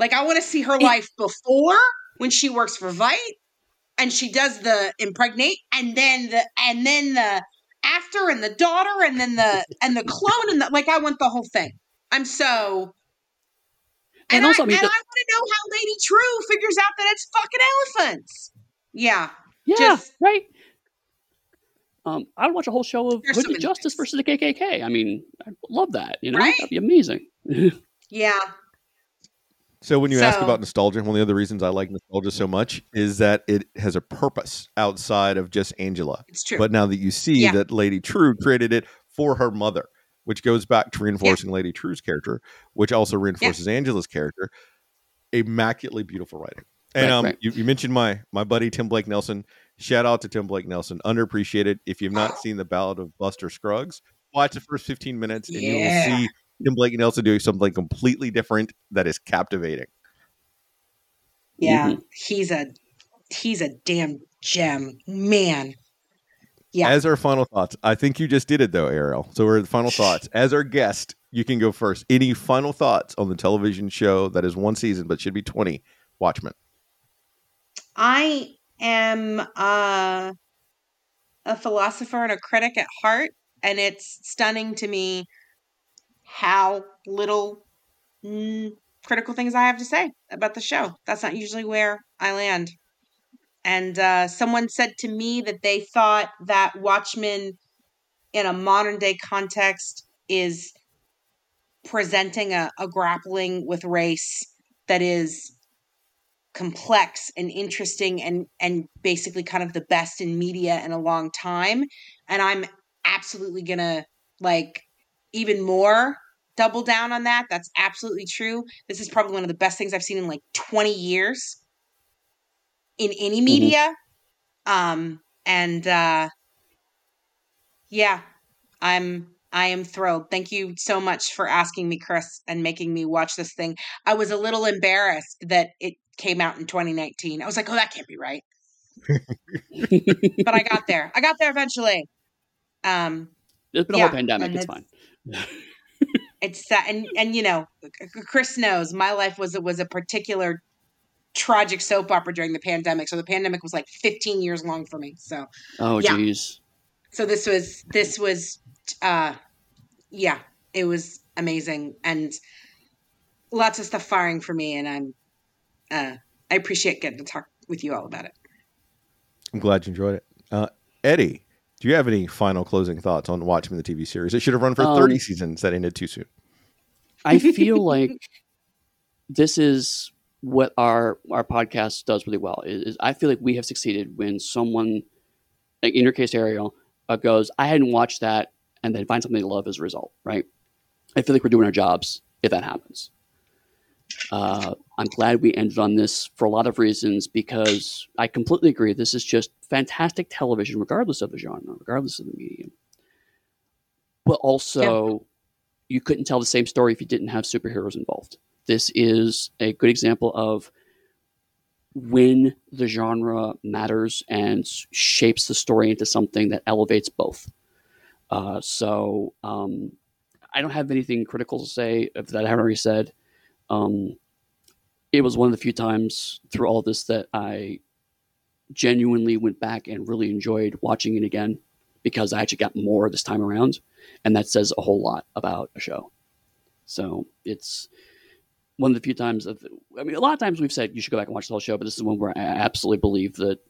I want to see her life before, when she works for Veidt and she does the impregnate, and then the after, and the daughter, and the clone, and I want the whole thing. I'm so... I want to know how Lady Trieu figures out that it's fucking elephants. Yeah. Yeah, right. I would watch a whole show of Hooded Justice versus the KKK. I mean, I love that. Right? That'd be amazing. Yeah. So when you ask about nostalgia, one of the other reasons I like nostalgia so much is that it has a purpose outside of just Angela. It's true. But now that you see that Lady Trieu created it for her mother, which goes back to reinforcing Lady Trieu's character, which also reinforces Angela's character. Immaculately beautiful writing. And you mentioned my buddy, Tim Blake Nelson. Shout out to Tim Blake Nelson. Underappreciated. If you've not seen The Ballad of Buster Scruggs, watch the first 15 minutes and you will see Tim Blake Nelson doing something completely different that is captivating. Yeah. Mm-hmm. He's a damn gem, man. Yeah. As our final thoughts, I think you just did it though, Ariel. So we're at the final thoughts. As our guest, you can go first. Any final thoughts on the television show that is one season but should be 20, Watchmen? I am a philosopher and a critic at heart, and it's stunning to me how little critical things I have to say about the show. That's not usually where I land. And someone said to me that they thought that Watchmen in a modern day context is presenting a grappling with race that is complex and interesting and basically kind of the best in media in a long time. And I'm absolutely going to even more double down on that. That's absolutely true. This is probably one of the best things I've seen in 20 years. In any media. I am thrilled. Thank you so much for asking me, Chris, and making me watch this thing. I was a little embarrassed that it came out in 2019. I was like, oh, that can't be right. But I got there eventually. There's been a whole pandemic. It's fine. It's sad. And, you know, Chris knows my life was a particular tragic soap opera during the pandemic. So the pandemic was like 15 years long for me. So, geez. So this was it was amazing and lots of stuff firing for me. And I appreciate getting to talk with you all about it. I'm glad you enjoyed it. Eddie, do you have any final closing thoughts on Watchmen, the TV series? It should have run for 30 seasons. That ended too soon. I feel like this is what our podcast does really well. Is I feel like we have succeeded when someone, like in your case, Ariel, goes, I hadn't watched that, and then finds something they love as a result, right? I feel like we're doing our jobs if that happens. I'm glad we ended on this for a lot of reasons, because I completely agree. This is just fantastic television, regardless of the genre, regardless of the medium. But also, you couldn't tell the same story if you didn't have superheroes involved. This is a good example of when the genre matters and shapes the story into something that elevates both. So I don't have anything critical to say that I haven't already said. It was one of the few times through all this that I genuinely went back and really enjoyed watching it again, because I actually got more this time around, and that says a whole lot about a show. So it's one of the few times a lot of times we've said you should go back and watch the whole show, but this is one where I absolutely believe that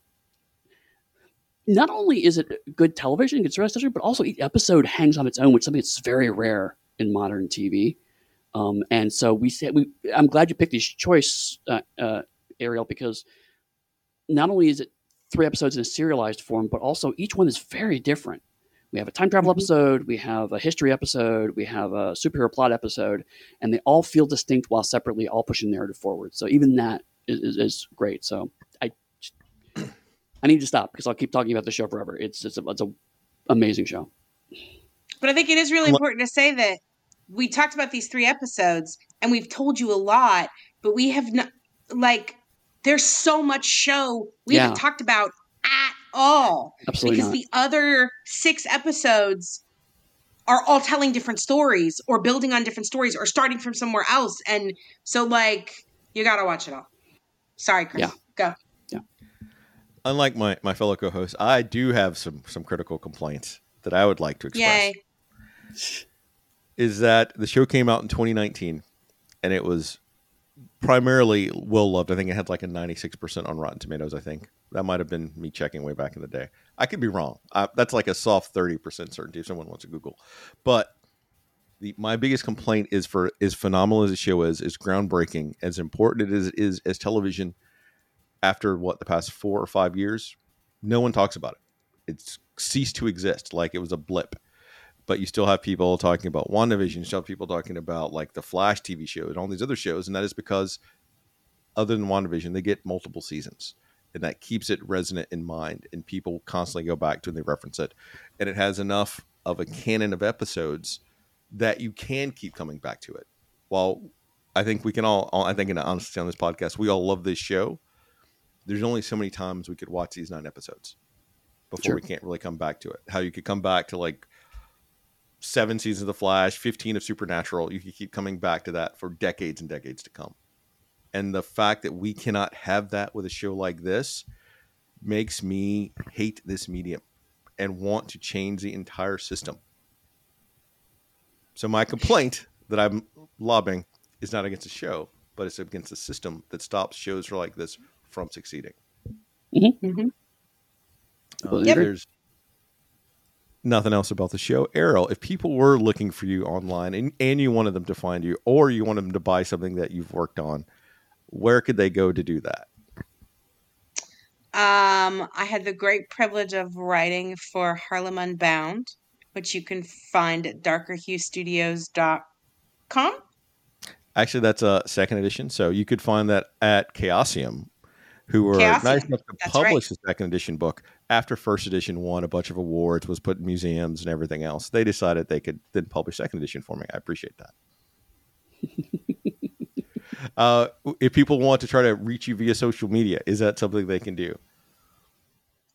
not only is it good television, good story, but also each episode hangs on its own, which is something that's very rare in modern TV. And so we said, I'm glad you picked this choice, Ariel, because not only is it 3 episodes in a serialized form, but also each one is very different. We have a time travel episode, we have a history episode, we have a superhero plot episode, and they all feel distinct while separately all pushing narrative forward. So even that is great. So I need to stop because I'll keep talking about the show forever. It's an amazing show. But I think it is really important to say that we talked about these 3 episodes and we've told you a lot, but we have not, like, there's so much show we haven't talked about at all. Absolutely. Because the other 6 episodes are all telling different stories or building on different stories or starting from somewhere else. And so, like, you got to watch it all. Sorry, Chris. Yeah. Go. Yeah. Unlike my fellow co-host, I do have some critical complaints that I would like to express. Yay. Is that the show came out in 2019, and it was primarily well-loved. I think it had like a 96% on Rotten Tomatoes, I think. That might have been me checking way back in the day. I could be wrong. That's like a soft 30% certainty if someone wants to Google. But my biggest complaint is, for as phenomenal as the show is, as groundbreaking, as important it is as television after, the past 4 or 5 years, no one talks about it. It's ceased to exist, like it was a blip. But you still have people talking about WandaVision, you still have people talking about like the Flash TV show and all these other shows. And that is because, other than WandaVision, they get multiple seasons, and that keeps it resonant in mind. And people constantly go back to it and they reference it. And it has enough of a canon of episodes that you can keep coming back to it. While I think we can all, I think in honesty on this podcast, we all love this show. There's only so many times we could watch these 9 episodes before we can't really come back to it. How you could come back to like 7 seasons of The Flash, 15 of Supernatural. You could keep coming back to that for decades and decades to come. And the fact that we cannot have that with a show like this makes me hate this medium and want to change the entire system. So my complaint that I'm lobbing is not against the show, but it's against the system that stops shows like this from succeeding. Mm-hmm. Mm-hmm. There's nothing else about the show. Ariel, if people were looking for you online and you wanted them to find you, or you wanted them to buy something that you've worked on, where could they go to do that? I had the great privilege of writing for Harlem Unbound, which you can find at darkerhuestudios.com. Actually, that's a 2nd edition. So you could find that at Chaosium, who were nice enough to publish the 2nd edition book. After 1st edition won a bunch of awards, was put in museums and everything else, they decided they could then publish 2nd edition for me. I appreciate that. If people want to try to reach you via social media, is that something they can do?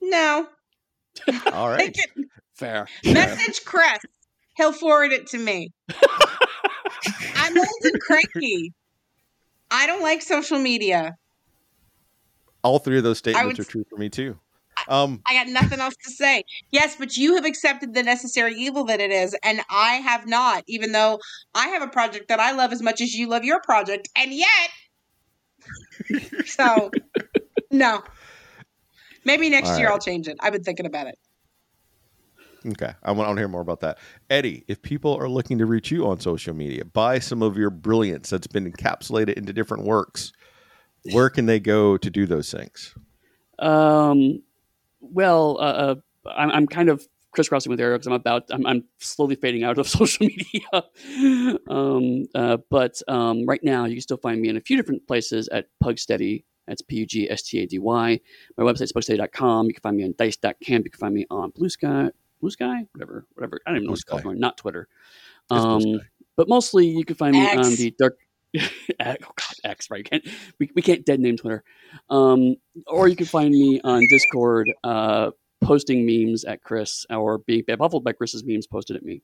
No. All right. Fair. Message Chris. He'll forward it to me. I'm old and cranky. I don't like social media. All three of those statements are true for me, too. I got nothing else to say. Yes, but you have accepted the necessary evil that it is, and I have not, even though I have a project that I love as much as you love your project, and yet... So, no. Maybe next year I'll change it. I've been thinking about it. Okay. I want to hear more about that. Eddie, if people are looking to reach you on social media, buy some of your brilliance that's been encapsulated into different works, where can they go to do those things? I'm kind of crisscrossing with Eric because I'm slowly fading out of social media. Right now you can still find me in a few different places at Pugsteady. That's Pugstady. My website's pugsteady.com. You can find me on dice.camp. You can find me on Blue Sky? Whatever. I don't even know what's called anymore. Not Twitter. But mostly you can find me on the dark... X, right? We can't dead name Twitter. Or you can find me on Discord posting memes at Chris or being baffled by Chris's memes posted at me.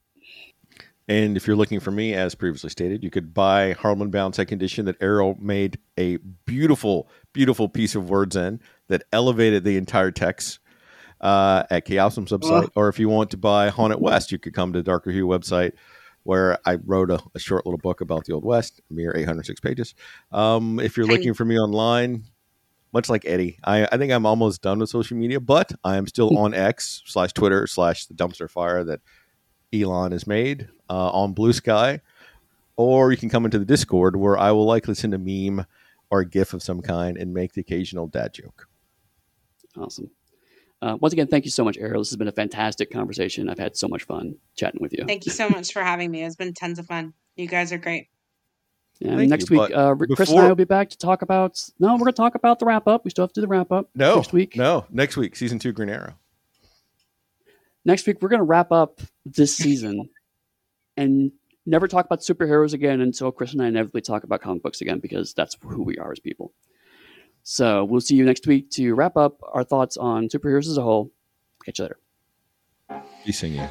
And if you're looking for me, as previously stated, you could buy Harlan Bound 2nd Edition that Errol made a beautiful, beautiful piece of words in that elevated the entire text at Chaosium's website. Or if you want to buy Haunted West, you could come to Darker Hue website where I wrote a short little book about the Old West, mere 806 pages. If you're looking for me online, much like Eddie, I think I'm almost done with social media, but I am still on X/Twitter/ the dumpster fire that Elon has made on Blue Sky, or you can come into the Discord where I will likely send a meme or a GIF of some kind and make the occasional dad joke. Awesome. Once again, thank you so much, Ariel. This has been a fantastic conversation. I've had so much fun chatting with you. Thank you so much for having me. It's been tons of fun. You guys are great. And next week, Chris and I will be back to talk about... No, we're going to talk about the wrap-up. We still have to do the wrap-up next week. No, next week, Season 2 Green Arrow. Next week, we're going to wrap up this season and never talk about superheroes again until Chris and I inevitably talk about comic books again, because that's who we are as people. So we'll see you next week to wrap up our thoughts on superheroes as a whole. Catch you later. Peace in you.